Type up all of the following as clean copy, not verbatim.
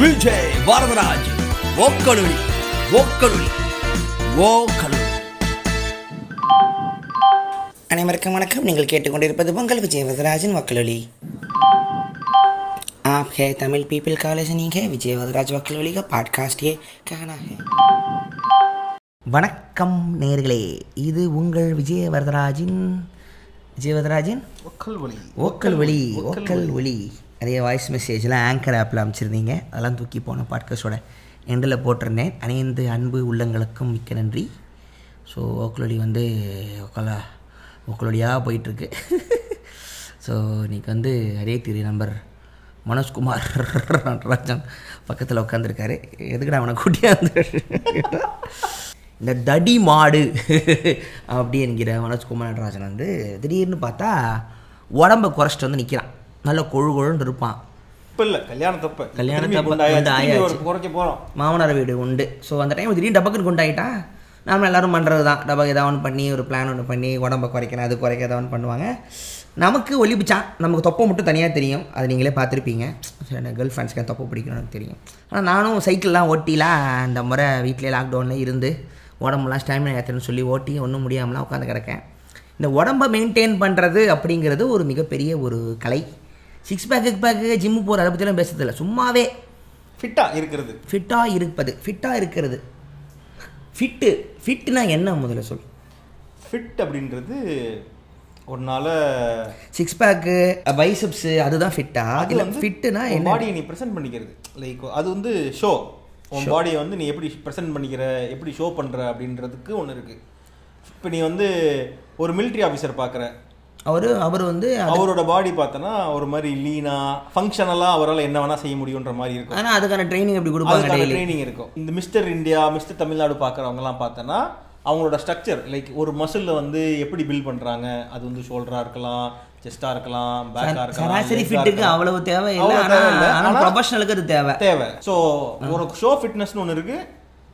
விஜய வரதராஜ அனைவருக்கும் வணக்கம். நீங்கள் கேட்டுக்கொண்டிருப்பது உங்கள் விஜய வரதராஜன் வக்கலொலி. आप है तमिल पीपल कॉलेज नहीं है विजय वरदराज वक्कलोली का पॉडकास्ट ये कहना है. வணக்கம் நேயர்களே, இது உங்கள் விஜய வரதராஜின் ஒக்கல் ஒலி. நிறைய வாய்ஸ் மெசேஜ்லாம் ஆங்கர் ஆப்பில் அமைச்சிருந்தீங்க, அதெல்லாம் தூக்கி போன பாட்காஸ்டோட எண்டில் போட்டிருந்தேன். அனைத்து அன்பு உள்ளங்களுக்கும் மிக்க நன்றி. ஸோ ஒக்கலொலி வந்து ஒக்கலொலியாக போயிட்டுருக்கு. ஸோ இன்றைக்கி வந்து அதே திரு நம்பர் மனோஜ்குமார் நடராஜன் பக்கத்தில் உட்காந்துருக்காரு. எதுக்குடா அவனை கூட்டியாந்து இந்த தடி மாடு அப்படி என்கிற மனோஜ்குமார் நடராஜன் வந்து திடீர்னு பார்த்தா உடம்பை குறைச்சிட்டு வந்து நிற்கிறான். நல்லா கொழு கொழுன்னு இருப்பான். இப்போ இல்லை, கல்யாணத்தப்ப மாமனார் வீடு உண்டு. ஸோ அந்த டைம் திடீர்னு டபக்குன்னு கொண்டாயிட்டா நாம் எல்லோரும் பண்ணுறது தான். டபக்கு ஏதாவது ஒன்று பண்ணி ஒரு பிளான் ஒன்று பண்ணி உடம்பை குறைக்கணும், அது குறைக்க ஏதாவது ஒன்று பண்ணுவாங்க. நமக்கு ஒலிப்பிச்சான், நமக்கு தொப்பை மட்டும் தனியாக தெரியும், அது நீங்களே பார்த்துருப்பீங்க. என்ன கேர்ள் ஃப்ரெண்ட்ஸ்க்கு தொப்பை பிடிக்கணும்னு எனக்கு தெரியும். ஆனால் நானும் சைக்கிள்லாம் ஓட்டிலாம் இந்த முறை வீட்டிலே லாக்டவுனில் இருந்து உடம்புலாம் ஸ்டாமினா ஏற்றுன்னு சொல்லி ஓட்டி ஒன்றும் முடியாமலாம் உட்காந்து கிடக்கேன். இந்த உடம்பை மெயின்டைன் பண்ணுறது அப்படிங்கிறது ஒரு மிகப்பெரிய ஒரு கலை. சிக்ஸ் பேக்கு ஜிம்மு போகிற அதை பற்றிலாம் பேசுறதில்லை, சும்மாவே ஃபிட்டாக இருக்கிறது. ஃபிட்டுனா என்ன முதல்ல சொல். ஃபிட் அப்படின்றது ஒரு நாள் சிக்ஸ் பேக்கு பைசப்ஸு அதுதான் ஃபிட்டா? அதில் வந்து ஃபிட்டுனா என் பாடியை நீ ப்ரெசென்ட் பண்ணிக்கிறது. லைக் அது வந்து ஷோ, உன் பாடியை வந்து நீ எப்படி ப்ரெசென்ட் பண்ணிக்கிற, எப்படி ஷோ பண்ணுற அப்படின்றதுக்கு ஒன்று இருக்குது. இப்போ நீ வந்து ஒரு மிலிட்ரி ஆஃபீஸர் பார்க்குற, அவர் வந்து அவரோட பாடி பார்த்தோன்னா ஒரு மாதிரி லீனாக ஃபங்க்ஷனலாக அவரால் என்ன வேணால் செய்ய முடியுன்ற மாதிரி இருக்கும். ஆனால் அதுக்கான ட்ரைனிங் எப்படி கொடுப்பாங்க? அதுக்கான ட்ரைனிங் இருக்கும். இந்த மிஸ்டர் இந்தியா மிஸ்டர் தமிழ்நாடு பார்க்குறவங்கலாம் பார்த்தோன்னா அவங்களோட ஸ்ட்ரக்சர், லைக் ஒரு மசிலில் வந்து எப்படி பில்ட் பண்ணுறாங்க, அது வந்து ஷோல்டராக இருக்கலாம், செஸ்ட்டாக இருக்கலாம், பேக்காக இருக்கலாம். சராசரி ஃபிட்டுக்கு அவ்வளவு தேவை இல்லை, ஆனால் ப்ரொஃபஷனலுக்கு அது தேவை. ஸோ ஒரு ஷோ ஃபிட்னஸ்னு ஒன்று இருக்குது,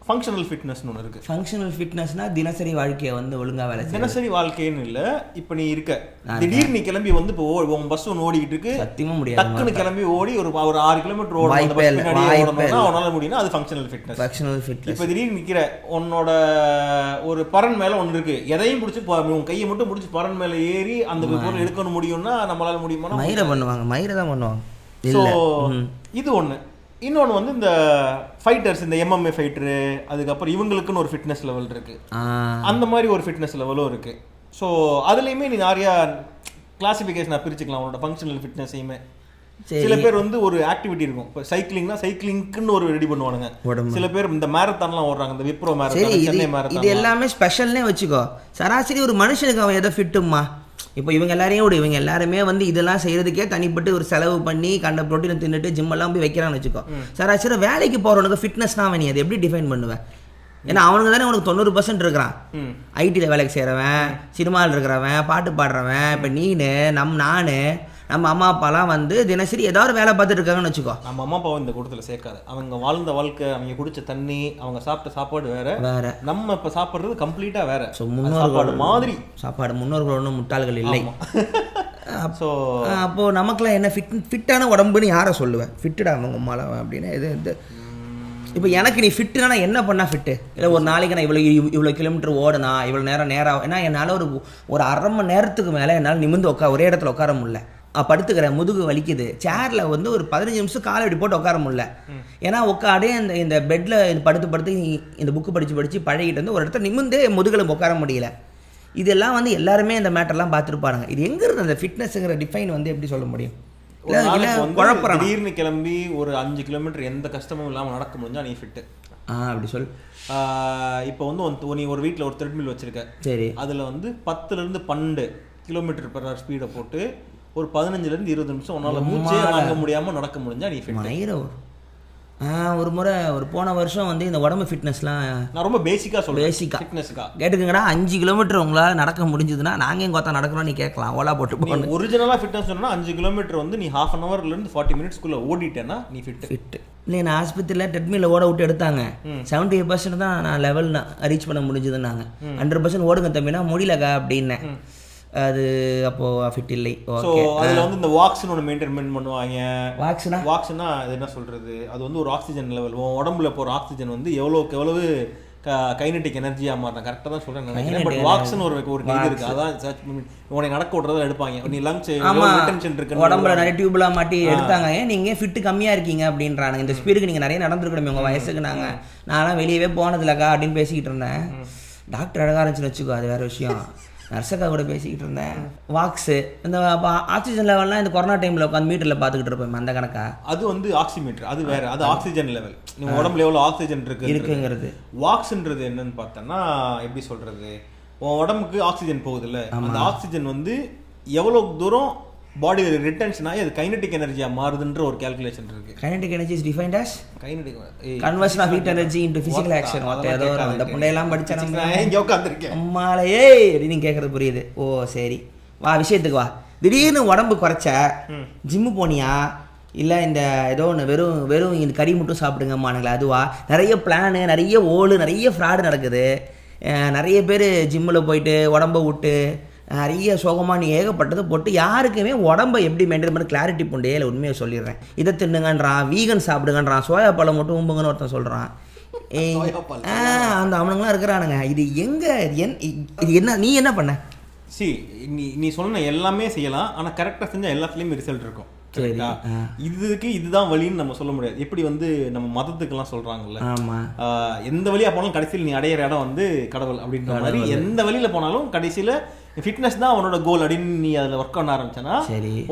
ஃபங்க்ஷனல் ஃபிட்னஸ்னு ஒன்று இருக்குது. ஃபங்க்ஷனல் ஃபிட்னஸ்னால் தினசரி வாழ்க்கையை வந்து ஒழுங்காக வேலை செய்யும். தினசரி வாழ்க்கைன்னு இல்லை, இப்போ நீ இருக்க திடீர்னு கிளம்பி வந்து இப்போ உங்கள் பஸ் ஒன்று ஓடிக்கிட்டு இருக்கு, சத்தியமாக முடியாது, டக்குன்னு கிளம்பி ஓடி ஒரு 6 கிலோமீட்டர் ஓடணும் அவனால் முடியும்னா அது ஃபங்க்ஷனல் ஃபிட்னஸ். ஃபங்க்ஷனல் ஃபிட்னஸ் இப்போ திடீர்னு நிற்கிற உன்னோட ஒரு பறன் மேலே ஒன்று இருக்குது, எதையும் பிடிச்சி உன் கையை மட்டும் பிடிச்சி பறன் மேலே ஏறி அந்த பொருள் எடுக்கணும் முடியும்னா நம்மளால் முடியுமா? மயிரை தான் பண்ணுவாங்க. ஸோ இது ஒன்று. இன்னொன்று வந்து இந்த ஃபைட்டர்ஸ், இந்த MMA ஃபைட்டரு, அதுக்கப்புறம் இவங்களுக்குன்னு ஒரு ஃபிட்னஸ் லெவல் இருக்குது, அந்த மாதிரி ஒரு ஃபிட்னஸ் லெவலும் இருக்குது. ஸோ அதுலேயுமே நீ நிறையா கிளாஸிஃபிகேஷனாக பிரிச்சுக்கலாம் உன்னோட ஃபங்க்ஷனல் ஃபிட்னஸையுமே. சில பேர் வந்து ஒரு ஆக்டிவிட்டி இருக்கும், இப்போ சைக்கிளிங்னா சைக்கிளிங்க்குன்னு ஒரு ரெடி பண்ணுவானுங்க. சில பேர் இந்த மேரத்தான்லாம் ஓடுறாங்க, இந்த விப்ரோ மேரத்தான், சென்னை மேரத்தான், இது எல்லாமே ஸ்பெஷல்னே வச்சுக்கோ. சராசரி ஒரு மனுஷனுக்கு அவன் எதை ஃபிட்டுமா? இப்போ இவங்க எல்லாருமே வந்து இதெல்லாம் செய்கிறதுக்கே தனிப்பட்டு ஒரு செலவு பண்ணி கண்ட ப்ரோட்டீனை தின்னுட்டு ஜிம்மெல்லாம் போய் வைக்கிறான்னு வச்சுக்கோ. சராசரி வேலைக்கு போகிறவனுக்கு ஃபிட்னஸ்னா அவன் அதை எப்படி டிஃபைன் பண்ணுவேன்? ஏன்னா அவனுக்கு தானே உனக்கு 90% இருக்கிறான். ஐடியில் வேலைக்கு செய்கிறவன், சினிமாவில் இருக்கிறவன், பாட்டு பாடுறவன், இப்போ நான் நம்ம அம்மா அப்பாலாம் வந்து தினசரி ஏதாவது வேலை பார்த்துட்டு இருக்காங்கன்னு வச்சுக்கோ. நம்ம அம்மா அப்பாவை இந்த கூட்டத்தில் சேர்க்காது. அவங்க வாழ்ந்த வாழ்க்கை, அவங்க குடிச்ச தண்ணி, அவங்க சாப்பிட்ட சாப்பாடு வேற நம்ம இப்போ சாப்பிட்றது கம்ப்ளீட்டாக வேற. ஸோ முன்னோர்கள் மாதிரி சாப்பாடு, முன்னோர்கள் ஒன்றும் முட்டாள்கள் இல்லை. ஸோ அப்போது நமக்குலாம் என்ன ஃபிட்டான உடம்புன்னு யாரை சொல்லுவேன்? ஃபிட்டடா அவங்க அம்மாலாம் அப்படின்னா இது இப்போ எனக்கு நீ ஃபிட்டுனா நான் என்ன பண்ணால் ஃபிட்டு? இல்லை ஒரு நாளைக்கு நான் இவ்வளோ கிலோமீட்டர் ஓடனா, இவ்வளோ நேரம் ஏன்னா என்னால் ஒரு அரை மணி நேரத்துக்கு மேலே என்னால் நிமிர்ந்து ஒரே இடத்துல உட்கார முடியல, படுத்துக்கிறேன், முதுகு வலிக்குது, சேரில் வந்து ஒரு 15 நிமிஷம் காலை அப்படி போட்டு உட்கார முடியல. ஏன்னா உட்காடே இந்த பெட்டில் படுத்து இந்த புக்கு படித்து பழகிட்டு வந்து ஒரு இடத்துல நிமிர்ந்தே முதுகில் உட்கார முடியல. இதெல்லாம் வந்து எல்லாருமே இந்த மேட்டர்லாம் பார்த்துருப்பாங்க. இது எங்கிறது அந்த ஃபிட்னஸுங்கிற டிஃபைன் வந்து எப்படி சொல்ல முடியும்? திடீர்னு கிளம்பி ஒரு 5 கிலோமீட்டர் எந்த கஷ்டமும் இல்லாமல் நடக்க முடிஞ்சா நீ ஃபிட்டு அப்படி சொல். இப்போ வந்து நீ ஒரு வீட்டில் ஒரு த்ரெட்மில் வச்சுருக்க, சரி, அதில் வந்து 10-12 km/h ஸ்பீடை போட்டு ஒரு 15-20 நிமிஷம் உன்னால் மூச்சே வாங்க முடியாமல் நடக்க முடிஞ்சா நீ ஃபிட். ஒரு முறை போன வருஷம் வந்து இந்த உடம்பு ஃபிட்னஸ்லாம் நான் ரொம்ப பேசிக்காக ஃபிட்னஸ்க்காக கேட்டுக்கங்கடா. 5 கிலோமீட்டர் உங்களால் நடக்க முடிஞ்சதுன்னா நாங்கள் எங்கள் பார்த்தா நடக்கிறோம் நீ கேட்கலாம், ஓலா போட்டு போகணும். ஒரிஜினலாக ஃபிட்னஸ் சொன்னால் 5 கிலோமீட்டர் வந்து நீ ½ hourலேருந்து 40 minutesக்குள்ளே ஓடிட்டேன்னா நீ ஃபிட்டு. இல்லை நான் ஆஸ்பத்திரியில் ட்ரெட்மில் ஓட விட்டு எடுத்தாங்க, 75% தான் நான் லெவல் ரீச் பண்ண முடிஞ்சதுன்னாங்க. 100% ஓடுங்க தம்பினா முடியலக்கா அப்படின்னேன். அது அப்போ ஃபிட் இல்லை. ஓகே, அதுல வந்து இந்த வாக்ஸின் ஒன்னு மெயின்டெய்ன் பண்ணுவாங்க. வாக்ஸனா வாக்ஸனா அது என்ன சொல்றது, அது வந்து ஒரு ஆக்சிஜன் லெவல், உடம்புல போற ஆக்சிஜன் வந்து எவ்வளவுக்கு எவ்வளவு கைனடிக் எனர்ஜியா மாறினா. கரெக்டா தான் சொல்றேன் நினைக்கிறேன். பட் வாக்ஸன் ஒரு இது இருக்கு, அதான் உனக்கு நடக்க விடுறதா எடுப்பாங்க. நீ லங்ஸ் டென்ஷன் இருக்கு, உடம்புல நிறைய டியூப்லாம் மாட்டி எடுத்தாங்க. நீங்க ஃபிட் கம்மியா இருக்கீங்க அப்படின்றாங்க. இந்த ஸ்பீருக்கு நீங்க நிறைய நடந்துருக்கணும் உங்க வயசுக்கு. நான்லாம் வெளியவே போனதில்லக்கா அப்படின்னு பேசிக்கிட்டு இருந்தேன். டாக்டர் அழகா இருந்துச்சுன்னு வச்சுக்கோ, அது வேற விஷயம். நர்சக்கா கூட பேசிக்கிட்டு இருந்தேன். வாக்ஸு இந்த ஆக்சிஜன் லெவல்லாம் இந்த கொரோனா டைமில் உட்காந்து மீட்டரில் பார்த்துக்கிட்டு இருப்போம் அந்த கணக்கா. அது வந்து ஆக்சிமீட்டர், அது வேறு, அது ஆக்சிஜன் லெவல், நம்ம உடம்புல எவ்வளோ ஆக்சிஜன் இருக்குங்கிறது. வாக்ஸுன்றது என்னன்னு பார்த்தோன்னா எப்படி சொல்கிறது, உன் உடம்புக்கு ஆக்சிஜன் போகுதுல்ல, அந்த ஆக்சிஜன் வந்து எவ்வளோ தூரம் பாடி ரிட்டர்ன்ஸ் ஆகி அது கைனடிக் எனர்ஜியா மாறுதுன்ற ஒரு கால்குலேஷன் இருக்கு. Kinetic energy is defined as kinetic conversion of heat energy into physical action. ஏதோ அந்த புண்டையெல்லாம் படிச்சானே நான் இங்க உட்கார்ந்திருக்கேன். அம்மாளே ஏய் நீ கேக்குறது புரியுது. ஓ சரி வா விஷயத்துக்கு வா. திடீர்னு உடம்பு குறைச்ச, ஜிம்மு போனியா, இல்லை இந்த ஏதோ ஒன்று வெறும் வெறும் இந்த கறி மட்டும் சாப்பிடுங்கம்மானுங்களா, அதுவா? நிறைய பிளானு, நிறைய ஓலு, நிறைய ஃப்ராடு நடக்குது. நிறைய பேர் ஜிம்மில் போயிட்டு உடம்பை விட்டு நிறைய சோகமான ஏகப்பட்டது போட்டு யாருக்குமே உடம்பை எப்படி மெயின்டைன் பண்ண கிளாரிட்டி பண்ணே இல்லை. உண்மையை சொல்லிடுறேன், இதை தின்னுங்கன்றான், வீகன் சாப்பிடுங்கன்றான், சோயா பழம் மட்டும் உம்புங்கன்னு ஒருத்தன் சொல்கிறான். அந்த அவனுங்களாம் இருக்கிறானுங்க. இது எங்கே, இது என்ன, நீ என்ன பண்ண? சி நீ சொன்ன எல்லாமே செய்யலாம், ஆனால் கரெக்டாக செஞ்சால் எல்லாத்துலேயுமே ரிசல்ட் இருக்கும். சரிங்களா, இதுக்கு இதுதான் வழின்னு நம்ம சொல்ல முடியாது. எப்படி வந்து நம்ம மதத்துக்கெல்லாம் சொல்றாங்கல்ல, எந்த வழியா போனாலும் கடைசியில் நீ அடையிற இடம் வந்து கடவுள் அப்படின்ற மாதிரி. எந்த வழியில போனாலும் கடைசியில ஃபிட்னஸ் தான் உன்னோட கோல் அப்படின்னு நீ அதில் ஒர்க் பண்ண ஆரம்பிச்சனா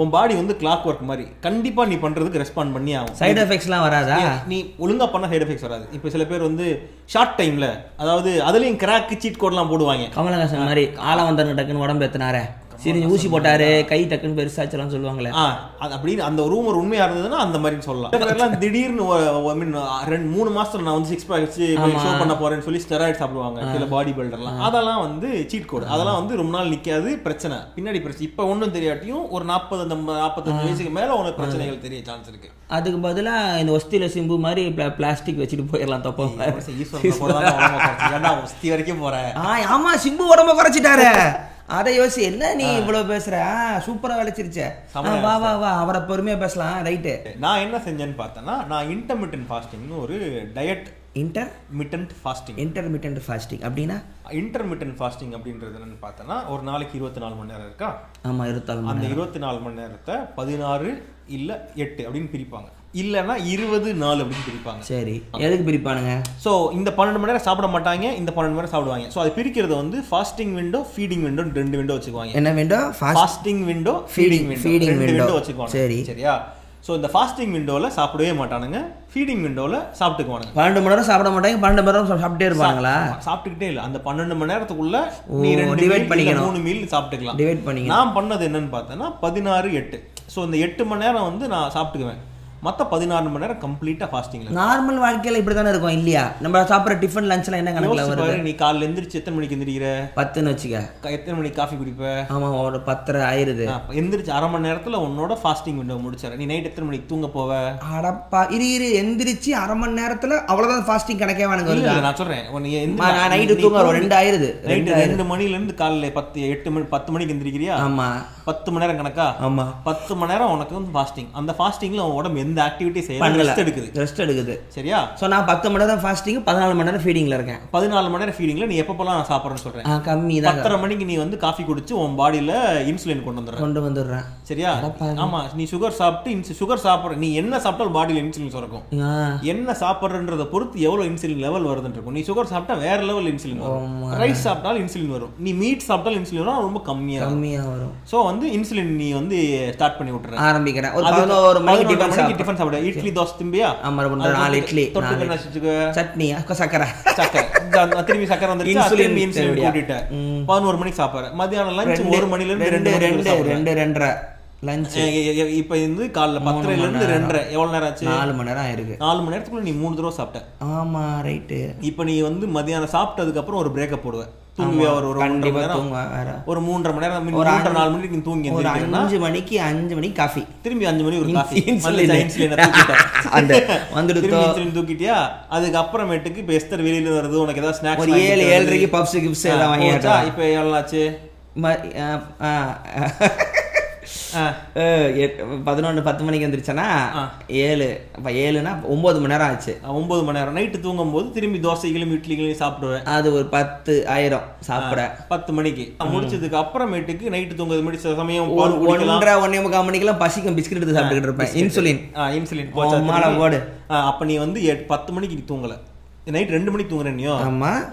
உன் பாடி வந்து கிளாக் ஒர்க் மாதிரி கண்டிப்பா நீ பண்றதுக்கு ரெஸ்பாண்ட் பண்ணி ஆகும். சைட் எஃபெக்ட்ஸ்லாம் வராதா? நீ ஒழுங்கா பண்ண சைட் எஃபெக்ட்ஸ் வராது. இப்போ சில பேர் வந்து ஷார்ட் டைம்ல, அதாவது அதுலயும் கிராக் சீட் கோட்லாம் போடுவாங்க. கமலஹாசன் மாதிரி ஆளா வந்தவங்க டக்குன்னு உடம்பு எத்தினாரு, சரி ஊசி போட்டாரு, கை டக்குன்னு பெருசாச்சலாம் சொல்லுவாங்களே அப்படின்னு. அந்த ரூமர் உண்மையா இருந்ததுன்னா அந்த மாதிரி சொல்லலாம். திடீர்னு 3 மாசத்துல நான் வந்து 6 பேக் வச்சு ஷோ பண்ண போறேன்னு சொல்லி ஸ்டெராய்ட் சாப்பிடுவாங்க சில பாடி பில்டர்லாம். அதெல்லாம் வந்து சீட் கோட், அதெல்லாம் வந்து ரொம்ப நாள் நிக்காது. பிரச்சனை பின்னாடி பிரச்சனை இப்ப ஒன்றும் தெரியாட்டியும் ஒரு 40-45 வயசுக்கு மேல உனக்கு பிரச்சனைகள் தெரிய சான்ஸ் இருக்கு. அதுக்கு பதிலா இந்த ஒஸ்தில சிம்பு மாதிரி பிளாஸ்டிக் வச்சுட்டு போயிடலாம். தப்பா ஒஸ்தி வரைக்கும் போறேன். ஆமா சிம்பு உடம்ப குறைச்சிட்டாரு, அதை யோசி. என்ன நீ இவ்வளவு பேசுற, சூப்பரா விளைச்சிருச்சே, வா வா வா, அவரை பொறுமையா பேசலாம். ரைட்டு, நான் என்ன செஞ்சேன்னு பார்த்தேன்னா, நான் இன்டர்மிட்டன்ட் ஃபாஸ்டிங்னு ஒரு diet. Intermittent fasting, intermittent fasting அப்படின்னா, இன்டர்மிட்டன்ட் ஃபாஸ்டிங் அப்படின்றது என்னன்னு பார்த்தோன்னா, ஒரு நாளைக்கு 24 மணி நேரம் இருக்கா? ஆமா 24. அந்த 24 மணி நேரத்தை 16 இல்லை 8 அப்படின்னு பிரிப்பாங்க, இல்லைன்னா 20 நாள் அப்படின்னு பிரிப்பாங்க. சரி, எதுக்கு பிரிப்பானுங்க? ஸோ இந்த 12 மணி நேரம் சாப்பிட மாட்டாங்க, இந்த 12 மணி நேரம் சாப்பிடுவாங்க. ஸோ அது பிரிக்கிறது வந்து fasting window, feeding window, 2 window வச்சுக்குவாங்க. என்ன window? Fasting window, feeding window வச்சுக்குவாங்க. சரி சரியா. ஸோ இந்த ஃபாஸ்டிங் விண்டோவில் சாப்பிடவே மாட்டானுங்க, ஃபீடிங் விண்டோவில் சாப்பிட்டுக்குவானுங்க. 12 மணி நேரம் சாப்பிட மாட்டாங்க, 12 மணி நேரம் சாப்பிட்டே இருப்பாங்களா? சாப்பிட்டுக்கிட்டே இல்லை, அந்த 12 மணி நேரத்துக்குள்ளே நீ 2 மீல் 3 மீல் சாப்பிட்டுக்கலாம், டிவைட் பண்ணி. நான் பண்ணது என்னன்னு பார்த்தேன்னா 16-8. ஸோ இந்த 8 மணி நேரம் வந்து நான் சாப்பிட்டுக்குவேன், மொத்த 14 மணி நேரம் கம்ப்ளீட்டா ஃபாஸ்டிங்ல. நார்மல் வாழ்க்கையில இப்படி தானே இருக்கும் இல்லையா? நம்ம சாப்பிட்ற டிஃபன் லஞ்செல்லாம் என்ன கணக்குல வருது? நீ காலைல எந்திரிச்சு எத்தனை மணிக்கு எந்திரிக்கிற? 10ன்னு வச்சுக்க. எத்தனை மணிக்கு காஃபி குடிப்ப? ஆமா ஒரு 10:30 ஆயிருது. எந்திரிச்சு அரை மணி நேரத்துல உன்னோட ஃபாஸ்டிங் விண்டோ முடிச்சாரு. நீ நைட் எத்தனை மணிக்கு தூங்க போவ? அடப்பா இரு, எந்திரிச்சு அரை மணி நேரத்துல அவ்வளவுதான் ஃபாஸ்டிங் கணக்கே வாங்குறது. நான் சொல்றேன், நான் நைட்டு தூங்க 2 ஆயிருது, நைட்டு 2 மணில இருந்து காலைல 10 மணிக்கு எந்திரிக்கிறியா? ஆமா 10 மணி நேரம் கணக்கா? ஆமா 10 மணி நேரம் உனக்கு வந்து ஃபாஸ்டிங். அந்த ஃபாஸ்டிங்ல உன் உடம்பு இந்த ஆக்டிவிட்டி செய்யல, ரெஸ்ட் எடுக்குது. சரியா? சோ நான் 10 மணி நேரம் ஃபாஸ்டிங், 14 மணி நேரம் ஃபீடிங்ல இருக்கேன். 14 மணி நேரம் ஃபீடிங்ல நீ எப்பப்பலாம் நான் சாப்பிடுறேன்னு சொல்றேன், கம்மி தான். 10:30 மணிக்கு நீ வந்து காஃபி குடிச்சு உன் பாடியில இன்சுலின் கொண்டு வந்துறேன். சரியா? ஆமா, நீ சுகர் சாப்பிட்டு சுகர் சாப்பிடுற, நீ என்ன சாப்பிட்டாலும் பாடியில இன்சுலின் சுரக்கும். என்ன சாப்பிடுறன்றத பொறுத்து எவ்வளவு இன்சுலின் லெவல் வருதுன்னு இருக்கும். நீ சுகர் சாப்பிட்டா வேற லெவல் இன்சுலின் வரும், ரைஸ் சாப்பிட்டாலும் இன்சுலின் வரும், நீ மீட் சாப்பிட்டாலும் இன்சுலின் வரும், ரொம்ப கம்மியா வரும். சோ வந்து இன்சுலின் நீ வந்து ஸ்டார்ட் பண்ணி விட்டுற ஆரம்பிக்கிறேன். ஒரு மணி டிஃபன் டிஃபன் சாப்பிட இட்லி தோசை திம்பியா? ஆமா ஒரு 4 இட்லி, தொட்டுக்க என்ன செஞ்சுக்க? சட்னி, சக்கரை. திரும்பி சக்கரை வந்துருச்சு, இன்சுலின் கூட்டிட்டேன். 11 மணிக்கு சாப்பிடுற, மதியானம் லஞ்ச் 1 மணில இருந்து 2:30 லஞ்ச். இப்போ வந்து காலைல 10:30ல இருந்து 2:30 எவ்வளவு நேரம் ஆச்சு? 4 மணி நேரம் ஆயிருக்கு. 4 மணி நேரத்துக்குள்ள நீ 3 தடவை சாப்பிட்ட. ஆமா ரைட். இப்போ நீ வந்து மதியானம் சாப்பிட்டதுக்கு அப்புறம் ஒரு பிரேக்கப் போடுவ, தூங்குவியா? ஒரு 3:30 மணி நேரம் 4 மணிக்கு தூங்கி 5 மணிக்கு காஃபி, திரும்பி 5 மணிக்கு ஒரு காஃபி, இன்சுலின் தூக்கிட்டியா? அதுக்கப்புறமேட்டுக்கு இப்போ எஸ்தர் வெளியில வருது, உனக்கு ஏதாவது ஸ்நாக்ஸ், 7:30க்கு பப்ஸ் கிப்ஸ் எல்லாம் வாங்கியாச்சா? இப்போ எவ்வளவு ஆச்சு? 11 10 மணிக்கு வந்துருச்சேன்னா 7 9 மணி நேரம் ஆச்சு. 9 மணி நேரம் நைட்டு தூங்கும் போது திரும்பி தோசைகளும் இட்லிகளையும் சாப்பிடுவேன். அது ஒரு 10,000 சாப்பிட 10 மணிக்கு முடிச்சதுக்கு அப்புறமேட்டுக்கு நைட்டு தூங்குறது முடிச்ச சமயம் 1:30 மணிக்கெல்லாம் பசிக்கும். பிஸ்கட் எடுத்து சாப்பிட்டுக்கிட்டு இருப்பேன். இன்சுலின் போடு. அப்ப நீ வந்து 10 மணிக்கு தூங்கல, நைட் 2 மணிக்கு தூங்குறேன்னியோ,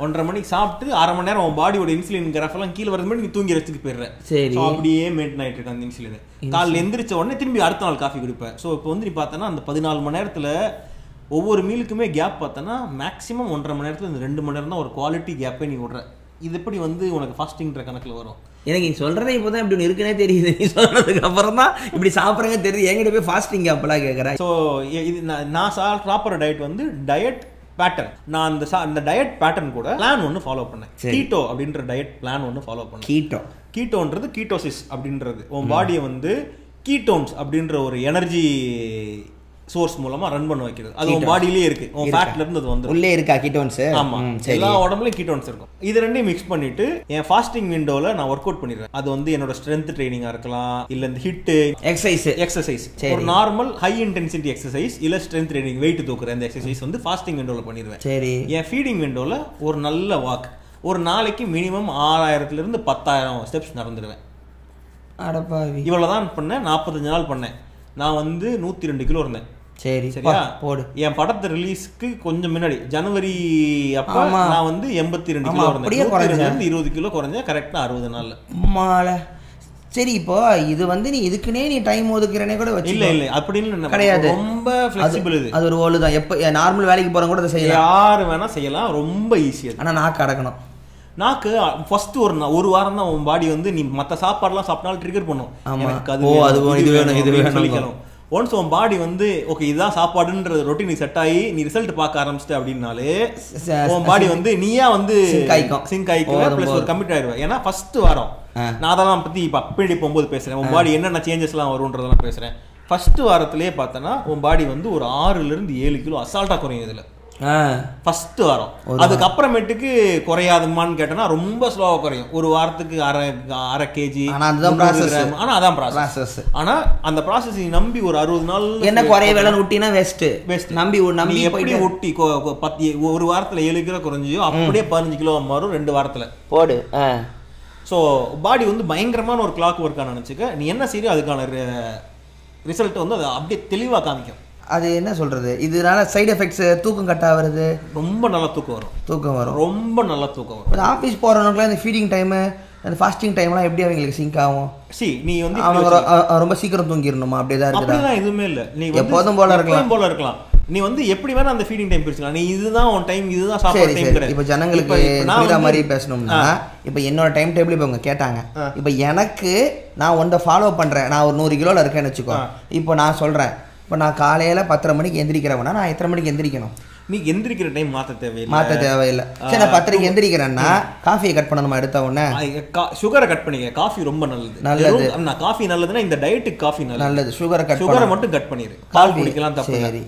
1:30 மணிக்கு சாப்பிட்டு 1/2 மணி நேரம் உன் பாடியோட இன்சுலின் கிராஃப்லாம் கீழே வர மாதிரி நீ தூங்கி ரெஸ்ட்டுக்கு போயிடுற. சரி, அப்படியே மெயின்டைன் ஆகிட்டு இருக்க அந்த இன்சுலின். காலையில் எந்திரிச்ச உடனே திரும்பி அடுத்த நாள் காஃபி குடிப்பேன். ஸோ இப்போ வந்து நீ பார்த்தோன்னா அந்த 14 மணி நேரத்தில் ஒவ்வொரு மீலுக்குமே கேப் பார்த்தோன்னா மேக்ஸிமம் 1.5 மணி நேரத்தில் இந்த 2 மணி நேரம் தான் ஒரு குவாலிட்டி கேப்பே நீ விடுற. இது எப்படி வந்து உனக்கு ஃபாஸ்டிங்கிற கணக்கில் வரும்? எனக்கு நீ சொல்கிறதே இப்போ தான் இப்படி இருக்குன்னே தெரியுது. நீ சொல்கிறதுக்கு அப்புறம் தான் இப்படி சாப்பிட்றேங்க தெரியுது. என்கிட்ட போய் ஃபாஸ்டிங் அப்பெல்லாம் கேட்குறேன். ஸோ இது நான் சாப்பிட்ற டயட் வந்து டயட் பேட்டர்ன். நான் அந்த டயட் பேட்டர்ன் கூட பிளான் ஒன்று ஃபாலோ பண்ணேன். கீட்டோ அப்படின்ற டயட் பிளான் ஒன்று ஃபாலோ பண்ணேன். கீட்டோன்றது கீட்டோசிஸ் அப்படின்றது உன் பாடியை வந்து கீட்டோன்ஸ் அப்படின்ற ஒரு எனர்ஜி சோர்ஸ் மூலமா ரன் பண்ண வைக்கிறது. அது உன் பாடியிலே இருக்கு, உன் ஃபேட்ல இருந்து அது வந்து உள்ளே இருக்கா கீட்டோன்ஸ். ஆமா, எல்லா உடம்புலயும் கீட்டோன்ஸ் இருக்கும். இது ரெண்டையும் மிக்ஸ் பண்ணிட்டு என் ஃபாஸ்டிங் விண்டோல நான் ஒர்க் அவுட் பண்ணிடுறேன். அது வந்து என்னோட ஸ்ட்ரென்த் ட்ரைனிங்கா இருக்கலாம், இல்ல இந்த ஹிட் எக்ஸசைஸ் ஒரு நார்மல் ஹை இன்டென்சிட்டி எக்ஸசைஸ், இல்ல ஸ்ட்ரென்த் ட்ரைனிங் வெயிட் தூக்குற இந்த எக்ஸசைஸ் வந்து ஃபாஸ்டிங் விண்டோல பண்ணிடுவேன். என் ஃபீடிங் விண்டோல ஒரு நல்ல வாக், ஒரு நாளைக்கு மினிமம் 6,000 to 10,000 ஸ்டெப்ஸ் நடந்துடுவேன். இவ்வளவுதான் பண்ணேன். 45 நாள் பண்ணேன். நான் வந்து 102 கிலோ இருந்தேன். சரி சரியா போடு. என் படத்தை ரிலீஸ்க்கு கொஞ்சம் முன்னாடி ஜனவரி அப்போ நான் வந்து 82 கிலோ இருந்தேன். 20 கிலோ குறைஞ்ச கரெக்டா 60 நாள்ல. சரி, இப்போ இது வந்து நீ இதுக்குன்னே நீ டைம் ஒதுக்குறேனே கூட வச்சு இல்லை அப்படின்னு கிடையாது. ரொம்ப ஃப்ளெக்சிபிள் இது. அது ஒரு ஓலு தான். எப்போ நார்மல் வேலைக்கு போகிறவங்க கூட அதை செய்யலாம், யாரு வேணா செய்யலாம், ரொம்ப ஈஸியாக. ஆனால் நாக்கு அடக்கணும். நாக்கு ஃபர்ஸ்ட் ஒரு வாரம் தான் உன் பாடி வந்து நீ மற்ற சாப்பாடுலாம் சாப்பிட்டாலும் ட்ரிகர் பண்ணும். ஒன்ஸ் உன் பாடி வந்து ஓகே இதுதான் சாப்பாடுன்ற ரொட்டீன் செட் ஆகி நீ ரிசல்ட் பார்க்க ஆரம்பிச்சிட்ட அப்படின்னாலே உன் பாடி வந்து நீயா வந்து சிங்க் ஆகிக்கும். ப்ளஸ் ஒரு கமிட் ஆயிடுவேன். ஏன்னா ஃபர்ஸ்ட் வாரம் நான் அதெல்லாம் பற்றி இப்போ அப்படி போகும்போது பேசுகிறேன். உன் பாடி என்னென்ன சேஞ்சஸ்லாம் வரும்ன்றதெல்லாம் பேசுகிறேன். ஃபர்ஸ்ட் வாரத்திலே பார்த்தோன்னா உன் பாடி வந்து ஒரு 6-7 கிலோ அசால்ட்டாக குறையும் இதில் ஃபர்ஸ்ட் வாரம். அதுக்கப்புறமேட்டுக்கு குறையாதுமான்னு கேட்டோன்னா ரொம்ப ஸ்லோவாக குறையும். ஒரு வாரத்துக்கு அரை கேஜி. ஆனால் அதான் ப்ராசஸ். ஆனால் அந்த ப்ராசஸ் நீ நம்பி ஒரு 60 நாள் என்ன குறைய வேலைன்னு விட்டினா வேஸ்ட். நம்பி எப்படி ஒட்டி 1 வாரத்தில் 7 கிலோ குறைஞ்சியோ அப்படியே 15 கிலோ மாறும் 2 வாரத்தில் போடு. ஸோ பாடி வந்து பயங்கரமான ஒரு கிளாக் ஒர்க்காக நினச்சிக்க. நீ என்ன செய்யோ அதுக்கான ரிசல்ட் வந்து அதை அப்படியே தெளிவாக காமிக்கும். அது என்ன சொல்கிறது, இதனால சைடு எஃபெக்ட்ஸ் தூக்கம் கட் ஆகுறது. ரொம்ப நல்லா தூக்கம் வரும். ரொம்ப நல்லா தூக்கம் வரும். ஆஃபீஸ் போகிறவங்களுக்குலாம் இந்த ஃபீடிங் டைமு அந்த ஃபாஸ்டிங் டைம்லாம் எப்படி அவங்களுக்கு சிங்க் ஆகும்? சி நீ வந்து அவங்க ரொம்ப சீக்கிரம் தூங்கிடணுமா? அப்படியே தான் இருக்குது. எதுவுமே இல்லை, நீ எப்போதும் போல இருக்கலாம். நீ வந்து எப்படி வேணா அந்த ஃபீடிங் டைம் பிரிச்சுக்கலாம். நீ இதுதான் உன் டைம், இதுதான் சாப்பாடு டைம் கிடையாது. இப்போ ஜனங்களுக்கு நான் மாதிரி பேசணும்னா இப்போ என்னோட டைம் டேபிள் இப்போ அவங்க கேட்டாங்க. இப்போ எனக்கு நான் ஒன்றை ஃபாலோ பண்ணுறேன். நான் ஒரு 100 கிலோவில் இருக்கேன்னு வச்சுக்கோ. இப்போ நான் சொல்கிறேன், இப்போ நான் காலையில் 10:30 மணிக்கு எந்திரிக்கிறவனா நான் எத்தனை மணிக்கு எந்திரிக்கணும்? நீ எந்திரிக்கிற டைம் மாற்ற தேவையில்லை. சரி, நான் 10:30 எந்திரிக்கிறேன்னா காஃபியை கட் பண்ணணுமா? எடுத்த உடனே சுகரை கட் பண்ணிக்க. காஃபி ரொம்ப நல்லது. நான் காஃபி நல்லதுன்னா இந்த டயட்டுக்கு காஃபி நல்லது. சுகரை மட்டும் கட் பண்ணிடு. கால் குடிக்கலாம் தப்பு. சரி,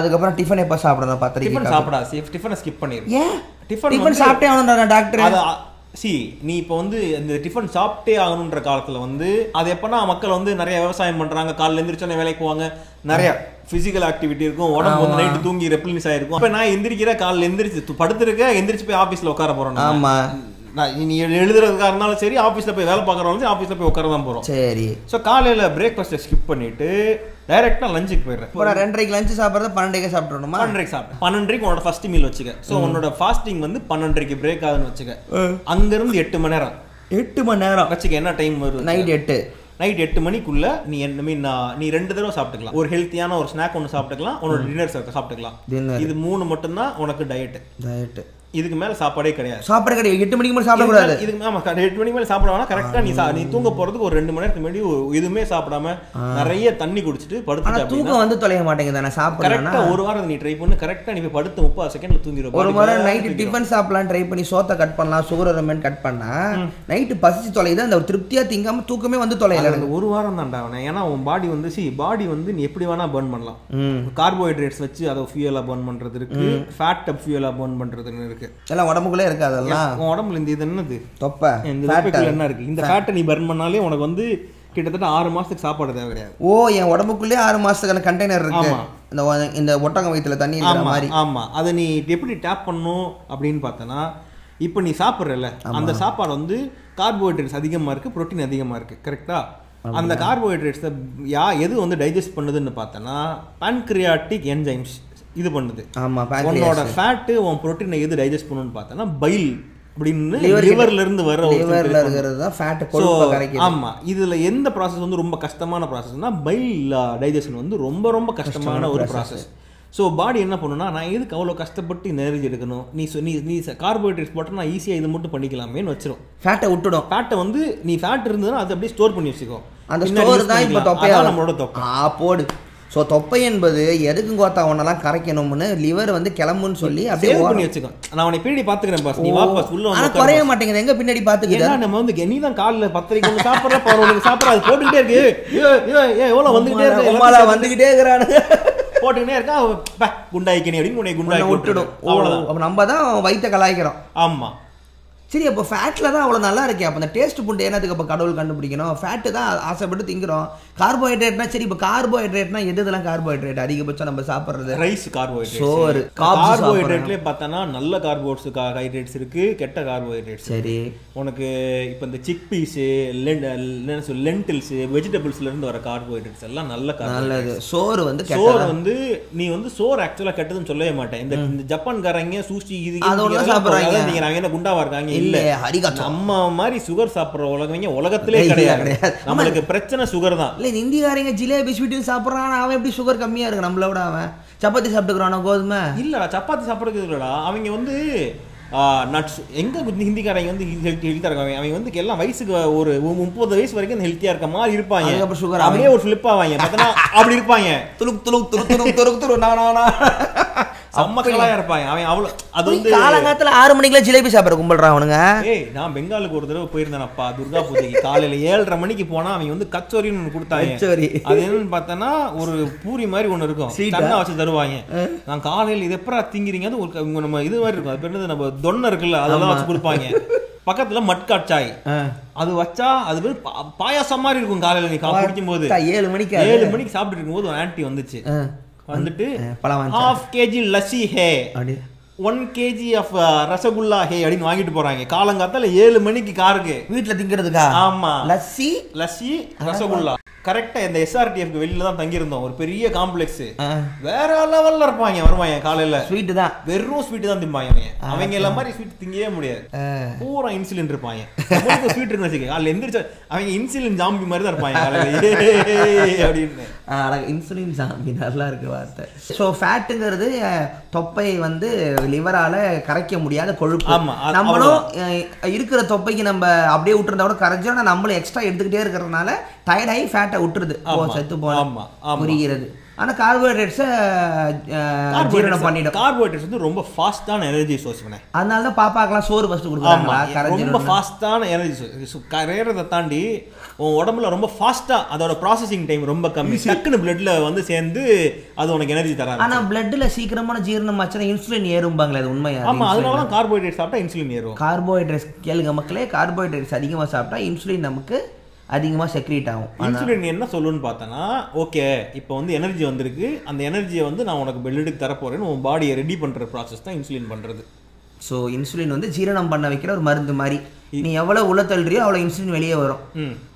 அதுக்கப்புறம் டிஃபன் எப்போ சாப்பிடணும்? 10:30 சாப்பிடாது. டிஃபனை ஸ்கிப் பண்ணிடு. ஏன் டிஃபன் சாப்பிட்டே ஆகணும் டாக்டர்? சி நீ இப்போ வந்து இந்த டிஃபன் சாப்பிட்டே ஆகணுன்ற காலத்தில் வந்து அது எப்போனா மக்கள் வந்து நிறைய விவசாயம் பண்ணுறாங்க. காலையில் எழுந்திரிச்சோன்னே வேலைக்கு போவாங்க. நிறையா ஃபிசிக்கல் ஆக்டிவிட்டி இருக்கும். உடம்பு வந்து நைட்டு தூங்கி ரெப்ளினிஸ் ஆகிருக்கும். இப்போ நான் எந்திரிக்கிற காலையில் எந்திரிச்சு படுத்துருக்க, எந்திரிச்சு போய் ஆஃபீஸில் உட்கார போகிறோம். ஆமாம், நான் நீ எழுதுறதுக்காக இருந்தாலும் சரி, ஆஃபீஸில் போய் வேலை பார்க்குறவங்களும் ஆஃபீஸில் போய் உட்கார தான் போகிறோம். சரி, ஸோ காலையில் பிரேக்ஃபாஸ்ட்டை ஸ்கிப் பண்ணிவிட்டு டைரக்டா லஞ்சுக்கு போயிடுறேன். இப்போ 2:30 லஞ்சு சாப்பிட்றது 12 சாப்பிடணுமா? 12 சாப்பிட்டேன். 12 உன்னோட ஃபர்ஸ்ட் மீல் வச்சுக்க. ஸோ உன்னோட ஃபாஸ்டிங் வந்து 12 பிரேக் ஆகுதுன்னு வச்சுக்க. அங்கேருந்து 8 மணி நேரம் வச்சுக்க. என்ன டைம் வரும்? நைட் 8 மணிக்குள்ள நீ என்ன மீன் நீ 2 தடவை சாப்பிட்டுக்கலாம். ஒரு ஹெல்த்தியான ஒரு ஸ்நாக் ஒன்று சாப்பிட்டுக்கலாம். உன்னோட டின்னர் சாப்பிட்டுக்கலாம். இது 3 மட்டும்தான் உனக்கு டயட்டு. இதுக்கு மேல சாப்பாடே கிடையாது. சாப்பாடு கிடையாது. 8 மணிக்கு மேலே சாப்பிடக்கூடாது. இதுக்கு ஆமா 8 மணிக்கு மேலே சாப்பிடலாம். கரெக்டா நீ தூங்க போறதுக்கு ஒரு 2 மணி நேரத்துக்கு முன்னாடி எதுவுமே சாப்பிடாம நிறைய தண்ணி குடிச்சிட்டு படுத்து தூக்கம் வந்து தொலைய மாட்டேங்குது. கரெக்டா ஒரு வாரம் நீ ட்ரை பண்ணு. கரெக்டா நீ போய் படுத்து 30 செகண்ட்ல தூங்கிடும். ஒரு வாரம் நைட்டு டிஃபன் சாப்பிடலாம் ட்ரை பண்ணி, சோத்தை கட் பண்ணலாம், சுகர் ரொம்பன்னு கட் பண்ணா நைட்டு பசிச்சு தொலையுது. அந்த ஒரு திருப்தியா திங்காம தூக்கமே வந்து தொலையல. ஒரு வாரம் தான்டா. ஏன்னா உன் பாடி வந்து பாடி வந்து நீ எப்படி வேணா பர்ன் பண்ணலாம். கார்போஹைட்ரேட்ஸ் வச்சு அதை ஃபியூலா பர்ன் பண்றது இருக்கு, ஃபேட்டை ஃபியூலா பர்ன் பண்றது இருக்கு. இருக்கு, எல்லாம் உடம்புக்குள்ளே இருக்கு. அதெல்லாம் உடம்புல இந்த இது என்னது தொப்பை, என்ன இருக்கு இந்த ஃபேட்டை நீ பர்ன் பண்ணாலே உனக்கு வந்து கிட்டத்தட்ட 6 மாசத்துக்கு சாப்பாடு தேவை கிடையாது. ஓ, என் உடம்புக்குள்ளேயே 6 மாசத்துக்கான கண்டெய்னர் இருக்கு இந்த ஒட்டகம் வயிற்றுல தண்ணி மாதிரி. ஆமாம், அதை நீ எப்படி டேப் பண்ணும் அப்படின்னு பார்த்தோன்னா, இப்போ நீ சாப்பிட்றல அந்த சாப்பாடு வந்து கார்போஹைட்ரேட்ஸ் அதிகமாக இருக்குது, ப்ரோட்டீன் அதிகமாக இருக்குது, கரெக்டாக? அந்த கார்போஹைட்ரேட்ஸை எது வந்து டைஜஸ்ட் பண்ணுதுன்னு பார்த்தோன்னா பான்க்ரியாட்டிக் என்சைம்ஸ் இது பண்ணுது. ஆமாம், உன்னோட ஃபேட்டு உன் ப்ரோட்டீனை எது டைஜஸ்ட் பண்ணுன்னு பார்த்தோன்னா பைல் அப்படின்னு லிவர்லேருந்து வர ஃபேட். ஆமாம், இதில் எந்த ப்ராசஸ் வந்து ரொம்ப கஷ்டமான ப்ராசஸ்னால் பைல் டைஜஷன் வந்து ரொம்ப ரொம்ப கஷ்டமான ஒரு ப்ராசஸ். ஸோ பாடி என்ன பண்ணுன்னா, நான் எதுக்கு அவ்வளோ கஷ்டப்பட்டு இந்த எனர்ஜி எடுக்கணும், நீ கார்போஹைட்ரேட்ஸ் போட்டால் நான் ஈஸியாக இது மட்டும் பண்ணிக்கலாமேன்னு வச்சிடும். ஃபேட்டை விட்டுடும். ஃபேட்டை வந்து நீ ஃபேட் இருந்ததுன்னா அதை அப்படியே ஸ்டோர் பண்ணி வச்சுக்கோ. அந்த ஸ்டோர் தான் இப்போ தொப்பையாக நம்மளோட போடு. ஸோ தொப்பை என்பது எதுக்கும் கோத்தா அவனெல்லாம் கரைக்கணும்னு லிவர் வந்து கிளம்புன்னு சொல்லி அப்படியே பண்ணி வச்சுக்கோம். நான் அவனை பின்னாடி பார்த்துக்கிறேன், குறைய மாட்டேங்குது. எங்கே பின்னாடி பார்த்துக்கிறேன் நம்ம வந்து நீ தான் காலில் 10:30 சாப்பிட்ற சாப்பிட்ற அது போட்டுக்கிட்டே இருக்கு. எவ்வளோ வந்துக்கிட்டே இருக்கிறானு போட்டுக்கிட்டே இருக்கா, குண்டாய்க்கணி அப்படின்னு குண்டாய் விட்டுடும். அவ்வளோதான், அப்போ நம்ம தான் வயிற்ற கலாய்க்கிறோம். ஆமாம், சரி. அப்போ ஃபேட்டில் தான் அவ்வளோ நல்லா இருக்கே. அப்போ அந்த டேஸ்ட் புண்டு என்னதுக்கு அப்போ கடவுள் கண்டுபிடிக்கணும். ஃபேட்டு தான் ஆசைப்பட்டு திங்கிறோம். கார்போஹைட்ரேட்னா சரி, இப்போ கார்போஹைட்ரேட்னா எதுலாம் கார்போஹைட்ரேட் அதிகபட்சம் நம்ம சாப்பிட்றது? ரைஸ் கார்போஹைட்ரேட், சோறு. கார்போஹைட்ரேட்லேயே பார்த்தோன்னா நல்ல கார்போஹைட்ரேட்ஸ் இருக்குது, கெட்ட கார்போஹைட்ரேட்ஸ். சரி, உனக்கு இப்போ இந்த சிக் பீஸு, லென்டில்ஸு, வெஜிடபிள்ஸ்லேருந்து வர கார்போஹைட்ரேட்ஸ் எல்லாம் நல்ல நல்லது. சோறு வந்து நீ வந்து சோறு ஆக்சுவலாக கெட்டதுன்னு சொல்லவே மாட்டேன். இந்த ஜப்பான்காரங்க சூஷி இது சாப்பிட்றாங்க, நீங்கள் நாங்கள் என்ன குண்டாவாக இருக்காங்க இல்ல ஹரிகாச்சா அம்மா மாதிரி சுகர் சாப்பிடுற உலகவங்க உலகத்திலே கிடையாது. நம்மளுக்கு பிரச்சனை சுகர் தான். இல்ல இந்தியாரங்க ஜிலேபி ஸ்வீட்டும் சாப்பிட்றான், அவன் எப்படி சுகர் கம்மியா இருக்கு நம்மளோட? அவன் சப்பாத்தி சாப்பிட்டுக்கிறானா? கோதுமை இல்லடா, சப்பாத்தி சாப்பிட்றது இல்லடா. அவங்க வந்து நட்ஸ் எங்க ஹிந்திக்காரங்க வந்து ஹெல்த்தியா இருக்காங்க. அவங்க வந்து எல்லாம் வயசுக்கு ஒரு 30 வயசு வரைக்கும் ஹெல்த்தியா இருக்க மாதிரி இருப்பாங்க. அப்புறம் சுகர் அவங்களே ஒரு ஃபிளிப் ஆவாங்க, பார்த்தா அப்படி இருப்பாங்க. துளுக் துளுக் துரு துரு துரு துரு நானா அம்மக்களாக இருப்பாங்க. அவன் அவ்வளோ அது வந்து காலங்காலத்தில் 6 மணிக்கெல்லாம் ஜிலேபி சாப்பிட கும்பிட்றான் அவனுங்க. ஏய், நான் பெங்காலுக்கு ஒரு தடவை போயிருந்தேன்ப்பா துர்கா பூஜைக்கு. காலையில் 7:30 மணிக்கு போனால் அவங்க வந்து கச்சோரின்னு ஒன்று கொடுத்தாங்க. அது என்னன்னு பார்த்தோன்னா ஒரு பூரி மாதிரி ஒன்று இருக்கும், தண்ணா வச்சு தருவாங்க. நான் காலையில் இது எப்பரா திங்கிறீங்க, அது ஒரு நம்ம இது மாதிரி இருக்கும், அது பேர் நம்ம தொன்னை இருக்குல்ல, அதெல்லாம் வச்சு கொடுப்பாங்க. பக்கத்தில் மட்காட்சாய் அது வச்சா அது பேர் பாயாசம் மாதிரி இருக்கும். காலையில் நீ குடிக்கும் போது 7 மணிக்கு சாப்பிட்டு இருக்கும் போது ஆன்ட்டி வந்துச்சு, வந்துட்டு ஹாஃப் கேஜி லஸ்ஸி ஹே, 1 kg ஆஃப் ரசகுல்லா ஹே அப்படின்னு வாங்கிட்டு போறாங்க. காலங்காத்தால 7 மணிக்கு காருக்கு வீட்டுல திங்கிறதுக்கா? ஆமா, லஸ்ஸி ரசகுல்லா. கரெக்டா இந்த எஸ்ஆர்டிஎஃப்க்கு வெளியில தான் தங்கியிருந்தோம், ஒரு பெரிய காம்ப்ளெக்ஸ். வேற லெவல்ல இருப்பாங்க, வருவாங்க காலையில. ஸ்வீட்டு தான், வெறும் ஸ்வீட்டு தான் திம்பாங்க. அவங்க எல்லாம் மாதிரி ஸ்வீட் திங்கவே முடியாது, பூரா இன்சுலின் இருப்பாங்க. ஸ்வீட் இருக்குன்னு காலையில் எந்திரிச்சா அவங்க இன்சுலின் ஜாம்பி மாதிரி தான் இருப்பாங்க காலையில அப்படின்னு. இன்சுலின் ஜாம்பி நல்லா இருக்கு வார்த்தை. ஸோ ஃபேட்டுங்கிறது தொப்பை வந்து லிவரால கரைக்க முடியாத கொழுப்பு. நம்மளும் இருக்கிற தொப்பைக்கு நம்ம அப்படியே விட்டுருந்தா கூட கரைஞ்சோம்னா நம்மளும் எக்ஸ்ட்ரா எடுத்துக்கிட்டே இருக்கிறதுனால டயர்டாகி ஃபேட்டை விட்டுருது, செத்து போன புரிகிறது. ஆனால் கார்போஹைட்ரேட்ஸை ஜீரணம் பண்ணிடும். கார்போஹைட்ரேட்ஸ் வந்து ரொம்ப ஃபாஸ்ட்டான எனர்ஜி சோர்ஸ் பண்ணேன், அதனால தான் பாப்பாக்கெல்லாம் சோறு ஃபஸ்ட்டு கொடுக்குறாங்க. ரொம்ப ஃபாஸ்ட்டான எனர்ஜி சோர்ஸ். கரையிறதை தாண்டி உன் உடம்புல ரொம்ப ஃபாஸ்ட்டாக அதோட ப்ராசஸிங் டைம் ரொம்ப கம்மி. டக்குன்னு பிளட்டில் வந்து சேர்ந்து அது உனக்கு எனர்ஜி தராது. ஆனால் பிளட்டில் சீக்கிரமான ஜீரணம் ஆச்சுன்னா இன்சுலின் ஏறும்பாங்களே, அது உண்மையா? ஆமாம், அதனால தான் கார்போஹைட்ரேட் சாப்பிட்டா இன்சுலின் ஏறும். கார்போஹைட்ரேட்ஸ் கேளுங்க மக்களே, கார்போஹைட்ரேட்ஸ் அதிகமாக சாப்பிட்டா இன்சுலின் நமக்கு அதிகமாக செக்ரீட் ஆகும். இன்சுலின் என்ன சொல்லுன்னு பார்த்தோன்னா, ஓகே இப்போ வந்து எனர்ஜி வந்திருக்கு, அந்த எனர்ஜியை வந்து நான் உனக்கு பிளட்டுக்கு தரப்போறேன்னு உன் பாடியை ரெடி பண்ணுற ப்ராசஸ் தான் இன்சுலின் பண்ணுறது. ஸோ இன்சுலின் வந்து ஜீரணம் பண்ண வைக்கிற ஒரு மருந்து மாதிரி. நீ எவ்வளோ உள்ள தள்ளுறியோ அவ்வளோ இன்சுலின் வெளியே வரும்.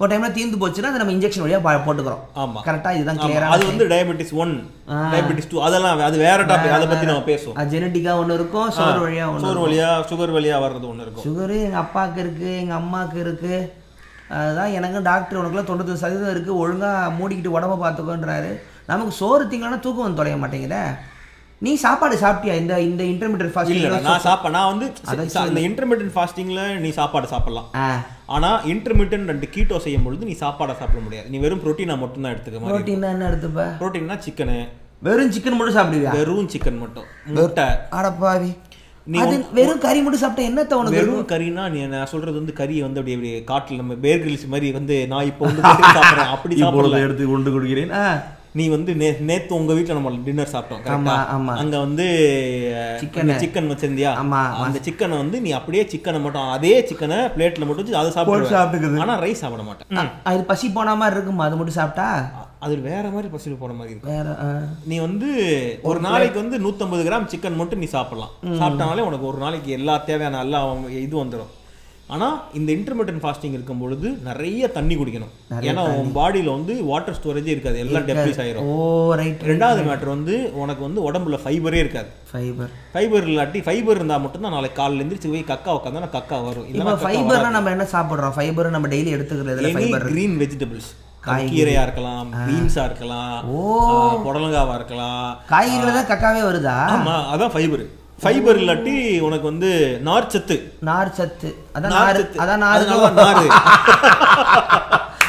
ஒரு டைமில் தீர்ந்து போச்சுன்னா அதை நம்ம இன்ஜெக்ஷன் வழியாக போட்டுக்கிறோம். ஆமாம், கரெக்டாக இதுதான் கிளியரா. அது வந்து டயபெட்டிஸ் 1, டயபெட்டிஸ் 2 அதெல்லாம் அது வேற டாபிக், அதை பற்றி நம்ம பேசுவோம். ஜெனட்டிக்காக ஒன்று இருக்கும், சோறு வழியாக சுகர் வழியாக வர்றது ஒன்று இருக்கும். சுகரு எங்கள் அப்பாவுக்கு இருக்குது, எங்கள் அம்மாவுக்கு இருக்குது. அதுதான் எனக்கும் டாக்டர் உனக்குலாம் 90% இருக்குது, ஒழுங்காக மூடிக்கிட்டு உடம்ப பார்த்துக்கோன்றாரு. நமக்கு சோறு திங்களானா தூக்கம் வந்து தொலைய மாட்டேங்கிற. நீ சாப்பாடு சாப்பிட்டியா இந்த இந்த இன்டர்மீடியட் ஃபாஸ்டிங்? நான் சாப்பிட்டேன். நான் வந்து இந்த இன்டர்மீடியட் ஃபாஸ்டிங்கில் நீ சாப்பாடு சாப்பிடலாம், ஆனால் இன்டர்மீடியட் அண்ட் கீட்டோ செய்யும் பொழுது நீ சாப்பாடை சாப்பிட முடியாது. நீ வெறும் ப்ரோட்டீனாக மட்டும் தான் எடுத்துக்க. ப்ரோட்டீன் என்ன எடுத்துப்ப? ப்ரோட்டீன்னா சிக்கனு, வெறும் சிக்கன் மட்டும் சாப்பிடுவேன். வெறும் சிக்கன் மட்டும், முட்டை. அடப்பாவி, வெறும் கறி மட்டும் சாப்பிட்டா என்ன தோணும்? வெறும் கறினா நீ நான் சொல்றது வந்து கறியை வந்து அப்படி காட்டில் நம்ம பேர் கிரில்ஸ் மாதிரி வந்து நான் இப்போ வந்து அப்படி சாப்பிடலாம் எடுத்து கொண்டு கொடுக்கிறேன். நீ வந்து நேத்து உங்க வீட்டுல நம்ம டின்னர் சாப்பிட்டோம், அங்க வந்து சிக்கன் வச்சிருந்தியா, அந்த சிக்கனை வந்து நீ அப்படியே சிக்கனை மட்டும் அதே சிக்கனை பிளேட்ல மட்டும் வச்சு அதை சாப்பிடுறது. ஆனா ரைஸ் சாப்பிட மாட்டேன், அது பசி போன மாதிரி இருக்குமா, அது மட்டும் சாப்பிட்டா அது வேற மாதிரி பசியில் போன மாதிரி இருக்கு. வேற நீ வந்து ஒரு நாளைக்கு வந்து 150 கிராம் சிக்கன் மட்டும் நீ சாப்பிடலாம், சாப்பிட்டாலே உனக்கு ஒரு நாளைக்கு எல்லா தேவையான எல்லா இது வந்துடும். ஆனால் இந்த இன்டர்மிட்டன்ட் ஃபாஸ்டிங் இருக்கும் பொழுது நிறைய தண்ணி குடிக்கணும், ஏன்னா உன் பாடியில் வந்து வாட்டர் ஸ்டோரேஜே இருக்காது, எல்லாம் டெப்ரிஸ் ஆயிரும். ரெண்டாவது மேட்டர் வந்து உனக்கு வந்து உடம்புல ஃபைபரே இருக்காது. ஃபைபர் இல்லாட்டி ஃபைபர் இருந்தால் மட்டும்தான் நாளைக்கு காலையில் எழுந்திரிச்சு போய் கக்கா உட்காந்தா கக்கா வரும். இல்லை ஃபைபர் நம்ம என்ன சாப்பிட்றோம், ஃபைபர் நம்ம டெய்லி எடுத்துக்கிறது கிரீன் வெஜிடபிள்ஸ், கீரையா இருக்கலாம், பீன்ஸா இருக்கலாம், புடலங்காவா இருக்கலாம், காய்கறில தான் கக்காவே வருதா. ஆமா, அதான் ஃபைபர். ஃபைபர் இல்லாட்டி உனக்கு வந்து நார்ச்சத்து, நார்ச்சத்து அதான் நாறு நாறு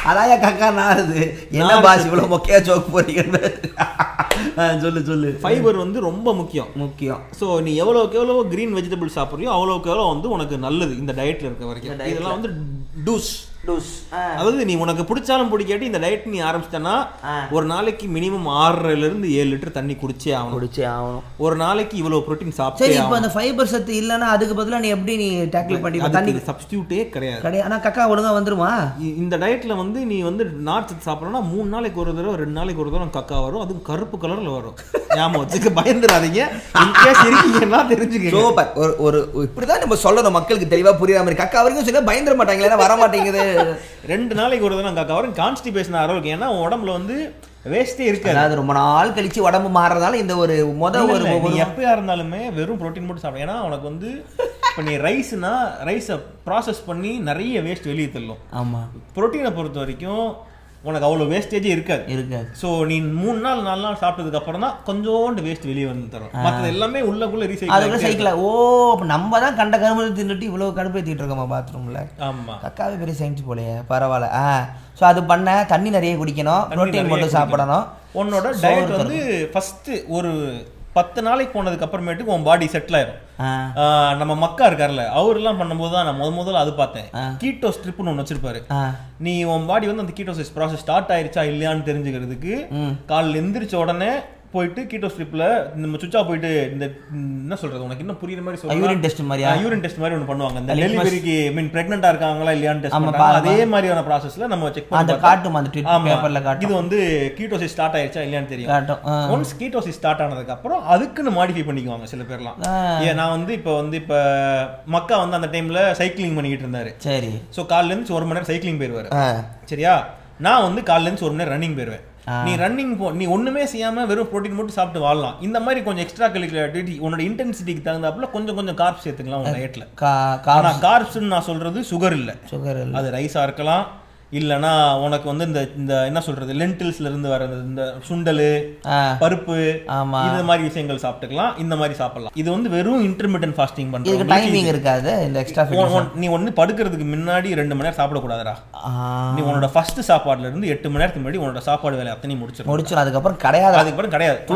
அதாயா கக்கா நாறுது. என்ன பாஸ் இவ்வளவு மொக்கையா ஜோக் போறீங்கன்னு சொல்லு சொல்லு. ஃபைபர் வந்து ரொம்ப முக்கியம் முக்கியம். ஸோ நீ எவ்வளோக்கு எவ்வளோ கிரீன் வெஜிடபிள் சாப்பிட்றியோ அவ்வளோக்கு எவ்வளோ வந்து உனக்கு நல்லது இந்த டயட்டில் இருக்க வரைக்கும். இதெல்லாம் வந்து டூஸ் டூஸ், அதாவது நீ உனக்கு பிடிச்சாலும் பிடிக்காட்டி இந்த டயட் நீ ஆரம்பிச்சிட்டனா ஒரு நாளைக்கு மினிமம் 6.5 லிருந்து 7 லிட்டர் தண்ணி குடிச்சே ஆகணும். ஒரு நாளைக்கு இவ்வளோ ப்ரோட்டீன் சாப்பிட்டு. இப்போ அந்த ஃபைபர் சத்து இல்லைன்னா அதுக்கு பதிலாக நீ எப்படி நீ டேக்கிள் பண்ணி தண்ணி சப்ஸ்டியூட்டே கிடையாது. ஆனால் கக்கா ஒழுங்காக வந்துருமா இந்த டயட்டில் வந்து. நீ வந்து நார்ச்சத்து சாப்பிட்றோன்னா 3 நாளைக்கு ஒரு தடவை 2 நாளைக்கு ஒரு தடவை கக்கா வரும், அதுவும் கருப்பு கலரில் வரும். ஞாபகம் வச்சுக்க, பயந்துடாதீங்க. தெரிஞ்சுக்க, ஒரு இப்படிதான் நம்ம சொல்லணும் மக்களுக்கு தெளிவா புரியாத மாதிரி. கக்கா வரைக்கும் சொல்ல பயந்துட மாட்டாங்களா, வர மாட்டேங்குது. 2 நாளைக்கு ஒரு தான் கக்கா வரும். கான்ஸ்டிபேஷன் ஆரோக்கியம், ஏன்னா உடம்புல வந்து வேஸ்டே இருக்காது. அது ரொம்ப நாள் கழிச்சு உடம்பு மாறறதால இந்த ஒரு ஒரு எப்பயா இருந்தாலுமே வெறும் புரோட்டீன் மட்டும் சாப்பிடும். ஏன்னா உனக்கு வந்து இப்போ நீ ரைஸ்னா ரைஸை ப்ராசஸ் பண்ணி நிறைய வேஸ்ட் வெளியே தள்ளும். ஆமாம், புரோட்டீனை பொறுத்த வரைக்கும் உனக்கு அவ்வளோ வேஸ்டேஜே இருக்காது. ஸோ நீ 3 நாள் 4 நாள் சாப்பிட்டதுக்கு அப்புறம் தான் கொஞ்சோண்டு வேஸ்ட் வெளியே வந்து தரும். மற்றது எல்லாமே உள்ளக்குள்ளே ரீசைக்கிள். ஓ, நம்ம தான் கண்ட கரும்பு தின்னுட்டு இவ்வளோ கடுப்பு ஏற்றிட்டு இருக்கோம்மா பாத்ரூமில். ஆமாம், கக்காவே பெரிய சயின்ஸ் போலையே, பரவாயில்ல. ஸோ அது பண்ண தண்ணி நிறைய குடிக்கணும், ப்ரோட்டீன் மட்டும் சாப்பிடணும். உன்னோட டயட் வந்து ஃபஸ்ட்டு ஒரு 10 நாளைக்கு போனதுக்கு அப்புறமேட்டுக்கு உன் பாடி செட்டில் ஆயிரும். நம்ம மக்கா இருக்காருல்ல, அவர் எல்லாம் பண்ணும்போது தான் நான் முதல்ல அது பார்த்தேன். கீட்டோ ஸ்ட்ரிப்னு ஒன்று வச்சிருப்பாரு. நீ உன் பாடி வந்து அந்த கீட்டோசிஸ் ப்ராசஸ் ஸ்டார்ட் ஆயிருச்சா இல்லையான்னு தெரிஞ்சுக்கிறதுக்கு காலையில் எந்திரிச்ச உடனே போயிட்டு கீட்டோ ஸ்ட்ரிப்ல நம்ம சுவிட்சா போயிட்டு இந்த என்ன சொல்றது உனக்கு இன்னும் புரியுற மாதிரி சொல்லுவாங்க. யூரின் டெஸ்ட் மாதிரி ஒன்று பண்ணுவாங்க. இந்த டெலிவரிக்கு மீன் பிரெக்னென்ட்டா இருக்காங்களா இல்லையான்னு டெஸ்ட் பண்ணுவாங்க. அதே மாதிரியான ப்ராசஸ்ல நம்ம செக் பண்ணி காட்டும் அந்த பேப்பர்ல காட்டும். இது வந்து கீட்டோசிஸ் ஸ்டார்ட் ஆயிடுச்சா இல்லையான்னு தெரியும். ஒன்ஸ் கீட்டோசிஸ் ஸ்டார்ட் ஆனதுக்கு அப்புறம் அதுக்குன்னு மாடிஃபை பண்ணிக்குவாங்க சில பேர்லாம். நான் வந்து இப்போ மக்கா வந்து அந்த டைம்ல சைக்கிளிங் பண்ணிக்கிட்டு இருந்தாரு. சரி, ஸோ காலைல இருந்து 1 மணி நேரம் சைக்கிளிங் போயிருவாரு. சரியா, நான் வந்து காலைல இருந்து 1 மணி நேரம் ரன்னிங் போயிருவேன். நீ ரன்னிங் போ, நீ ஒண்ணுமே செய்யாம வெறும் புரோட்டீன் மட்டும் சாப்பிட்டு வாழலாம். இந்த மாதிரி கொஞ்சம் எக்ஸ்ட்ரா கரிக்குலர் ஆக்டிவிட்டி உன்னோட இன்டென்சிட்டிக்கு தகுந்தாப்புல கொஞ்சம் கார்ப்ஸ் சேர்த்துக்கலாம் உங்க டயட்ல. ஆனா கார்ப்ஸ்ன்னு நான் சொல்றது சுகர் இல்ல, அது ரைஸா இருக்கலாம். இல்லைனா உனக்கு வந்து இந்த என்ன சொல்றது லென்டில்ஸ்ல இருந்து வர இந்த சுண்டல், பருப்பு, இந்த மாதிரி விஷயங்கள் சாப்பிட்டுக்கலாம். இந்த மாதிரி சாப்பிடலாம். இது வந்து வெறும் இன்டர்மிட்டன்ட் ஃபாஸ்டிங் பண்றது. டைமிங் இருக்காது. இந்த எக்ஸ்ட்ரா நீ ஒண்ணு படுக்கிறதுக்கு முன்னாடி 2 மணி நேரம் சாப்பிடக்கூடாதுடா. நீ உன்னோட ஃபர்ஸ்ட் சாப்பாடுல இருந்து 8 மணி நேரத்துக்கு முன்னாடி உன்னோட சாப்பாடு வேலை அத்தனை முடிச்சிடும். அதுக்கப்புறம் கிடையாது.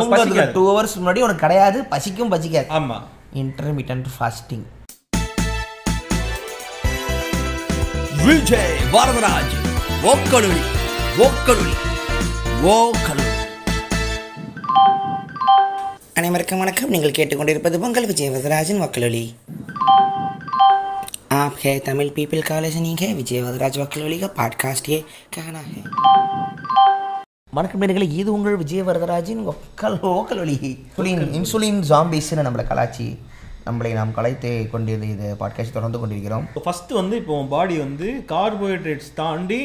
2 hours முன்னாடி உனக்கு கிடையாது, பசிக்காது. ஆமா, இன்டர்மிட்டன்ட் ஃபாஸ்டிங். விஜய வரதராஜ அனைவருக்கும் வணக்கம். நீங்கள் கேட்டுக்கொண்டிருப்பது உங்கள் விஜய வரதராஜன் வக்கலொலி. आप है तमिल पीपल कॉलेज नहीं है विजय वरदराज वकलொலி का पॉडकास्ट ये कहना है. வணக்கம் நேயர்களே, இது உங்கள் விஜய வரதராஜன் வக்கலொலி. இன்சுலின் ஜாம்பிஸ்னு நம்மளை கலாச்சி நம்மளை நாம் கலைத்து கொண்டிருந்த இது பாட்காஸ்ட் தொடர்ந்து கொண்டிருக்கிறோம். ஃபஸ்ட்டு வந்து இப்போ உன் பாடி வந்து கார்போஹைட்ரேட்ஸ் தாண்டி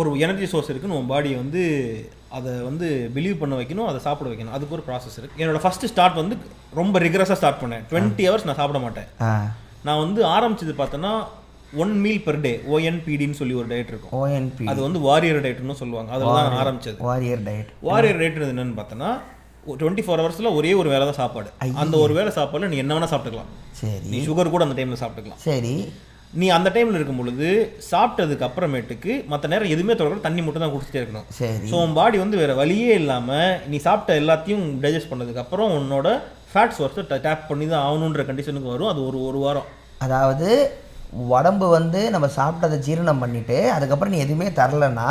ஒரு எனர்ஜி சோர்ஸ் இருக்குன்னு உன் பாடியை வந்து அதை வந்து பிலீவ் பண்ண வைக்கணும், அதை சாப்பிட வைக்கணும். அதுக்கு ஒரு ப்ராசஸ் இருக்குது. என்னோடய ஃபஸ்ட்டு ஸ்டார்ட் வந்து ரொம்ப ரிகரஸாக ஸ்டார்ட் பண்ணேன். 20 hours நான் சாப்பிட மாட்டேன். நான் வந்து ஆரம்பிச்சது பார்த்தோன்னா 1 meal per day ONPDன்னு சொல்லி ஒரு டயட் இருக்கும். ONPD அது வந்து வாரியர் டயட்னு சொல்லுவாங்க. அதில் தான் ஆரம்பிச்சது வாரியர் டயட் என்னென்னு பார்த்தோன்னா 24 hours ஒரே ஒரு வேலை தான் சாப்பாடு. அந்த ஒரு வேலை சாப்பாடுல நீ என்ன வேணா சாப்பிட்டுக்கலாம். சரி, நீ சுகர் கூட அந்த டைம்ல சாப்பிட்டுக்கலாம். சரி, நீ அந்த டைம்ல இருக்கும் பொழுது சாப்பிட்டதுக்கு அப்புறமேட்டுக்கு மற்ற நேரம் எதுவுமே தொடர்ந்து தண்ணி மட்டும் தான் குடிச்சிட்டே இருக்கணும். சரி, ஸோ உன் பாடி வந்து வேற வழியே இல்லாம நீ சாப்பிட்ட எல்லாத்தையும் டைஜஸ்ட் பண்ணதுக்கு அப்புறம் உன்னோட ஃபேட் சோர்ஸை டேப் பண்ணி தான் ஆகணுன்ற கண்டிஷனுக்கு வரும். அது ஒரு வாரம். அதாவது உடம்பு வந்து நம்ம சாப்பிட்டதை ஜீரணம் பண்ணிட்டு அதுக்கப்புறம் நீ எதுவுமே தரலன்னா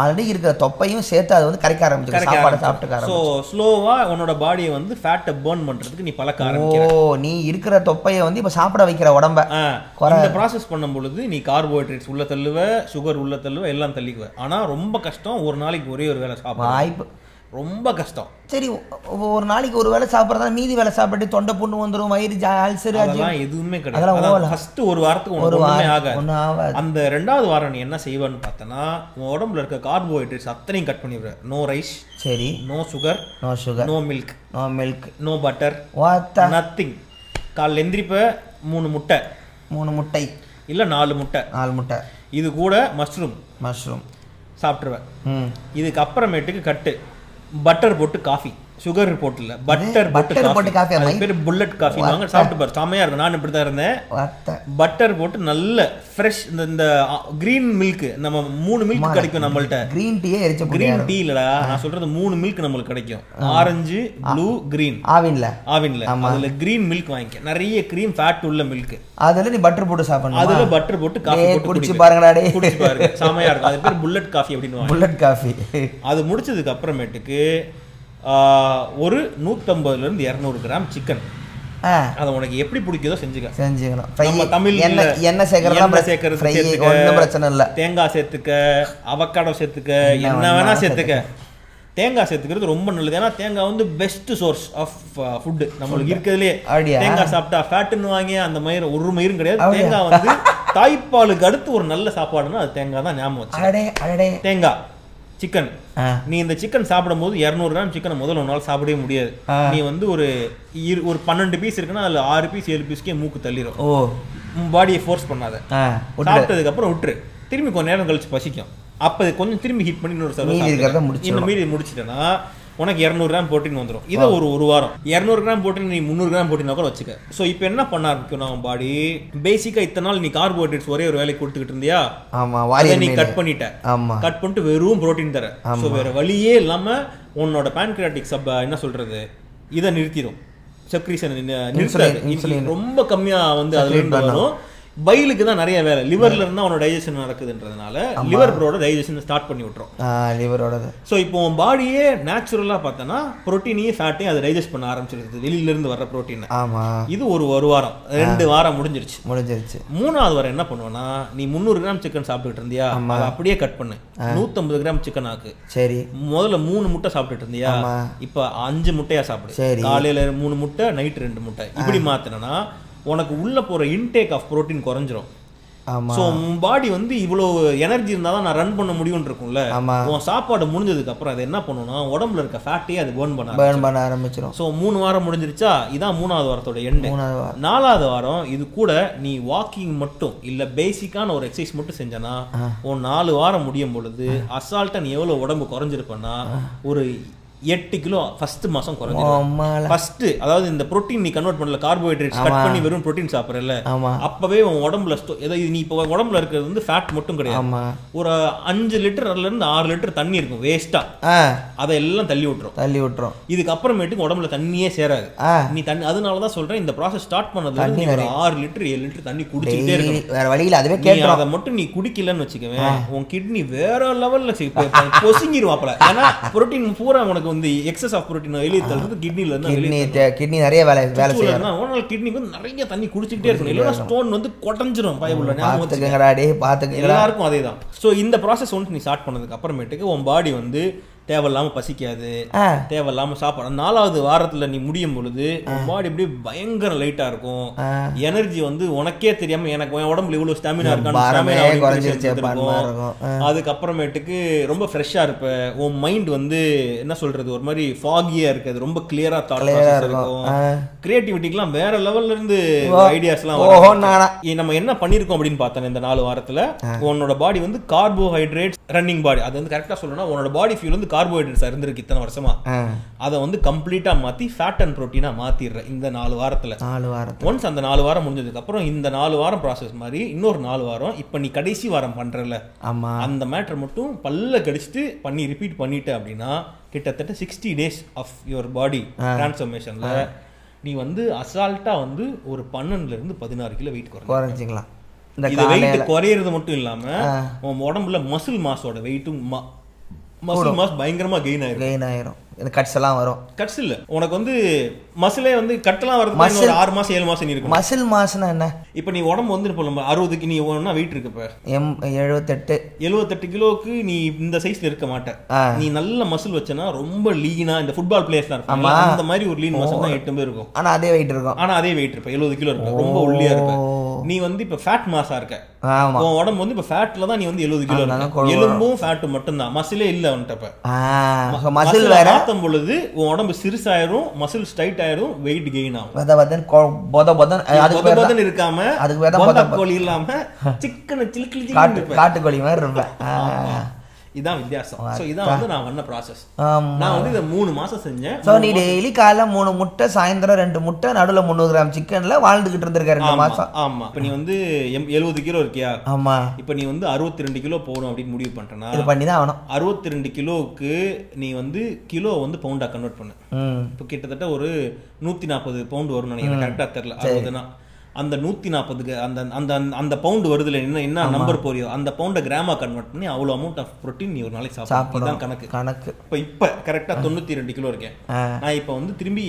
ஆல்ரெடி இருக்கிற தொப்பையும் சேர்த்து அதை வந்து கரைக்க ஆரம்பிச்சிருக்கு. சாப்பாடு சாப்பிட்டு ஸோ ஸ்லோவாக உன்னோட பாடியை வந்து ஃபேட்டை பேர்ன் பண்ணுறதுக்கு நீ பழக்க ஆரம்பிக்கிற. ஓ, நீ இருக்கிற தொப்பையை வந்து இப்போ சாப்பிட வைக்கிற உடம்பை இந்த ப்ராசஸ் பண்ணும் பொழுது நீ கார்போஹைட்ரேட்ஸ் உள்ள தள்ளுவ, சுகர் உள்ள தள்ளுவ, எல்லாம் தள்ளிக்குவ. ஆனால் ரொம்ப கஷ்டம், ஒரு நாளைக்கு ஒரே ஒரு வேலை சாப்பிட வாய்ப்பு ரொம்ப கஷ்டம். சரி, ஒரு நாளைக்கு ஒரு வேலை சாப்பிட்றதா மீதி வேலை சாப்பிட்டு தொண்டை புண்ணு வந்துடும், வயிறு அல்சர் அதெல்லாம் எதுவுமே கிடையாது. ஃபர்ஸ்ட் ஒரு வாரத்துக்கு ஒரு வாரம் ஆகாது. அந்த ரெண்டாவது வாரம் நீ என்ன செய்வான்னு பார்த்தனா, உன் உடம்புல இருக்க கார்போஹைட்ரேட்ஸ் அத்தனையும் கட் பண்ணிடுற. நோ ரைஸ், சரி, no sugar, no milk, no butter, nothing. காலைல எந்திரிப்ப 3 முட்டை இல்லை 4 முட்டை, இது கூட மஷ்ரூம் சாப்பிட்ருவேன். இதுக்கு அப்புறமேட்டுக்கு கட்டு பட்டர் போட்டு காஃபி, சுகர் போட்டு இல்லை பட்டர் போட்டு காஃபி, அது பேர் புல்லட் காஃபி. வாங்க சாப்பிட்டு பாரு, செம்மையாக இருக்கும். நான் இப்படி தான் இருந்தேன். பட்டர் போட்டு நல்ல ஃப்ரெஷ் இந்த கிரீன் மில்க், நம்ம 3 மில்க் கிடைக்கும் நம்மள்ட்ட. கிரீன் டீயே எரிச்சு, கிரீன் டீ இல்லடா நான் சொல்றது, 3 மில்க் நம்மளுக்கு கிடைக்கும். Orange, blue, green. ஆவின்ல அதில் கிரீன் மில்க் வாங்கிக்க, நிறைய கிரீம் ஃபேட் உள்ள மில்க். அதில் நீ பட்டர் போட்டு சாப்பிடணும். அதில் பட்டர் போட்டு காஃபி போட்டு குடிச்சு பாருங்கடா, குடிச்சு பாருங்க, செம்மையாக இருக்கும். அது பேர் புல்லட் காஃபி அப்படின்னு, புல்லட் காஃபி. அது முடிச்சதுக்கு அப்புறமேட்டுக்கு ஒரு 150-200 கிராம் சிக்கன், அதை உனக்கு எப்படி பிடிக்குதோ செஞ்சுக்கலாம். தேங்காய் சேர்த்துக்க, அவக்காடோ சேர்த்துக்க, என்ன வேணா சேர்த்துக்க. தேங்காய் சேர்த்துக்கிறது ரொம்ப நல்லது, ஏன்னா தேங்காய் வந்து பெஸ்ட் சோர்ஸ் ஆஃப் ஃபுட்டு. நம்மளுக்கு இருக்கிறதுலே தேங்காய் சாப்பிட்டா ஃபேட்டுன்னு வாங்கி அந்த மயிர் ஒரு மயிரும் கிடையாது. தேங்காய் வந்து தாய்ப்பாலுக்கு அடுத்து ஒரு நல்ல சாப்பாடுன்னா அது தேங்காய் தான். ஞாபகம், தேங்காய் சிக்கன். நீ இந்த சிக்கன் சாப்பிடும் போது 200 கிராம் சிக்கனை முதல்ல உன்னால் சாப்பிடவே முடியாது. நீ வந்து ஒரு 12 பீஸ் இருக்குன்னா அதில் 6 பீஸ் 7 பீஸ்க்கே மூக்கு தள்ளிடும். ஓ, பாடியை ஃபோர்ஸ் பண்ணாத. சாப்பிட்டதுக்கப்புறம் விட்டுரு, திரும்பி கொஞ்சம் நேரம் கழிச்சு பசிக்கும். அப்போ கொஞ்சம் திரும்பி ஹீட் பண்ணி இன்னொரு சாப்பிடும். மீறி முடிச்சிட்டேன்னா உனக்கு 200 கிராம் போட்டின் வந்துடும். இதை ஒரு வாரம் 200 கிராம் போட்டின், நீ 300 கிராம் போட்டினா கூட வச்சுக்க. ஸோ இப்போ என்ன பண்ண ஆரம்பிக்கும் நம்ம பாடி? பேசிக்காக இத்தனை நாள் நீ கார்போஹைட்ரேட்ஸ் ஒரே ஒரு வேலைக்கு கொடுத்துக்கிட்டு இருந்தியா, நீ கட் பண்ணிட்ட. கட் பண்ணிட்டு வெறும் புரோட்டீன் தர. ஸோ வேற வழியே இல்லாமல் உன்னோட பேன்கிராட்டிக் சப் என்ன சொல்றது, இதை நிறுத்திடும். செக்ரீஷன் நிறுத்த ரொம்ப கம்மியாக வந்து அதுல வரும். பயிலுக்கு தான் நிறைய வேலை. லிவர்ல இருந்தா உனோட டைஜஷன் நடக்குதுன்றதுனால லிவரோட டைஜஷன் ஸ்டார்ட் பண்ணி விட்டுரும் லிவரோட. ஸோ இப்போ பாடியே நேச்சுரலா பார்த்தோன்னா புரோட்டீனையும் ஃபேட்டையும் அது டைஜஸ்ட் பண்ண ஆரம்பிச்சிருக்கு, வெளியில இருந்து வர்ற புரோட்டீன். இது ஒரு வாரம் 2 வாரம் முடிஞ்சிருச்சு. 3ஆவது வாரம் என்ன பண்ணுவேன்னா, நீ 300 கிராம் சிக்கன் சாப்பிட்டுட்டு இருந்தியா, அப்படியே கட் பண்ணு, 150 கிராம் சிக்கன் ஆக்கு. சரி, முதல்ல 3 முட்டை சாப்பிட்டுட்டு இருந்தியா, இப்ப 5 முட்டையா சாப்பிடு. காலையில 3 முட்டை, நைட் 2 முட்டை. இப்படி மாத்தினா உனக்கு உள்ள போற இன்டேக் ஆஃப் புரோட்டீன் குறைஞ்சிரும். ஸோ உன் பாடி வந்து இவ்வளோ எனர்ஜி இருந்தால் தான் நான் ரன் பண்ண முடியும்னு இருக்கும்ல. உன் சாப்பாடு முடிஞ்சதுக்கு அப்புறம் அதை என்ன பண்ணணும்னா, உடம்புல இருக்க ஃபேட்டையே அது பேர்ன் பண்ண ஆரம்பிச்சிடும். ஸோ 3 வாரம் முடிஞ்சிருச்சா, இதான் 3ஆவது வாரத்தோட எண்டு. 4ஆவது வாரம் இது கூட நீ வாக்கிங் மட்டும் இல்லை, பேசிக்கான ஒரு எக்ஸசைஸ் மட்டும் செஞ்சனா, உன் 4 வாரம் முடியும் பொழுது அசால்ட்டா நீ எவ்வளோ உடம்பு குறைஞ்சிருப்பேன்னா ஒரு 8 கிலோ ஃபர்ஸ்ட் மாசம் குறைஞ்சிடும். ஃபர்ஸ்ட், அதாவது இந்த புரோட்டீன் நீ கன்வெர்ட் பண்ணல, கார்போஹைட்ரேட்ஸ் கட் பண்ணி வெறும் புரோட்டீன் சாப்பிடறல, அப்பவே உன் உடம்புல நீ இப்போ உடம்புல இருக்கிறது வந்து ஃபேட் மட்டும் கிடையாது, ஒரு 5 லிட்டர்ல இருந்து 6 லிட்டர் தண்ணி இருக்கும் வேஸ்டா, அதெல்லாம் தள்ளி விட்டுரும். இதுக்கு அப்புறமேட்டுக்கு உடம்புல தண்ணியே சேராது. நீ தண்ணி, அதனாலதான் சொல்றேன் இந்த ப்ராசஸ் ஸ்டார்ட் பண்ணதுல ஒரு 6 லிட்டர் 7 லிட்டர் தண்ணி குடிச்சிட்டே இருக்கும். வேற வழியில அதுவே கேட்கும். அதை மட்டும் நீ குடிக்கலன்னு வச்சுக்கவே, உன் கிட்னி வேற லெவல்ல பொசுங்கிடுவாப்ல. ஏன்னா புரோட்டீன் பூரா உனக்கு வந்து எக்ஸஸ் ஆஃப் புரோட்டீன் வெளியே தள்ளுறது. கிட்னில இருந்து கிட்னி நிறைய வேலை செய்யறதுனா ஒருநாள் கிட்னிக்கு வந்து நிறைய தண்ணி குடிச்சிட்டே இருக்கணும், இல்லனா ஸ்டோன் வந்து குடஞ்சிரும். பயமுள்ள ஞாபகத்துக்குங்கடா, டேய் பாத்துங்க, எல்லாருக்கும் அதேதான். சோ இந்த process ஒன்ஸ் நீ ஸ்டார்ட் பண்ணதுக்கு அப்புறமேட்டுக்கு உன் பாடி வந்து தேவையில்லாம பசிக்காது, தேவையில்லாம சாப்பாடு. 4ஆவது வாரத்துல நீ முடியும் பொழுது உன் பாடி இப்படி பயங்கர லைட்டா இருக்கும். எனர்ஜி வந்து உனக்கே தெரியாம, எனக்கு உடம்புல இவ்வளவு ஸ்டாமினா இருக்கான்னு. அதுக்கப்புறமேட்டுக்கு ரொம்ப ஃப்ரெஷ்ஷா இருப்ப. உன் மைண்ட் வந்து என்ன சொல்றது, ஒரு மாதிரி ஃபாகியா இருக்காது, ரொம்ப கிளியரா இருக்கும். கிரியேட்டிவிட்டிக்குலாம் வேற லெவல்ல இருந்து ஐடியாஸ் எல்லாம். நம்ம என்ன பண்ணிருக்கோம் அப்படின்னு பார்த்தோம் இந்த 4 வாரத்துல, உன்னோட பாடி வந்து கார்போஹைட்ரேட் ரன்னிங் பாடி. அது வந்து கரெக்டா சொல்லணும்னா உன்னோட பாடி ஃபியூல் வந்து கார்போஹைட்ரேட்ஸ் இருந்திருக்கு இத்தனை வருஷமா, அதை வந்து கம்ப்ளீட்டா மாத்தி ஃபேட் அண்ட் புரோட்டீனா மாத்திடுற இந்த 4 வாரத்துல. ஒன்ஸ் அந்த 4 வாரம் முடிஞ்சதுக்கு அப்புறம் இந்த 4 வாரம் ப்ராசஸ் மாதிரி இன்னொரு 4 வாரம் இப்ப நீ கடைசி வாரம் பண்றல, அந்த மேட்டர் மட்டும் பல்ல கடிச்சிட்டு பண்ணி ரிப்பீட் பண்ணிட்டு அப்படின்னா கிட்டத்தட்ட 60 days ஆஃப் யுவர் பாடி டிரான்ஸ்ஃபர்மேஷன்ல நீ வந்து அசால்ட்டா வந்து ஒரு 12-16 கிலோ வெயிட் குறைஞ்சிக்கலாம். இது வெயிட் குறையிறது மட்டும் இல்லாம உன் உடம்புல மசில் மாஸோட வெயிட்டும் மசில் மாஸ் பயங்கரமாக கெயின் ஆயிரும். இந்த கட்ஸ் எல்லாம் வரும். கட்ஸ் இல்லை, உனக்கு வந்து மசிலே வந்து கட்டெல்லாம் வரது 6 மாதம் 7 மாதம் நீ இருக்கும். மசில் மாஸ்னா என்ன? இப்போ நீ உடம்பு வந்து இப்போ நம்ம 60 நீ ஒன்னா வெயிட் இருக்கு, இப்போ 78 கிலோவுக்கு நீ இந்த சைஸ்ல இருக்க மாட்டேன். நீ நல்ல மசில் வச்சனா ரொம்ப லீனா இந்த ஃபுட்பால் பிளேயர்ஸ் தான் இருக்கும் அந்த மாதிரி ஒரு லீன் மசில் தான் 8 பேர் இருக்கும். ஆனால் அதே வெயிட் இருக்கும், ஆனால் அதே வெயிட் இருப்பேன் 70 கிலோ இருக்கும், ரொம்ப ஒல்லியா இருப்பேன். நீ வந்து இப்போ ஃபேட் மாஸா இருக்க, உன் உடம்பு வந்து இப்போ ஃபேட்ல தான் நீ வந்து 70 கிலோ இருக்கும். எலும்பும் ஃபேட்டும் மட்டும்தான், மசிலே இல்லை வந்துட்டப்ப. மசில் வேற பொழுது உன் உடம்பு சிறுசாயிரும், மசில் ஸ்ட்ரைட் ஆயிரும், வெயிட் கெயின் ஆகும். இருக்காம கோழி இல்லாம சிக்கன சிலுக்கு காட்டுக்கோழி மாதிரி இருப்பேன். இதான் வித்தியாசம். சோ இதான் வந்து நான் பண்ண process. நான் வந்து இத 3 மாசம் செஞ்சேன். சோ நீ டெய்லி காலையில 3 முட்டை, சாயந்தரம் 2 முட்டை, நடுவுல 300 கிராம் சிக்கன்ல வாழ்ந்துகிட்டு இருந்திருக்காரு 2 மாசம். ஆமா. இப்போ நீ வந்து 70 கிலோ இருக்கியா? ஆமா. இப்போ நீ வந்து 62 கிலோ போறோம் அப்படி முடிவு பண்றனா இது பண்ணி தான் ஆகணும். 62 கிலோவுக்கு நீ வந்து கிலோ வந்து பவுண்டா கன்வெர்ட் பண்ணு. இப்போ கிட்டத்தட்ட ஒரு 140 பவுண்ட் வரும் நினைக்கிறேன், கரெக்ட்டா தெரியல. 60னா அந்த 140க்கு அந்த அந்த அந்த பவுண்ட் வருதுல என்ன என்ன நம்பர் போறியோ அந்த பவுண்டை கிராமா கன்வெர்ட் பண்ணி அவ்வளோ அமௌண்ட் ஆஃப் ப்ரோட்டீன் நீ ஒரு நாளைக்கு சாப்பிடலாம். கணக்கு இப்போ கரெக்டாக 92 கிலோ இருக்கேன் நான். இப்போ வந்து திரும்பி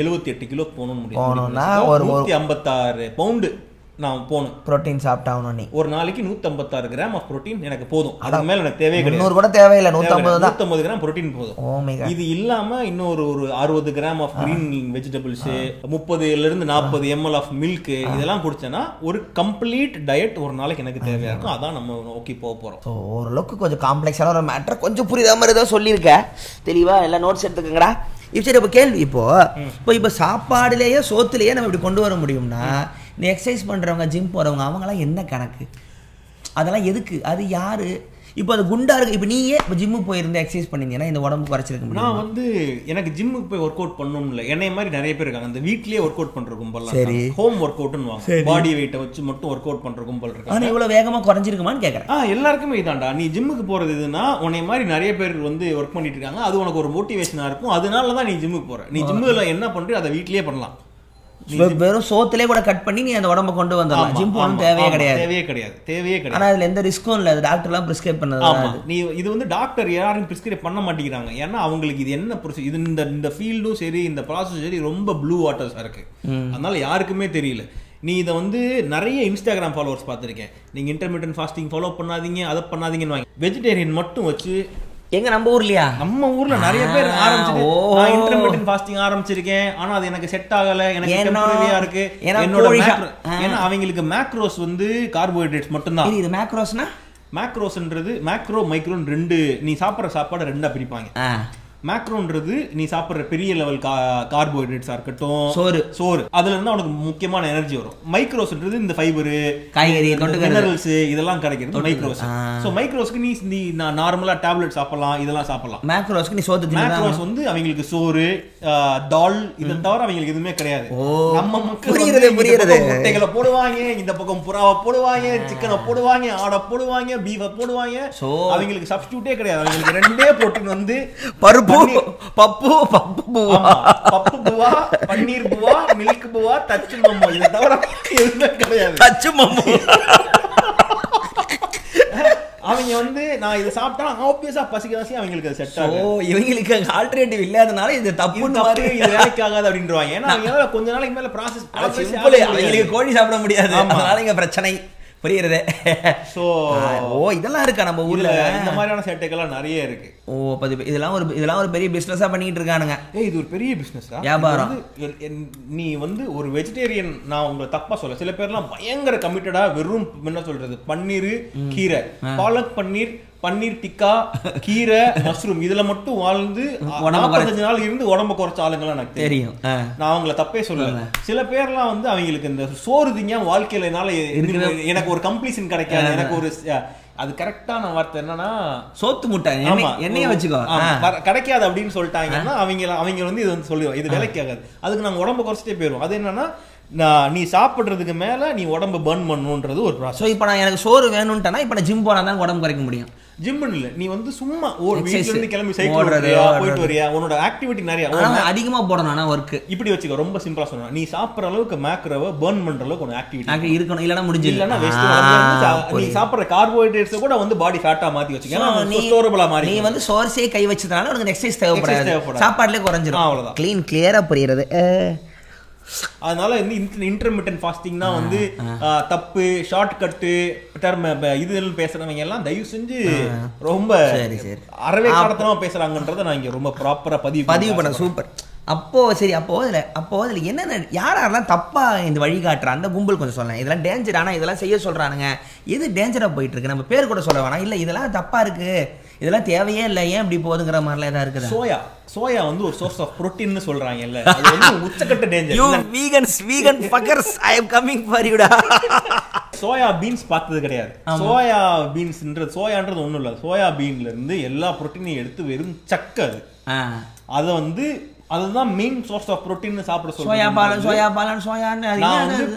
78 கிலோ போகணும்னு முடியும். ஒரு 156 பவுண்டு நான் போகணும் ப்ரோட்டீன் சாப்பிட்டாகணும். நீ ஒரு நாளைக்கு 156 கிராம் ஆஃப் ப்ரோட்டீன் எனக்கு போதும், அதுக்கு மேலே எனக்கு தேவையில்லை. 150 கிராம் ப்ரோட்டீன் போதும். இது இல்லாமல் இன்னொரு ஒரு 60 gram of green vegetables, 30-40 ml of milk, இதெல்லாம் குடிச்சேன்னா ஒரு கம்ப்ளீட் டயட் ஒரு நாளைக்கு எனக்கு தேவையாக இருக்கும். அதான் நம்ம நோக்கி போக போகிறோம். ஸோ ஓரளவுக்கு கொஞ்சம் காம்ப்ளெக்ஸான ஒரு மேட்டர் கொஞ்சம் புரியாத மாதிரி தான் சொல்லியிருக்கேன். தெளிவா எல்லாம் நோட்ஸ் எடுத்துக்கங்கடா. இப்போ சரி, இப்போ கேள்வி, இப்போ சாப்பாடுலேயே சோத்துலேயே நம்ம இப்படி கொண்டு வர முடியும்னா நீ எக்ஸசைஸ் பண்ணுறவங்க, ஜிம் போகிறவங்க, அவங்களாம் என்ன கணக்கு? அதெல்லாம் எதுக்கு? அது யார்? இப்போ அது குண்டா இருக்குது. இப்போ நீயே இப்போ ஜிம்முக்கு போயிருந்தேன், எக்ஸசைஸ் பண்ணியிருந்தேன்னா இந்த உடம்பு குறைச்சிருக்க முடியும். நான் வந்து எனக்கு ஜிம்முக்கு போய் ஒர்க் அவுட் பண்ணணும் இல்லை, என்னைய மாதிரி நிறைய பேர் இருக்காங்க அந்த வீட்லேயே ஒர்க் அவுட் பண்ணுற கும்பல். சரி, ஹோம் ஒர்க் அவுட்னுவாங்க, பாடி வெயிட்டை வச்சு மட்டும் ஒர்க் அவுட் பண்ணுற கும்பல் இருக்கு. ஆனால் இவ்வளோ வேகமாக குறைஞ்சிருக்குமான்னு கேட்குறேன். எல்லாருக்குமே இதாண்டா, நீ ஜிம்முக்கு போகிறது இதுனா உன்னைய மாதிரி நிறைய பேர் வந்து ஒர்க் பண்ணிட்டு இருக்காங்க, அது உனக்கு ஒரு மோட்டிவேஷனாக இருக்கும், அதனால தான் நீ ஜிம்முக்கு போகிற. நீ ஜிம்மில் என்ன பண்ணுற அதை வீட்லேயே பண்ணலாம். வெறும் சோத்துலேயே கூட கட் பண்ணி நீ அந்த உடம்பை கொண்டு வந்தலாம். ஜிம் போகணும் தேவையே கிடையாது. ஆனால் அதில் எந்த ரிஸ்க்கும் இல்லை, டாக்டர்லாம் ப்ரிஸ்கிரைப் பண்ணது. நீ இது வந்து டாக்டர் யாரும் ப்ரிஸ்கிரைப் பண்ண மாட்டேங்கிறாங்க, ஏன்னா அவங்களுக்கு இது என்ன ப்ரொசீஜர், இது இந்த ஃபீல்டும் சரி இந்த ப்ராசஸ் சரி ரொம்ப ப்ளூ வாட்டர்ஸாக இருக்குது, அதனால யாருக்குமே தெரியல. நீ இதை வந்து நிறைய இன்ஸ்டாகிராம் ஃபாலோவர்ஸ் பார்த்துருக்கேன், நீங்கள் இன்டர்மீடியன்ட் ஃபாஸ்டிங் ஃபாலோ பண்ணாதீங்க, அதை பண்ணாதீங்கன்னு வாங்க. வெஜிடேரியன் மட்டும் வச்சு எங்க நம்ம ஊர்ல நிறைய பேர் ஆரம்பிச்சிருக்கேன், இன்டர்மிட்டன்ட் ஃபாஸ்டிங் ஆரம்பிச்சிருக்கேன், ஆனா அது எனக்கு செட் ஆகல, எனக்கு டெம்பரரியா இருக்கு என்னோட மேக்ரோ. ஏன்னா அவங்களுக்கு மேக்ரோஸ் வந்து கார்போஹைட்ரேட்ஸ் மட்டும் தான். இது மேக்ரோஸ்னா மேக்ரோஸ்ன்றது மேக்ரோ மைக்ரோன் ரெண்டு, நீ சாப்பிட்ற சாப்பாடு ரெண்டா பிரிப்பாங்க. மேக்ரோன்றது நீ சாப்பிட்ற பெரிய லெவல் கார்போஹைட்ரேட்ஸாக இருக்கட்டும், சோறு அதுல இருந்து உனக்கு முக்கியமான எனர்ஜி வரும். மைக்ரோஸ்ன்றது இந்த ஃபைபரு, காய்கறி, மினரல்ஸ் இதெல்லாம் கிடைக்கிறது மைக்ரோஸ். ஸோ மைக்ரோஸ்க்கு நீ நார்மலாக டேப்லெட் சாப்பிடலாம், இதெல்லாம் சாப்பிடலாம். மேக்ரோஸ்க்கு நீ சோத்து. மேக்ரோஸ் வந்து அவங்களுக்கு சோறு, டால், இதை தவிர அவங்களுக்கு எதுவுமே கிடையாது. நம்ம முட்டைகளை போடுவாங்க, இந்த பக்கம் புறாவை போடுவாங்க, சிக்கனை போடுவாங்க, ஆடை போடுவாங்க, பீஃபை போடுவாங்க. ஸோ அவங்களுக்கு சப்ஸ்டியூட்டே கிடையாது. அவங்களுக்கு ரெண்டே போட்டுன்னு வந்து பருப்பு, பன்னீர் பூவா, மில்க் பூவா, தச்சு மம்மோ, இதை தவிர எதுவுமே கிடையாது. தச்சு மம்மோ அவங்க வந்து நான் இதை சாப்பிட்டா ஆப்வியஸா பசிக்காசி அவங்களுக்கு அது செட் ஆகும். இவங்களுக்கு ஆல்டர்னேட்டிவ் இல்லாதனால இது தப்புன்னு மாதிரி இது வேலைக்காகாது அப்படின்றாங்க. ஏன்னா அவங்களால கொஞ்ச நாளைக்கு மேல ப்ராசஸ் அவங்களுக்கு கோழி சாப்பிட முடியாது, அதனால இங்க பிரச்சனை புரியுறதே. ஸோ இதெல்லாம் இருக்கா நம்ம ஊரில் இந்த மாதிரியான சேட்டைகள்லாம் நிறைய இருக்கு. இதெல்லாம் ஒரு பெரிய பிஸ்னஸாக பண்ணிக்கிட்டு இருக்கானுங்க. இது ஒரு பெரிய பிஸ்னஸா வியாபாரம். நீ வந்து ஒரு வெஜிடேரியன், நான் உங்களை தப்பாக சொல்ல, சில பேர்லாம் பயங்கர கமிட்டடாக வெறும் என்ன சொல்றது, பன்னீர், கீரை, பாலக் பன்னீர், பன்னீர் டிக்கா, கீரை, மஷ்ரூம், இதுல மட்டும் வாழ்ந்து 45 நாள் இருந்து உடம்பு குறைச்ச ஆளுங்களாம் எனக்கு தெரியும். நான் அவங்களை தப்பே சொல்லுவேன். சில பேர்லாம் வந்து அவங்களுக்கு இந்த சோறு திங்க வாழ்க்கையில எனக்கு ஒரு கம்ப்ளீஷன் கிடைக்காது, எனக்கு ஒரு அது கரெக்டான வார்த்தை என்னன்னா சோத்து முட்டை எண்ணெயை வச்சுக்கோ கிடைக்காது அப்படின்னு சொல்லிட்டாங்கன்னா அவங்க வந்து இது வந்து சொல்லுவோம், இது வேலைக்கு ஆகாது, அதுக்கு நாங்கள் உடம்பு குறைச்சிட்டே போயிடுவோம். அது என்னன்னா நீ சாப்பிட்றதுக்கு மேல நீ உடம்பு பர்ன் பண்ணுன்றது ஒரு ப்ராசஸ். இப்போ நான் எனக்கு சோறு வேணும்ட்டா இப்போ நான் ஜிம் போனால் தான் உடம்பு குறைக்க முடியும். ஜிம்முன்னு இல்லை, நீ வந்து சும்மா ஒரு வீட்டிலேருந்து கிளம்பி சைக்கிள் ஓடுறியா போயிட்டு வரியா, உன்னோட ஆக்டிவிட்டி நிறையா அதிகமாக போடணும். ஒர்க்கு இப்படி வச்சுக்க, ரொம்ப சிம்பிளாக சொன்னோம், நீ சாப்பிட்ற அளவுக்கு மேக்ரோவை பேர்ன் பண்ணுற அளவுக்கு உனக்கு ஆக்டிவிட்டி இருக்கணும். இல்லைன்னா முடிஞ்சு இல்லைன்னா வேஸ்ட். நீ சாப்பிட்ற கார்போஹைட்ரேட்ஸை கூட வந்து பாடி ஃபேட்டாக மாற்றி வச்சுக்கலாம். நீ ஸ்டோரபிளாக மாதிரி நீ வந்து சோர்ஸே கை வச்சதுனால உனக்கு எக்ஸசைஸ் தேவைப்படாது, சாப்பாட்டிலே குறைஞ்சிடும். அவ்வளோதான், க்ளீன் கிளியராக புரியுறது. அதனால வந்து இன்டர்மிட்டன்ட் ஃபாஸ்டிங்னா வந்து தப்பு, ஷார்ட் கட்டு இதுன்னு பேசுறவங்க எல்லாம் தயவு செஞ்சு ரொம்ப அறவே காரணமா பேசுறாங்கன்றத நான் இங்க ரொம்ப ப்ராப்பரா பதிவு பண்ண. சூப்பர். அப்போது சரி, அப்போது இதில் என்னென்ன யாரெல்லாம் தப்பாக இந்த வழிகாட்டுற அந்த கும்பல் கொஞ்சம் சொல்லலாம். இதெல்லாம் டேஞ்சர், ஆனால் இதெல்லாம் செய்ய சொல்கிறானுங்க, எது டேஞ்சராக போயிட்டுருக்கு, நம்ம பேர் கூட சொல்ல வேணாம். இல்லை இதெல்லாம் தப்பாக இருக்குது, இதெல்லாம் தேவையே இல்லை, ஏன் இப்படி போகுதுங்கிற மாதிரிலாம் எதாவது இருக்குது. சோயா வந்து ஒரு சோர்ஸ் ஆஃப் புரோட்டீன் சொல்கிறாங்க. இல்லை அது வந்து உச்சக்கட்ட danger. You vegans, vegan fuckers, I am coming for யூடா. சோயா பீன்ஸ் பார்த்தது கிடையாது. சோயா பீன்ஸ்ன்றது சோயான்றது ஒன்றும் இல்லை, சோயா பீன்லேருந்து எல்லா புரோட்டீனையும் எடுத்து வெறும் சக்கை அது, அதை வந்து அதுதான் மெயின் சோர்ஸ் ஆஃப் புரோட்டீன் சாப்பிட சொல்றேன்.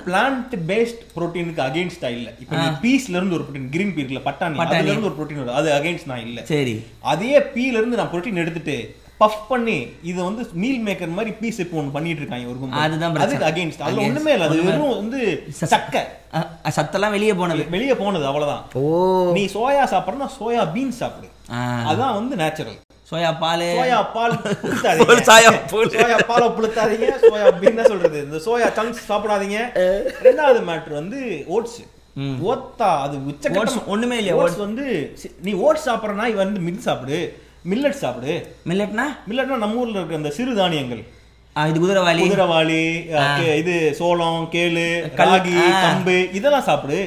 பிளான்ட் பேஸ்ட் புரோட்டீனுக்கு அகைன்ஸ்டா இல்ல. இப்ப பீஸ்ல இருந்து ஒரு புரோட்டீன், கிரீன் பீ இருக்குல்ல, பட்டாணி, அதுல இருந்து ஒரு புரோட்டீன் வரும், அது அகைன்ஸ்ட் நான் இல்ல. சரி, அதே பீல இருந்து நான் புரோட்டீன் எடுத்துட்டு பஃப் பண்ணி இது வந்து மீல் மேக்கர் மாதிரி பீஸ் இப்போ ஒன்று பண்ணிட்டு இருக்காங்க ஒரு கும்பல். அதுதான் அதுக்கு அகைன்ஸ்ட். அதுல ஒண்ணுமே இல்லை, அது வெறும் வந்து சக்கை, சத்தெல்லாம் வெளியே போனது, வெளியே போனது, அவ்வளவுதான். ஓ, நீ சோயா சாப்பிடறனா சோயா பீன்ஸ் சாப்பிடு, அதான் வந்து நேச்சுரல். சோயா பால், சோயா பால் புழுத்தாதீங்க, சோயா பாலை புழுத்தாதீங்க, சோயா பீன் தான் சொல்றது, இந்த சோயா சங்க்ஸ் சாப்பிடாதீங்க. ரெண்டாவது மேட்ரு வந்து ஓட்ஸ். ஓத்தா அது உச்ச ஒண்ணுமே இல்லையா. ஓட்ஸ் வந்து நீ ஓட்ஸ் சாப்பிட்றனா இவன் வந்து மில் சாப்பிடு, மில்லட் சாப்பிடு. மில்லட்னா நம்ம ஊர்ல இருக்கிற அந்த சிறு தானியங்கள், இது குதிரவாளி, குதிரவாளி, இது சோளம், கேளு, ராகி, கம்பு, இதெல்லாம் சாப்பிடு.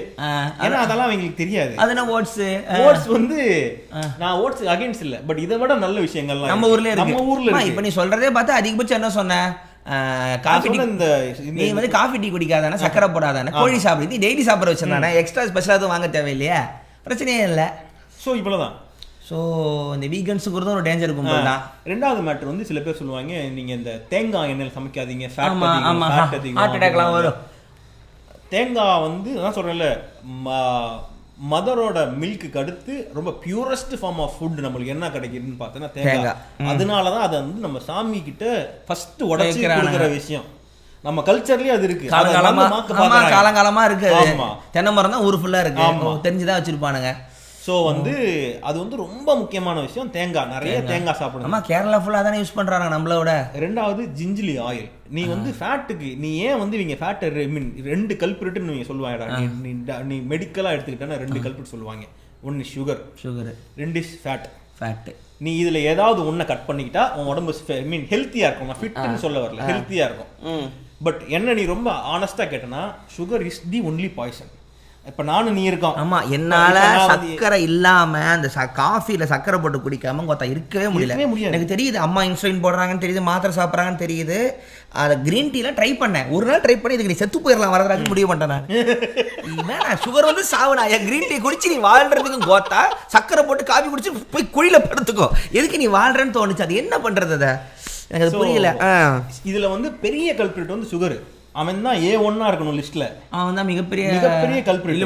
ஏன்னா அதெல்லாம் அவங்களுக்கு தெரியாது. அதெல்லாம் ஓட்ஸ். ஓட்ஸ் வந்து நான் ஓட்ஸ் அகைன்ஸ்ட் இல்லை, பட் இதை விட நல்ல விஷயங்கள்லாம் நம்ம ஊர்ல இருக்கு. நம்ம ஊர்ல இப்ப நீ சொல்றதே பார்த்தா அதிகபட்சம் என்ன சொன்ன, நீ வந்து காஃபி டீ குடிக்காதானே, சக்கரை போடாதானே, கோழி சாப்பிடு, நீ டெய்லி சாப்பிட வச்சிருந்தானே, எக்ஸ்ட்ரா ஸ்பெஷலா எதுவும் வாங்க தேவையில்லையா, பிரச்சனையே இல்லை. ஸோ இவ்வளவுதான். ஸோ இந்த வீகன்ஸுங்கிறது ஒரு டேஞ்சர் கும்பல் தான். ரெண்டாவது மேட்டர் வந்து சில பேர் சொல்லுவாங்க, நீங்கள் இந்த தேங்காய் எண்ணெயில் சமைக்காதீங்க, ஹார்ட் அட்டாக்லாம் வரும். தேங்காய் வந்து நான் சொல்கிறேன்ல, மதரோட மில்க்கு அடுத்து ரொம்ப பியூரஸ்ட் ஃபார்ம் ஆஃப் ஃபுட் நம்மளுக்கு என்ன கிடைக்குதுன்னு பார்த்தோன்னா தேங்காய். அதனால தான் அதை வந்து நம்ம சாமி கிட்ட ஃபர்ஸ்ட் உடச்சி கொடுக்குற விஷயம். நம்ம கல்ச்சர்லயே அது இருக்கு, காலங்காலமா இருக்கு. தென்னை மரம் தான் ஊர் ஃபுல்லா இருக்கு, தெரிஞ்சுதான் வச்சிருப்பானுங்க. ஸோ வந்து அது வந்து ரொம்ப முக்கியமான விஷயம். தேங்காய், நிறைய தேங்காய் சாப்பிடணும். ஆமாம், கேரளா ஃபுல்லாக தானே யூஸ் பண்ணுறாங்க நம்மளோட. ரெண்டாவது ஜிஞ்சிலி ஆயில். நீ வந்து ஃபேட்டுக்கு நீ ஏன் வந்து இவங்க ஃபேட்டை மீன் ரெண்டு கல்பிரிட்டுன்னு நீங்கள் சொல்லுவாங்கடா. நீ மெடிக்கலாக எடுத்துக்கிட்டேன்னா ரெண்டு கல்பிரிட் சொல்லுவாங்க. ஒன்று சுகர், ரெண்டு ஃபேட்டு. நீ இதில் ஏதாவது ஒன்றை கட் பண்ணிக்கிட்டா உன் உடம்பு மீன் ஹெல்த்தியாக இருக்கும். நான் ஃபிட்னு சொல்ல வரல, ஹெல்த்தியாக இருக்கும். பட் என்ன நீ ரொம்ப ஆனஸ்டாக கேட்டனா, sugar is the only poison. இப்ப நானும் நீ இருக்கோம். ஆமா, என்னால சக்கரை இல்லாம அந்த காஃபில சக்கரை போட்டு குடிக்காம கொத்தா இருக்கவே முடியல. எனக்கு தெரியுது, அம்மா இன்சுலின் போடுறாங்கன்னு தெரியுது, மாத்திரை சாப்பிட்றாங்கன்னு தெரியுது. அதை கிரீன் டீலாம் ட்ரை பண்ணேன் ஒரு நாள், ட்ரை பண்ணி இதுக்கு நீ செத்து போயிடலாம் வரதுக்கு முடிவு பண்ணிட்டேன் நான். சுகர் வந்து சாவுனா என் கிரீன் டீ குடிச்சு நீ வாழ்றதுக்கும் கோத்தா சக்கரை போட்டு காஃபி குடிச்சு போய் குழியில படுத்துக்கோ, எதுக்கு நீ வாழ்றன்னு தோணுச்சு. அது என்ன பண்றது, அதை எனக்கு அது புரியல. இதுல வந்து பெரிய கல்பிரேட் வந்து சுகர். அவன் தான் A1 இருக்கணும் லிஸ்ட்ல, அவன் தான் மிகப்பெரிய கல்பிரேட்.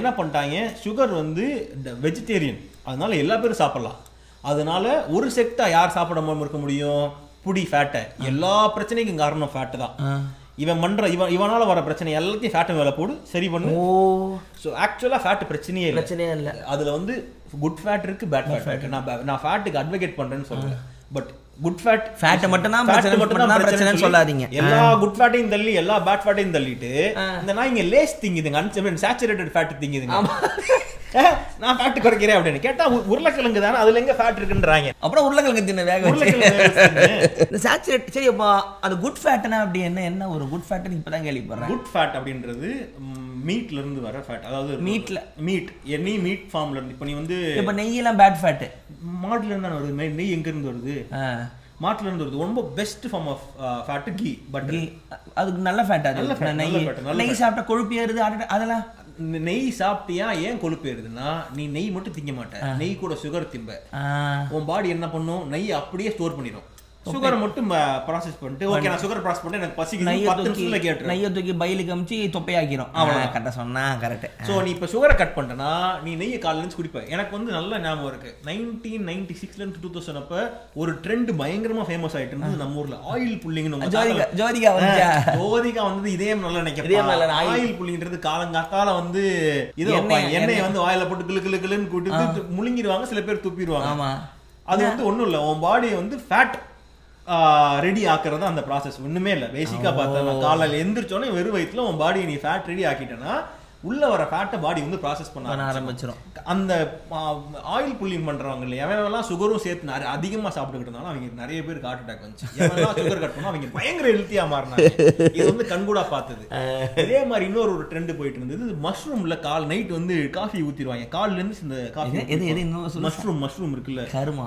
என்ன பண்ணிட்டாங்க, சுகர் வந்து வெஜிடேரியன், அதனால எல்லா பேரும் சாப்பிடலாம். அதனால ஒரு செக்டா யார் சாப்பிடாம இருக்க முடியும், புடி ஃபேட்டை. எல்லா பிரச்சனைக்கும் காரணம் ஃபேட்டு தான். இவன் பண்ற இவனால வர பிரச்சனை எல்லாத்தையும் ஃபேட்டை மேல போடு, சரி பண்ணு. ஸோ ஆக்சுவலா ஃபேட் பிரச்சனையே இல்லை. அதுல வந்து குட் ஃபேட் இருக்கு, பேட் ஃபேட். நான் ஃபேட்டுக்கு அட்வொகேட் பண்றேன்னு சொல்றேன், பட் குட் ஃபேட் ஃபேட்டை மட்டும் தான் பிரச்சனைன்னு சொல்லாதீங்க. எல்லா குட் ஃபேட்டையும் தள்ளி எல்லா பேட் ஃபேட்டையும் தள்ளிட்டு இந்த நான் இங்கே லேஸ் திங்குதுங்க, அன்சாச்சுரேட்டட் ஃபேட் திங்குதுங்க. நான் ஃபேட் குறைக்கிறேன் அப்படின்னு கேட்டா உருளைக்கிழங்கு தானே, அதுல எங்க ஃபேட் இருக்குன்றாங்க. அப்புறம் உருளைக்கிழங்கு தின்ன வேக இந்த சாச்சுரேட். சரி, அப்போ அது குட் ஃபேட்னா அப்படி என்ன, என்ன ஒரு குட் ஃபேட்னு இப்பதான் கேள்விப்படுறேன். குட் ஃபேட் அப்படின்றது மீட்ல இருந்து வர ஃபேட். அதாவது மீட் எனி மீட் ஃபார்ம்ல இருந்து. இப்போ நீ வந்து இப்போ நெய்யெல்லாம் பேட் ஃபேட், மாட்டுல இருந்து வருது. நெய் எங்க இருந்து வருது, மாட்டுல இருந்து வருது. ரொம்ப best form of fat ghee, but அதுக்கு நல்ல ஃபேட். அது நெய் சாப்பிட்டா கொழுப்பு ஏறுது. அதெல்லாம் நெய் சாப்பிட்டியா ஏன் கொழுப்பு ஏறுதுன்னா, நீ நெய் மட்டும் திங்க மாட்டேன், நெய் கூட சுகர் திம்ப. உன் பாடி என்ன பண்ணும், நெய் அப்படியே ஸ்டோர் பண்ணிடும். சுகரை மட்டும் ப்ராசஸ் பண்ணிட்டு ஓகே நான் சுகர் ப்ராசஸ் பண்ணிட்டு எனக்கு பசிக்குது 10 நிமிஷத்துல கேட்றேன் நெய்யை தூக்கி பையில கமிச்சி தொப்பையாக்கிறோம். அவ்வளவு கரெக்ட்டா சொன்னா கரெக்ட். சோ நீ இப்ப சுகரை கட் பண்ணனா நீ நெய்யை காலையில இருந்து குடிப்ப. எனக்கு வந்து நல்ல ஞாபகம் இருக்கு 1996ல இருந்து 2000 அப்ப ஒரு ட்ரெண்ட் பயங்கரமா ஃபேமஸ் ஆயிட்டு இருந்தது நம்ம ஊர்ல ஆயில் புல்லிங்னு. ஜோதிகா வந்து இதே நல்லா நினைக்கிறேன். ஆயில் புல்லிங்ன்றது காலங்காத்தால வந்து இது எண்ணெய் வந்து ஆயில போட்டு கிளு கிளு கிளுன்னு கூட்டி முழுங்கிடுவாங்க, சில பேர் துப்பிடுவாங்க. ஆமா அது வந்து ஒண்ணும் இல்ல, உன் பாடியை வந்து ஃபேட் ரெடி ஆக்குறது அந்த ப்ராசஸ் ஒண்ணுமே இல்லை. பேசிக்காக பார்த்தா காலையில் எந்திரிச்சோன்னே வெறும் வயிற்றுல உன் பாடியை நீ ஃபேட் ரெடி ஆக்கிட்டேன்னா உள்ள வர ஃபேட்டை பாடி வந்து ப்ராசஸ் பண்ண ஆரம்பிச்சிடும். அந்த ஆயில் புல்லிங் பண்றவங்க இல்லையா, எவனெல்லாம் சுகரும் சேர்த்து நிறைய அதிகமாக சாப்பிட்டுக்கிட்டு இருந்தாலும் அவங்க நிறைய பேருக்கு ஹார்ட் அட்டாக் வந்துச்சு. எவனெல்லாம் சுகர் கட் பண்ணா அவங்க பயங்கர ஹெல்த்தியா மாறினாங்க. இது வந்து கண்கூடா பார்த்தது. இதே மாதிரி இன்னொரு ஒரு ட்ரெண்ட் போயிட்டு இருந்தது, மஷ்ரூம்ல கால் நைட் வந்து காஃபி ஊத்திடுவாங்க. காலில இருந்து இந்த காஃபி மஷ்ரூம் இருக்குல்ல கருமா,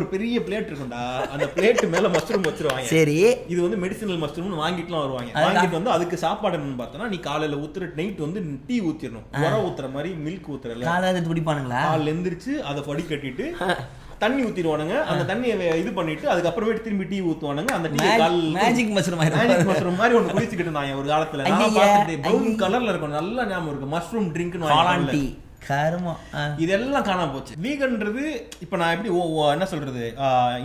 ஒரு பெரிய பிளேட் இருக்கும்டா, அந்த பிளேட் மேல மஷ்ரூம் வச்சிருவாங்க. சரி இது வந்து மெடிசினல் மஷ்ரூம்னு வாங்கிட்டுலாம் வருவாங்க. வாங்கிட்டு வந்து அதுக்கு சாப்பாடு என்னன்னு பார்த்தோன்னா நீ காலையில ஊத்துற நைட் வந்து இதெல்லாம் காணாம போச்சு. வீகன்றது இப்ப நான் எப்படி என்ன சொல்றது,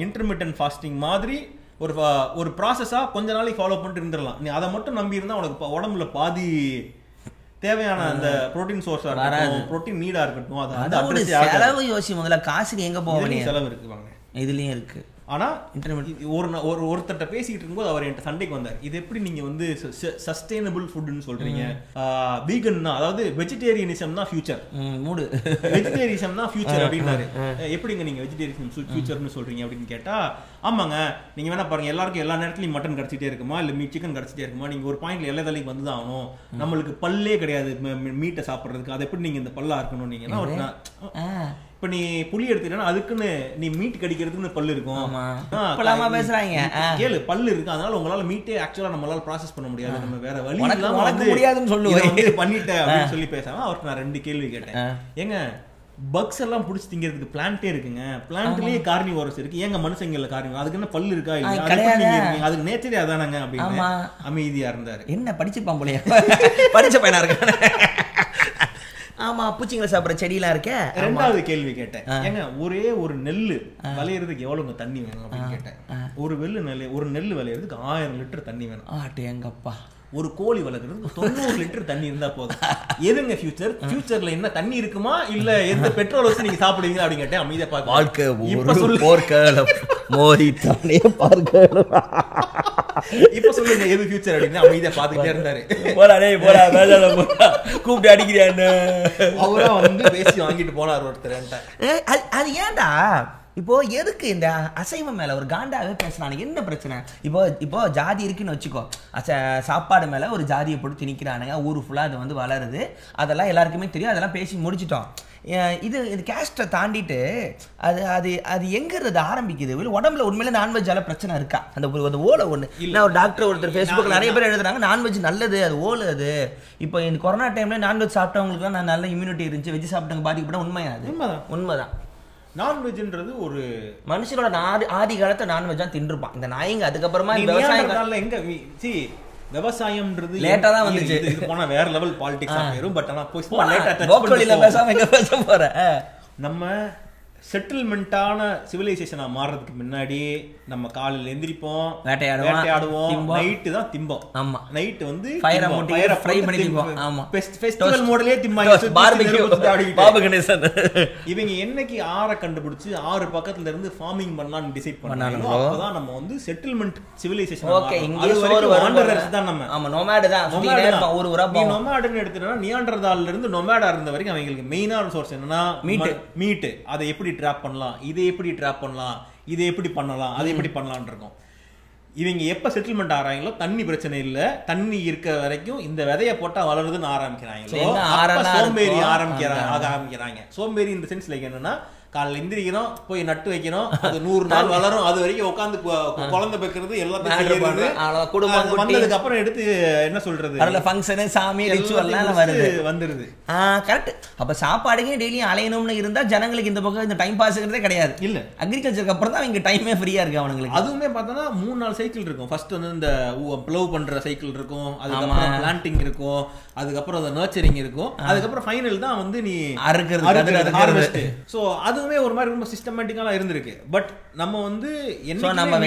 இன்டர்மிட்டன்ட் ஃபாஸ்டிங் மாதிரி ஒரு ப்ராசஸா கொஞ்ச நாளைக்கு ஃபாலோ பண்ணிட்டு இருந்திரலாம். நீ அதை மட்டும் நம்பி இருந்தா உனக்கு உடம்புல பாதி தேவையான அந்த புரோட்டீன் சோர்ஸா இருக்கட்டும், புரோட்டீன் நீடா இருக்கட்டும், அது செலவு யோசி. முதல்ல காசுக்கு எங்க போவாங்க, செலவு இருக்குவாங்க இதுலயும் இருக்கு. ஆனா ஒருத்தட்ட பேசிட்டு இருக்கும்போது அவர் என்கிட்ட சண்டைக்கு வந்தார். இது எப்படி நீங்க வந்து சஸ்டைனபிள் ஃபுட்னு சொல்றீங்க, வீகன்னா அதாவது வெஜிடேரியனிசம் தான் ஃபியூச்சர், மூடு வெஜிடேரியனிசம் தான் ஃபியூச்சர் அப்படின்னாரு. எப்படிங்க நீங்க வெஜிடேரியனிசம் ஃபியூச்சர்னு சொல்றீங்க அப்படின்னு கேட்டா, ஆமாங்க நீங்க வேணா பாருங்க எல்லாருக்கும் எல்லா நேரத்துலையும் மட்டன் கிடைச்சிட்டே இருக்குமா, இல்ல மீட் சிக்கன் கிடைச்சிட்டே இருக்குமா, நீங்க ஒரு பாயிண்ட்ல எல்லா தலைக்கு வந்து தான் ஆகணும், நம்மளுக்கு பல்லே கிடையாது மீட்டை சாப்பிட்றதுக்கு, அதை எப்படி நீங்க இந்த பல்லா இருக்கணும். நீங்கன்னா இப்ப நீ புளி எடுத்துட்டா அதுக்குன்னு நீ மீட் கடிக்கிறதுக்குன்னு பல்லு இருக்கும் கேளு, பல்லு இருக்கு, அதனால உங்களால மீட்டே ஆக்சுவலா நம்மளால ப்ராசஸ் பண்ண முடியாது, நம்ம வேற வழி முடியாதுன்னு சொல்லுவேன் பண்ணிட்டேன் அப்படின்னு சொல்லி பேசாம அவருக்கு நான் 2 கேள்வி கேட்டேன். ஏங்க பக்ஸ் எல்லாம் புடிச்சு திங்கிறதுக்கு பிளான்ட்டே இருக்குங்க, பிளான்ட்லயே கார்னிவோரஸ் இருக்கு, ஏங்க மனுஷங்கள்ல கார்னிவோரஸ், அதுக்கு என்ன பல்லு இருக்கா இல்லையா, அதுக்கு நேச்சரே அதானாங்க அப்படின்னு அமைதியா இருந்தாரு. என்ன படிச்சுப்பான் போலயே, படிச்ச பையனா இருக்கானே. ஆமா பூச்சிங்களை சாப்பிட்ற செடியெல்லாம் இருக்க. ரெண்டாவது கேள்வி கேட்டேன், ஏங்க ஒரே ஒரு நெல்லு விளையிறதுக்கு எவ்வளவுங்க தண்ணி வேணும் அப்படின்னு கேட்டேன். ஒரு நெல்லு விளையிறதுக்கு 1000 லிட்டர் தண்ணி வேணும். ஆட்டேங்கப்பா, ஒரு கோழி வளர்க்குறதுக்கு 90 லிட்டர் தண்ணி இருந்தா போதும். எதுங்க ஃபியூச்சர், ஃபியூச்சர்ல என்ன தண்ணி இருக்குமா, இல்ல எந்த பெட்ரோல் வச்சு நீங்க சாப்பிடுவீங்க அப்படின்னு கேட்டேன். அமைதியா பார்க்க வாழ்க்கை இப்ப சொல்லுங்க எது ஃபியூச்சர் அப்படின்னா அமைதியா பாத்துக்கிட்டே இருந்தாரு. கூப்பிட்டு அடிக்கிறான்னு அவரா வந்து பேசி வாங்கிட்டு போனார் ஒருத்தர். அது ஏன்டா இப்போ எதுக்கு இந்த அசைவம் மேல ஒரு காண்டாவே பேசினானு, என்ன பிரச்சனை? இப்போ ஜாதி இருக்குன்னு வச்சுக்கோ, சாப்பாடு மேல ஒரு ஜாதியை போட்டு திணிக்கிறானுங்க, ஊரு ஃபுல்லா அது வந்து வளருது, அதெல்லாம் எல்லாருக்குமே தெரியும், அதெல்லாம் பேசி முடிச்சிட்டோம். இது கேஸ்ட்டை தாண்டிட்டு அது அது அது எங்கிறது ஆரம்பிக்குது? உடம்புல உண்மையில நான்வெஜ்ஜால பிரச்சனை இருக்கா? அந்த ஓலை ஒன்று இல்லை, ஒரு டாக்டர் ஒருத்தர் ஃபேஸ்புக்கில் நிறைய பேர் எழுதுறாங்க நான்வெஜ் நல்லது, அது ஓலை அது. இப்போ இந்த கொரோனா டைம்ல நான்வெஜ் சாப்பிட்டவங்களுக்குலாம் நான் நல்ல இம்யூனிட்டி இருந்துச்சு, வெஜ் சாப்பிட்டவங்க பாதிக்கப்பட்ட உண்மையா? அது உண்மைதான். நான்வெஜ்ன்றது ஒரு மனுஷனோட ஆதி காலத்தை நான்வெஜ் தான் தின்றுப்பான் இந்த நாயங்க. அதுக்கப்புறமா விவசாயம்ன்றது லேட்டா தான் வந்துச்சு. இது போனா வேற லெவல் பாலிடிக்ஸ் வரும். பட் ஆனா லோக்கல்ல பேசாம எங்க பேச போற, நம்ம செட்டில்மெண்டான சிவிலைசேஷனா மாறதுக்கு முன்னாடி நம்ம காலையில எந்திரிப்போம், வேட்டையாடுவோம், நைட்டு தான் திம்போம். ஆமா நைட் வந்து ஃபயரை மூட்டி ஃப்ரை பண்ணி திம்போம். ஆமா ஃபெஸ்டிவல் மோட்லயே திம்பாங்க, பார்பிக்யூ பாபு கணேசன் இவங்க என்னைக்கு ஆற கண்டுபிடிச்சு 6 பக்கத்துல இருந்து ஃபார்மிங் பண்ணலாம்னு டிசைட் பண்ணாங்களோ அப்பதான் நம்ம வந்து செட்டில்மெண்ட் சிவிலைசேஷன். ஓகே இங்க ஒரு வாண்டரர்ஸ் தான் நம்ம. ஆமா நோமேட் தான், நோமேட் ஒரு ஊரா போ. நோமேட்னு எடுத்துட்டா நியாண்டர்தால்ல இருந்து நோமேடா இருந்த வரைக்கும் அவங்களுக்கு மெயினா ரிசோர்ஸ் என்னன்னா மீட். அதை எப்படி ட்ராப் பண்ணலாம், இதை எப்படி ட்ராப் பண்ணலாம், இதை எப்படி பண்ணலாம், அதை எப்படி பண்ணலாம்னு இருக்கும். இவங்க எப்ப செட்டில்மெண்ட் ஆறாங்களோ தண்ணி பிரச்சனை இல்ல, தண்ணி இருக்க வரைக்கும் இந்த விதைய போட்டா வளருதுன்னு ஆரம்பிக்கிறாங்க. சோம்பேறி ஆரம்பிக்கிறாங்க. சோம்பேறி இந்த சென்ஸ் லைக் என்னன்னா காலையில் எந்திரிக்கணும், போய் நட்டு வைக்கணும், அது 100 நாள் வளரும், அது வரைக்கும் உட்காந்து குழந்தை பெக்கிறது எல்லாத்தையும் குடும்பம் வந்ததுக்கு அப்புறம் எடுத்து என்ன சொல்றது அதில் ஃபங்க்ஷனு சாமி எல்லாம் வருது வந்துடுது. கரெக்ட். அப்போ சாப்பாடுக்கே டெய்லியும் அலையணும்னு இருந்தால் ஜனங்களுக்கு இந்த பக்கம் இந்த டைம் பாஸுங்கிறதே கிடையாது. இல்லை, அக்ரிகல்ச்சருக்கு அப்புறம் தான் அவங்க டைமே ஃப்ரீயாக இருக்குது அவங்களுக்கு. அதுவுமே பார்த்தோன்னா 3-4 சைக்கிள் இருக்கும். ஃபர்ஸ்ட் வந்து இந்த ப்ளோவ் பண்ணுற சைக்கிள் இருக்கும், அதுக்கப்புறம் பிளான்டிங் இருக்கும், அதுக்கப்புறம் அந்த நர்ச்சரிங் இருக்கும், அதுக்கப்புறம் ஃபைனல் தான் வந்து நீ அறுக்கிறது. ஸோ அதுவுமே ஒரு மாதிரி ரொம்ப சிஸ்டமேட்டிக்காக இருந்திருக்கு. பட் நம்ம வந்து என்ன, நம்ம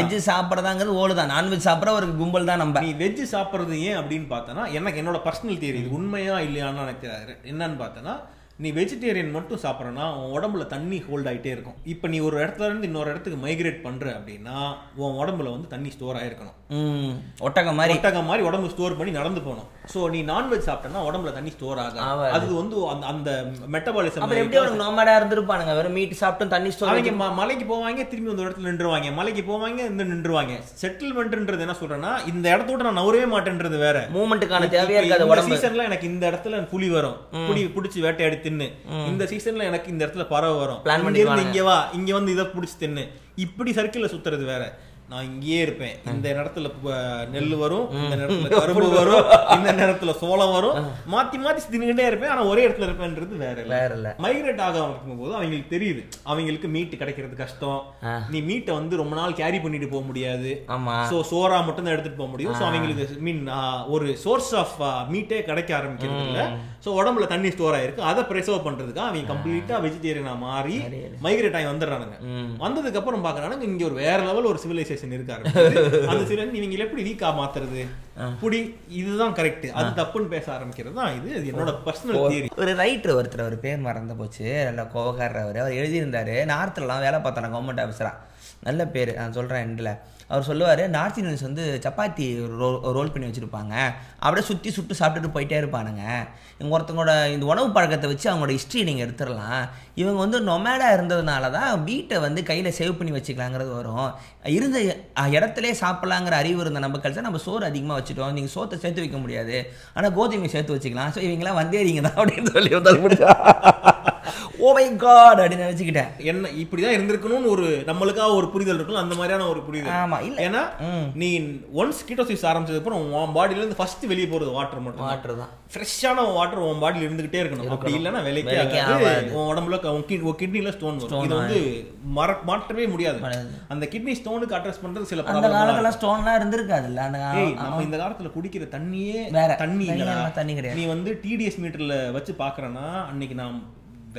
வெஜ் சாப்பிட்றதாங்கிறது ஓடு தான், நான்வெஜ் சாப்பிட்ற ஒரு கும்பல் தான் நம்ம. நீ வெஜ் சாப்பிட்றது ஏன் அப்படின்னு பார்த்தோன்னா, எனக்கு என்னோட பர்சனல் தியரி, இது உண்மையா இல்லையான்னு நினைக்கிறாரு. என்னன்னு பார்த்தோன்னா, நீ வெஜிடேரியன் மட்டும் சாப்பிட்றனா உன் உடம்புல தண்ணி ஹோல்ட் ஆகிட்டே இருக்கும். இப்போ நீ ஒரு இடத்துலேருந்து இன்னொரு இடத்துக்கு மைக்ரேட் பண்ணுற அப்படின்னா உன் உடம்புல வந்து தண்ணி ஸ்டோர் ஆகிருக்கணும். ஒட்டகம் மாதிரி உடம்பு ஸ்டோர் பண்ணி நடந்து போகணும். ஸோ நீ நான்வெஜ் சாப்பிட்டனா உடம்புல தண்ணி ஸ்டோர் ஆகும். அது வந்து அந்த மெட்டபாலிசம் நார்மலாக இருந்துருப்பானுங்க. வெறும் மீட் சாப்பிட்டு தண்ணி ஸ்டோர் ஆகி மலைக்கு போவாங்க, திரும்பி ஒரு இடத்துல நின்றுவாங்க, மலைக்கு போவாங்க, இந்த நின்றுவாங்க. செட்டில்மெண்ட்ன்றது என்ன சொல்கிறேன்னா, இந்த இடத்தோட நான் நவரவே மாட்டேன்றது வேற. மூவ்மெண்ட்டுக்கான தேவையாக இருக்காது. சீசன்லாம் எனக்கு இந்த இடத்துல புலி வரும், புலி பிடிச்சி வேட்டையாடி தின்னு, இந்த சீசன்ல எனக்கு இந்த இடத்துல பறவை வரும், பிளான் பண்ணி இங்க வா, இங்க வந்து இதை பிடிச்சி தின்னு, இப்படி சர்க்கிள்ல சுத்துறது வேற. நான் இங்கேயே இருப்பேன், இந்த இடத்துல நெல் வரும், இந்த இடத்துல கரும்பு வரும், இந்த இடத்துல சோளம் வரும், மாத்தி மாத்தி தின்னுகிட்டே இருப்பேன். ஆனா ஒரே இடத்துல இருப்பேன்றது வேற. மைக்ரேட் ஆக இருக்கும் போது அவங்களுக்கு தெரியுது, அவங்களுக்கு மீட் கிடைக்கிறது கஷ்டம். நீ மீட்டை வந்து ரொம்ப நாள் கேரி பண்ணிட்டு போக முடியாது. சோ சோறா மட்டும் தான் எடுத்துட்டு போக முடியும். சோ அவங்களுக்கு மீன் ஒரு சோர்ஸ் ஆஃப் மீட்டே கிடைக்க ஆரம்பிக்கிறது இல்லை. சோ உடம்புல தண்ணி ஸ்டோர் ஆயிருக்கு. அதை ப்ரிசர்வ் பண்றதுக்கு அவங்க கம்ப்ளீட்டா வெஜிடேரியனா மாறி மைக்ரேட் ஆகி வந்துடுறானுங்க. வந்ததுக்கு அப்புறம் பாக்குறானுங்க இங்க ஒரு வேற லெவல் ஒரு சிவிலைசேஷன் இருக்காரு. அந்த சிலன் இவங்களை எப்படி வீக்கா மாத்துறது, புடி இதுதான் கரெக்ட், அது தப்புன்னு பேச ஆரம்பிக்கிறது தான். இது என்னோட பர்சனல் தியரி. ஒரு ரைட்டர் ஒருத்தர், ஒரு பேர் மறந்து போச்சு, நல்லா கோவக்காரர், அவர் எழுதியிருந்தாரு. நார்த்ல எல்லாம் வேலை பார்த்தாங்க கவர்மெண்ட் ஆஃபீஸரா, நல்ல பேர், நான் சொல்கிறேன் எண்டில். அவர் சொல்லுவார், நார்த் இந்தியன்ஸ் வந்து சப்பாத்தி ரோல் பண்ணி வச்சுருப்பாங்க, அப்படியே சுற்றி சுட்டு சாப்பிட்டுட்டு போயிட்டே இருப்பானுங்க. இவங்க ஒருத்தங்களோட இந்த உணவு பழக்கத்தை வச்சு அவங்களோட ஹிஸ்ட்ரி நீங்கள் எடுத்துடலாம். இவங்க வந்து நொமேடாக இருந்ததுனால தான் வீட்டை வந்து கையில் சேவ் பண்ணி வச்சுக்கலாங்கிறது வரும். இருந்த இடத்துலே சாப்பிட்லாங்கிற அறிவு இருந்த நம்ம கழிச்சா நம்ம சோறு அதிகமாக வச்சுட்டோம். நீங்கள் சோத்தை சேர்த்து வைக்க முடியாது, ஆனால் கோதுமை சேர்த்து வச்சுக்கலாம். ஸோ இவங்களாம் வந்தேறீங்க தான் அப்படின்னு சொல்லி முடிஞ்சா அப்படின்னு நினைச்சுக்கிட்டேன். என்ன இப்படிதான் இருந்திருக்கணும்னு ஒரு நம்மளுக்காக ஒரு புரிதல் இருக்கும். அந்த மாதிரியான ஒரு புரிதல். ஆமா, இல்ல ஏன்னா நீ ஒன்ஸ் கீட்டோசிஸ் ஆரம்பிச்சதுக்கு அப்புறம் உன் பாடியில இருந்து ஃபர்ஸ்ட் வெளியே போறது வாட்டர் மட்டும். வாட்டர் தான் ஃப்ரெஷ்ஷான வாட்டர் உன் பாடியில் இருந்துகிட்டே இருக்கணும். அப்படி இல்லைன்னா விலைக்கு உன் உடம்புல கிட்னில ஸ்டோன் வரும். இது வந்து மாற்றவே முடியாது. அந்த கிட்னி ஸ்டோனுக்கு அட்ரஸ் பண்றது சில காலத்துல ஸ்டோன்லாம் இருந்திருக்காது. நம்ம இந்த காலத்துல குடிக்கிற தண்ணியே தண்ணி கிடையாது. நீ வந்து டிடிஎஸ் மீட்டர்ல வச்சு பாக்குறேன்னா, அன்னைக்கு நான்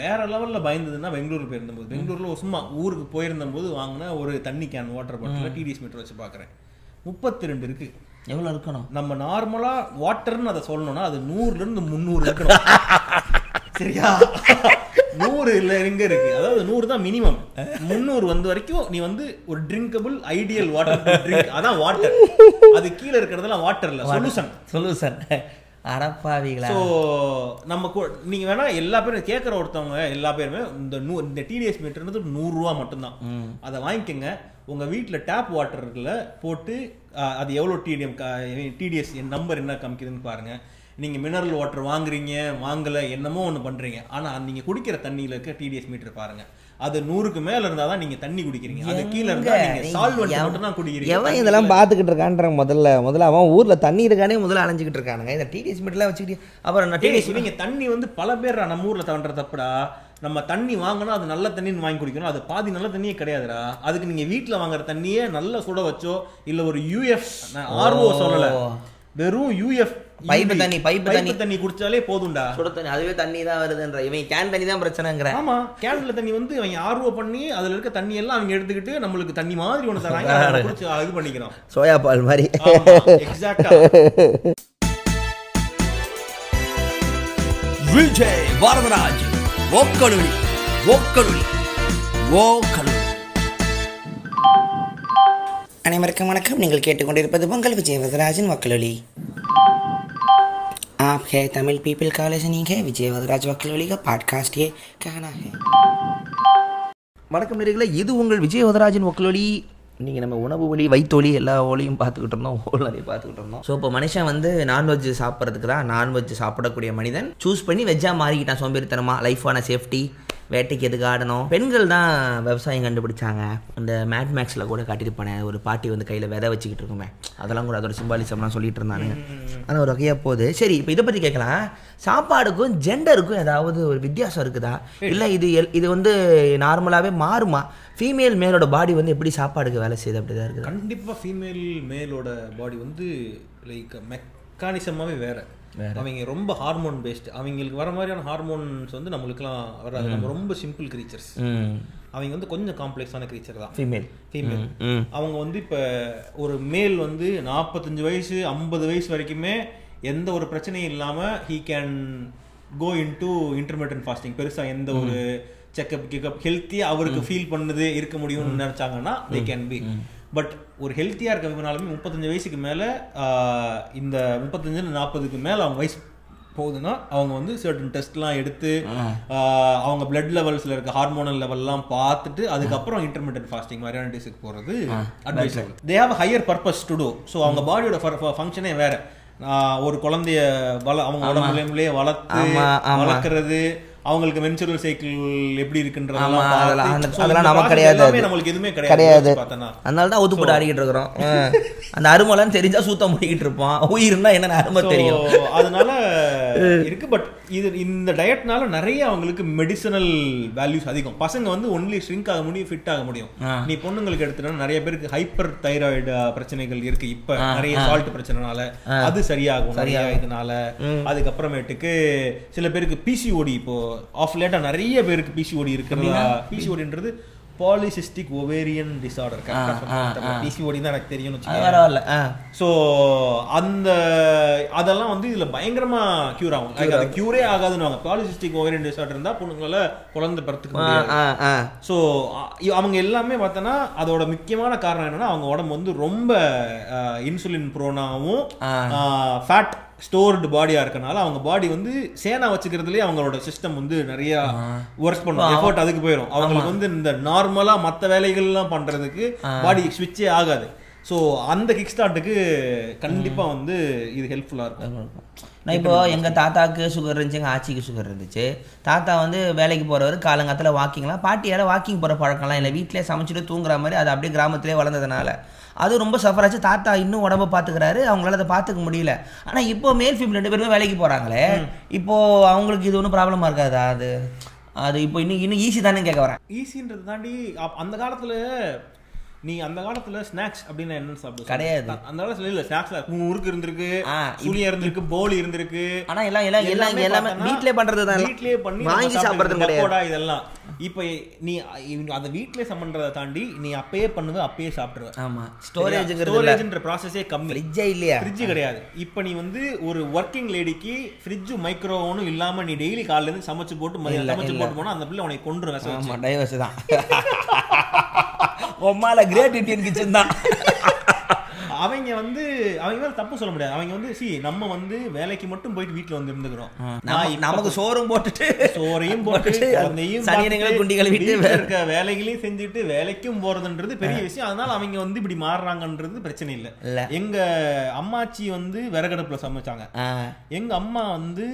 வேற லெவல்ல பயந்ததுன்னா பெங்களூர் போயிருந்தபோது, பெங்களூர்ல சும்மா ஊருக்கு போயிருந்தபோது வாங்கினா ஒரு தண்ணி can water bottle TDS meter வச்சு பாக்குறேன், 32 இருக்கு. எவ்வளவு இருக்கணும்? நம்ம நார்மலா வாட்டர்னு அதை சொல்லணும்னா அது 100-300 இருக்கணும். சரியா? 100 இல்ல எங்க இருக்கு? அதாவது 100 தான் மினிமம். 300 வந்து வரைக்கும் நீ வந்து ஒரு ட்ரிங்கபிள் ஐடியல் வாட்டர் ட்ரிங்க். அதான் வாட்டர். அது கீழே இருக்கிறதெல்லாம் வாட்டர் இல்ல, சொல்யூஷன். அரப்பாவிகளா? ஸோ நம்ம நீங்கள் வேணா எல்லா பேரும் கேட்குற ஒருத்தவங்க எல்லா பேருமே இந்த டிடிஎஸ் மீட்டர்ன்றது 100 ரூபா மட்டும்தான். அதை வாங்கிக்கோங்க. உங்கள் வீட்டில் டேப் வாட்டரில் போட்டு அது எவ்வளோ டிடிஎஸ் நம்பர் என்ன காமிக்குதுன்னு பாருங்கள். நீங்கள் மினரல் வாட்டர் வாங்குறீங்க, வாங்கலை, என்னமோ ஒன்று பண்ணுறீங்க, ஆனால் நீங்கள் குடிக்கிற தண்ணியில் இருக்க டிடிஎஸ் மீட்டர் பாருங்கள். அது 100க்கு மேல இருந்தாதான் நீங்க தண்ணி குடிக்கிறீங்க. அது கீழ இருந்தா நீங்க சால்வெண்ட் மட்டும் தான் குடிக்கிறீங்க. எவன் இதெல்லாம் பாத்துக்கிட்டு இருக்கான்ற முதல்ல அவன் ஊர்ல தண்ணி இருக்கானே முதல்ல அலைஞ்சிட்டு இருக்கானுங்க. இந்த டிடிஎஸ் மீட்டர்லாம் வச்சுக்கிட்டு அப்புறம் டிடிஎஸ் நீங்க தண்ணி வந்து பல பேர் நம்ம ஊர்ல தவன்ற தப்புடா. நம்ம தண்ணி வாங்கினா அது நல்ல தண்ணின்னு வாங்கி குடிக்கணும். அது பாதி நல்ல தண்ணியே கிடையாதுடா. அதுக்கு நீங்க வீட்டுல வாங்குற தண்ணியே நல்லா சுட வச்சோ இல்ல ஒரு யூஎஃப் ஆர்ஓ சொல்லல, வெறும் யூஎஃப் பைப்பு தண்ணி குடிச்சாலே போதும்டா. சுட தண்ணி அதுவே தண்ணி தான் வருதுன்ற இவன் கேன் தண்ணி தான் பிரச்சனைங்கிற. ஆமா, கேன்ல தண்ணி வந்து அவங்க ஆர்வோ பண்ணி அதுல இருக்க தண்ணி எல்லாம் அவங்க எடுத்துக்கிட்டு நம்மளுக்கு தண்ணி மாதிரி ஒன்று தராங்க, குடிச்சு இது பண்ணிக்கிறோம். சோயா பால் மாதிரி. எக்ஸாக்டா. விஜய வரதராஜ ஓக்கலுடி. அனைவருக்கும் வணக்கம். நீங்கள் கேட்டுக்கொண்டிருப்பது பொங்கல் விஜய வரதராஜன் வக்கலொலி. आप है तमिल पीपल का लिसनिंग है विजय वरदराज वकलोली का पॉडकास्ट ये कहना है. வணக்கம் நேயர்களே, இது உங்கள் விஜய வரதராஜன் வக்கலோலி. நீங்கள் நம்ம உணவு ஒலி, வைத்தொலி, எல்லா ஒலியும் பார்த்துக்கிட்டு இருந்தோம், ஓல் நிறைய பார்த்துக்கிட்டு இருந்தோம். ஸோ இப்போ மனுஷன் வந்து நான்வெஜ் சாப்பிட்றதுக்கு தான், நான்வெஜ் சாப்பிடக்கூடிய மனிதன் சூஸ் பண்ணி வெஜ்ஜாக மாறிக்கிட்டான். சோம்பேறித்தனமாக லைஃபான சேஃப்டி வேட்டைக்கு எதுக்கு ஆடணும், பெண்கள் தான் விவசாயம் கண்டுபிடிச்சாங்க. அந்த மேட் மேக்ஸில் கூட காட்டியிருப்பானே, ஒரு பாட்டி வந்து கையில் விதை வச்சுக்கிட்டு இருக்குமே, அதெல்லாம் கூட அதோட சிம்பாலிசம்லாம் சொல்லிட்டு இருந்தாங்க. ஆனால் ஒரு வகையாக போகுது. சரி, இப்போ இதை பற்றி கேட்கலாம். சாப்பாடுக்கும் ஜெண்டருக்கும் ஏதாவது ஒரு வித்தியாசம் இருக்குதா, இல்லை இது வந்து நார்மலாகவே மாறுமா? ஃபீமேல் மேலோட பாடி வந்து எப்படி சாப்பாடுக்கு வேலை செய்யுது அப்படி தான் இருக்குது. கண்டிப்பாக ஃபீமேல் மேலோட பாடி வந்து லைக் மெக்கானிசமாகவே வேறு. அவங்க ரொம்ப ஹார்மோன் பேஸ்ட், அவங்களுக்கு வர மாதிரியான ஹார்மோன்ஸ் வந்து நம்மளுக்குலாம் வராது. நம்ம ரொம்ப சிம்பிள் கிரீச்சர்ஸ், அவங்க வந்து கொஞ்சம் காம்ப்ளெக்ஸான கிரீச்சர் தான் ஃபீமேல். அவங்க வந்து இப்போ ஒரு மேல் வந்து 45 வயசு 50 வயசு வரைக்குமே எந்த ஒரு பிரச்சனையும் இல்லாமல் he can go into intermittent fasting. பெருசாக எந்த ஒரு செக்அப் கிக்கப் ஹெல்த்தியாக அவருக்கு ஃபீல் பண்ணுது இருக்க முடியும்னு நினச்சாங்கன்னா தே கேன் பி. பட் ஒரு ஹெல்த்தியாக இருக்கிறதுனாலுமே 35 வயசுக்கு மேலே, இந்த 35-40க்கு மேலே அவங்க வயசு போகுதுன்னா அவங்க வந்து சர்டன் டெஸ்ட்லாம் எடுத்து அவங்க பிளட் லெவல்ஸில் இருக்க ஹார்மோனல் லெவல்லாம் பார்த்துட்டு அதுக்கப்புறம் இன்டர்மீடியட் ஃபாஸ்டிங் மாதிரியான டேஸுக்கு போகிறது advisable. They have higher purpose to do. So அவங்க பாடியோட ஃபங்க்ஷனே வேறு. ஒரு குழந்தைய அவங்க உடம்புலேயே வளர்க்குறது, அவங்களுக்கு மென்சுரல் சைக்கிள் எப்படி இருக்குன்றது அதனால தான் ஒத்து போட்டு ஆடிக்கிட்டு இருக்கிறோம். அந்த அருமைலாம் தெரிஞ்சா சூத்தம் முடிக்கிட்டு இருப்போம், உயிர்னா என்னென்ன அருமை தெரியும், அதனால இருக்கு. பட் இது இந்த டயட்னால நிறைய அவங்களுக்கு மெடிசனல் வேல்யூஸ் அதிகம். பசங்க வந்து ஒன்லி ஸ்ரிங்க் ஆக முடியும், ஃபிட் ஆக முடியும். நீ பொண்ணுங்களுக்கு எடுத்துட்டா நிறைய பேருக்கு ஹைப்பர் தைராய்டு பிரச்சனைகள் இருக்கு. இப்ப நிறைய சால்ட் பிரச்சனைனால அது சரியாகும், சரியா இதனால. அதுக்கப்புறமேட்டுக்கு சில பேருக்கு பிசிஓடி, இப்போ ஆஃப் லேட்டா நிறைய பேருக்கு பிசிஓடி இருக்குன்னா, பிசிஓடின்றது பாலிசிஸ்டிக் ஓவேரியன் டிசார்டர். பிசிஓடி தான் எனக்கு தெரியும் வச்சுக்கோங்க. ஸோ அந்த அதெல்லாம் வந்து இதில் பயங்கரமாக க்யூர் ஆகும். அது க்யூரே ஆகாதுன்னு பாலிசிஸ்டிக் ஓவேரியன் டிசார்டர் இருந்தால் பொண்ணுங்களால குழந்தை பிறத்துக்கு. ஸோ அவங்க எல்லாமே பார்த்தோன்னா அதோட முக்கியமான காரணம் என்னன்னா அவங்க உடம்பு வந்து ரொம்ப இன்சுலின் ப்ரோனாகவும் ஃபேட் ஸ்டோர்டு பாடியாக இருக்கனால அவங்க பாடி வந்து சேனா வச்சுக்கிறதுலேயே அவங்களோட சிஸ்டம் வந்து நிறையா ஒர்க் பண்ணும், எஃபர்ட் அதுக்கு போயிடும். அவங்களுக்கு வந்து இந்த நார்மலாக மற்ற வேலைகள்லாம் பண்ணுறதுக்கு பாடி ஸ்விட்சே ஆகாது. ஸோ அந்த கிக் ஸ்டார்ட்டுக்கு கண்டிப்பாக வந்து இது ஹெல்ப்ஃபுல்லாக இருக்கும். நான் இப்போது எங்கள் தாத்தாவுக்கு சுகர் இருந்துச்சு, எங்கள் ஆச்சிக்கு சுகர் இருந்துச்சு. தாத்தா வந்து வேலைக்கு போகிறவர், காலங்காலத்தில் வாக்கிங்லாம், பாட்டியால் வாக்கிங் போகிற பழக்கம்லாம் இல்லை. வீட்டிலே சமைச்சிட்டு தூங்குற மாதிரி அது அப்படியே கிராமத்திலே வளர்ந்ததுனால அதுவும் ரொம்ப சஃபர் ஆச்சு. தாத்தா இன்னும் உடம்பை பார்த்துக்கிறாரு, அவங்களால அதை பார்த்துக்க முடியல. ஆனால் இப்போது மேல் ஃபீமேல் 2 பேருமே வேலைக்கு போகிறாங்களே, இப்போது அவங்களுக்கு இது ஒன்றும் ப்ராப்ளமாக இருக்காதா? அது இப்போ இன்னும் ஈஸி தானே கேட்க வரேன். ஈஸின்றது தாண்டி அந்த காலத்தில் நீ அந்த காலத்துல ஸ்நாக்ஸ் அப்படின்னா என்னன்னு சாப்பிடுவோம் கிடையாது. அந்த காலத்துல இல்ல ஸ்நாக்ஸ்ல முறுக்கு இருந்திருக்கு, சுளி இருந்திருக்கு, போலி இருந்திருக்கு. ஆனா எல்லாம் எல்லாம் எல்லாம் எல்லாமே வீட்லயே பண்றதுதான், வீட்லயே பண்ணி வாங்கி சாப்பிடுறது கிடையாது இதெல்லாம். இப்போ நீ அந்த வீட்லயே சமன்றத தாண்டி நீ அப்பயே பண்ணுவ, அப்பயே சாப்பிடுவ. ஆமா, ஸ்டோரேஜ்ன்ற ப்ராசஸே கம்மி, ஃப்ரிட்ஜ் இல்லையா, ஃப்ரிட்ஜ் கிடையாது. இப்போ நீ வந்து ஒரு வொர்க்கிங் லேடிக்கு ஃப்ரிட்ஜ் மைக்ரோவோனும் இல்லாம நீ டெய்லி காலையில இருந்து சமைச்சு போட்டு மதியம் சமைச்சு போட்டு போனா அந்த பிள்ளை உனக்கு கொன்றுவேன். ஆமா, டைவர்ஸ் தான். ஒம்மால கிரேட் இண்டியன் கிச்சன் தான். அவங்க வந்து அவங்க தப்பு சொல்ல முடியாது. அவங்க வந்து சி நம்ம வந்து வேலைக்கு மட்டும் போயிட்டு வீட்டுல வந்து இருந்துக்கிறோம், நமக்கு சோறும் போட்டுட்டு சோறையும் போட்டுட்டு இருக்க வேலைகளையும் செஞ்சுட்டு வேலைக்கும் போறதுன்றது பெரிய விஷயம். அதனால அவங்க வந்து இப்படி மாறுறாங்கன்றது பிரச்சனை இல்லை. எங்க அம்மாச்சி வந்து விறகடுப்புல சமைச்சாங்க, எங்க அம்மா வந்து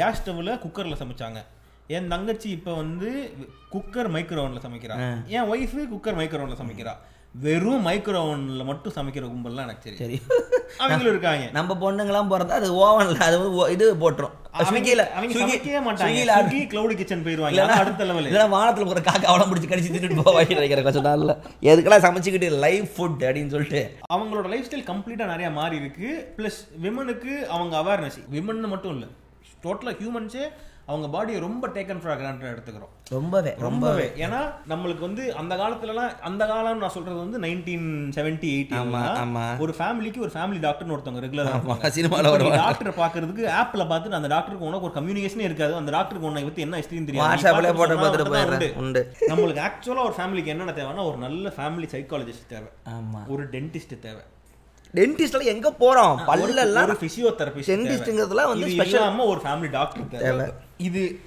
கேஸ் ஸ்டவ்ல குக்கர்ல சமைச்சாங்க. என் தங்கச்சி இப்போ வந்து குக்கர் மைக்ரோவனில் சமைக்கிறா, என் ஒய்ஃபு குக்கர் மைக்ரோவனில் சமைக்கிறா. வெறும் மைக்ரோவனில் மட்டும் சமைக்கிற கும்பல்லாம் எனக்கு சரி அவங்களும் இருக்காங்க. நம்ம பொண்ணுங்களாம் போகிறதா அது ஓவனில் அது இது போட்டுரும், வானத்துல ஒரு காக்கா அவளை பிடிச்சி கடிச்சு தின்னுட்டு போவாங்க எதுக்கெல்லாம் சமைச்சுக்கிட்டு லைவ் ஃபுட் அப்படின்னு சொல்லிட்டு அவங்களோட லைஃப் ஸ்டைல் கம்ப்ளீட்டாக நிறையா மாறி இருக்கு. ப்ளஸ் விமனுக்கு அவங்க அவேர்னஸ், விமன் மட்டும் இல்லை டோட்டலாக ஹியூமன்ஸே அவங்க பாடியை ரொம்ப டேக்கன் ஃபார் கிராண்டட் எடுத்துக்கிறோம், ரொம்பவே. ஏன்னா நம்மளுக்கு வந்து அந்த காலத்துலலாம், அந்த காலம் நான் சொல்றது வந்து 1970-80 ஒரு ஃபேமிலிக்கு ஒரு ஃபேமிலி டாக்டர்னு ஒருத்தவங்க ரெகுலராக சினிமாவில் டாக்டரை பார்க்கறதுக்கு ஆப்பில் பார்த்துட்டு அந்த டாக்டருக்கு உனக்கு ஒரு கம்யூனிகேஷனே இருக்காது, அந்த டாக்டருக்கு உன்னை பற்றி என்ன ஹிஸ்டரியும் தெரியாது. நம்மளுக்கு ஆக்சுவலாக ஒரு ஃபேமிலிக்கு என்னென்ன தேவைன்னா ஒரு நல்ல ஃபேமிலி சைக்காலஜிஸ்ட் தேவை, ஒரு டென்டிஸ்ட் தேவை. டென்டிஸ்ட்ல எங்க போறோம், பல்லெல்லாம் ஒரு ஃபிசியோதெரபிஸ்ட், டென்டிஸ்ட்ங்கறதுல வந்து ஸ்பெஷலா ஒரு ஃபேமிலி டாக்டர் தேவை.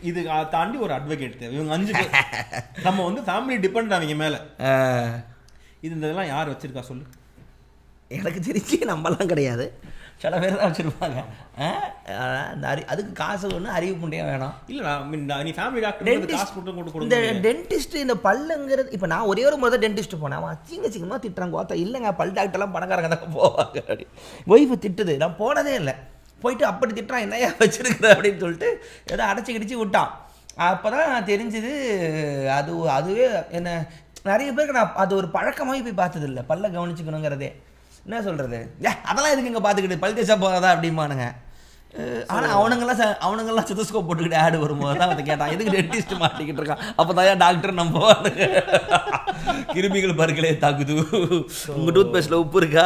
இது தாண்டி ஒரு அட்வொகேட் தேவை. இவங்க 5 பேர் நம்ம வந்து ஃபேமிலி டிபெண்ட் ஆவீங்க மேல. இதெல்லாம் யார் வச்சிருக்கா சொல்லு, எனக்கு தெரிஞ்சு நம்மலாம் கிடையாது. சில பேர் தான் வச்சுருப்பாங்க. அதுக்கு காசு ஒன்று அறிவுப்புண்டையும் வேணும். இல்லை நீ ஃபேமிலி டாக்டர் இந்த டென்டிஸ்ட்டு இந்த பல்லுங்கிறது இப்போ நான் ஒரே ஒரு முறை டென்டிஸ்ட்டு போனேன். அவன் சிங்கமாக திட்டுறான் கோத்தா. இல்லைங்க பல் டாக்டர்லாம் பணக்காரங்க தான் போவாங்க. அப்படி ஒய்ஃபு திட்டுது. நான் போனதே இல்லை. போயிட்டு அப்படி திட்டுறான் என்னையா வச்சுருக்குற அப்படின்னு சொல்லிட்டு ஏதோ அடைச்சி கிடிச்சி விட்டான். அப்போ தான் தெரிஞ்சுது அதுவே என்ன நிறைய பேருக்கு நான் அது ஒரு பழக்கமாகவே போய் பார்த்ததில்லை. பல்ல கவனிச்சுக்கணுங்கிறதே என்ன சொல்கிறது ஏ அதெல்லாம் எதுக்கு இங்கே பார்த்துக்கிட்டு பல் தேய்ச்சா போகிறதா அப்படிமானுங்க. ஆனால் அவனுங்கெல்லாம் ஸ்டெதஸ்கோப் போட்டுக்கிட்டு ஆடு வரும்போது தான் அதை கேட்டான் எதுக்கு டென்டிஸ்ட் மாட்டிக்கிட்டு இருக்கான். அப்போ தான் டாக்டர் நம்ம கிருமிகள் பருக்களே தாக்குது உங்கள் டூத் பேஸ்ட்டில் உப்பு இருக்கா.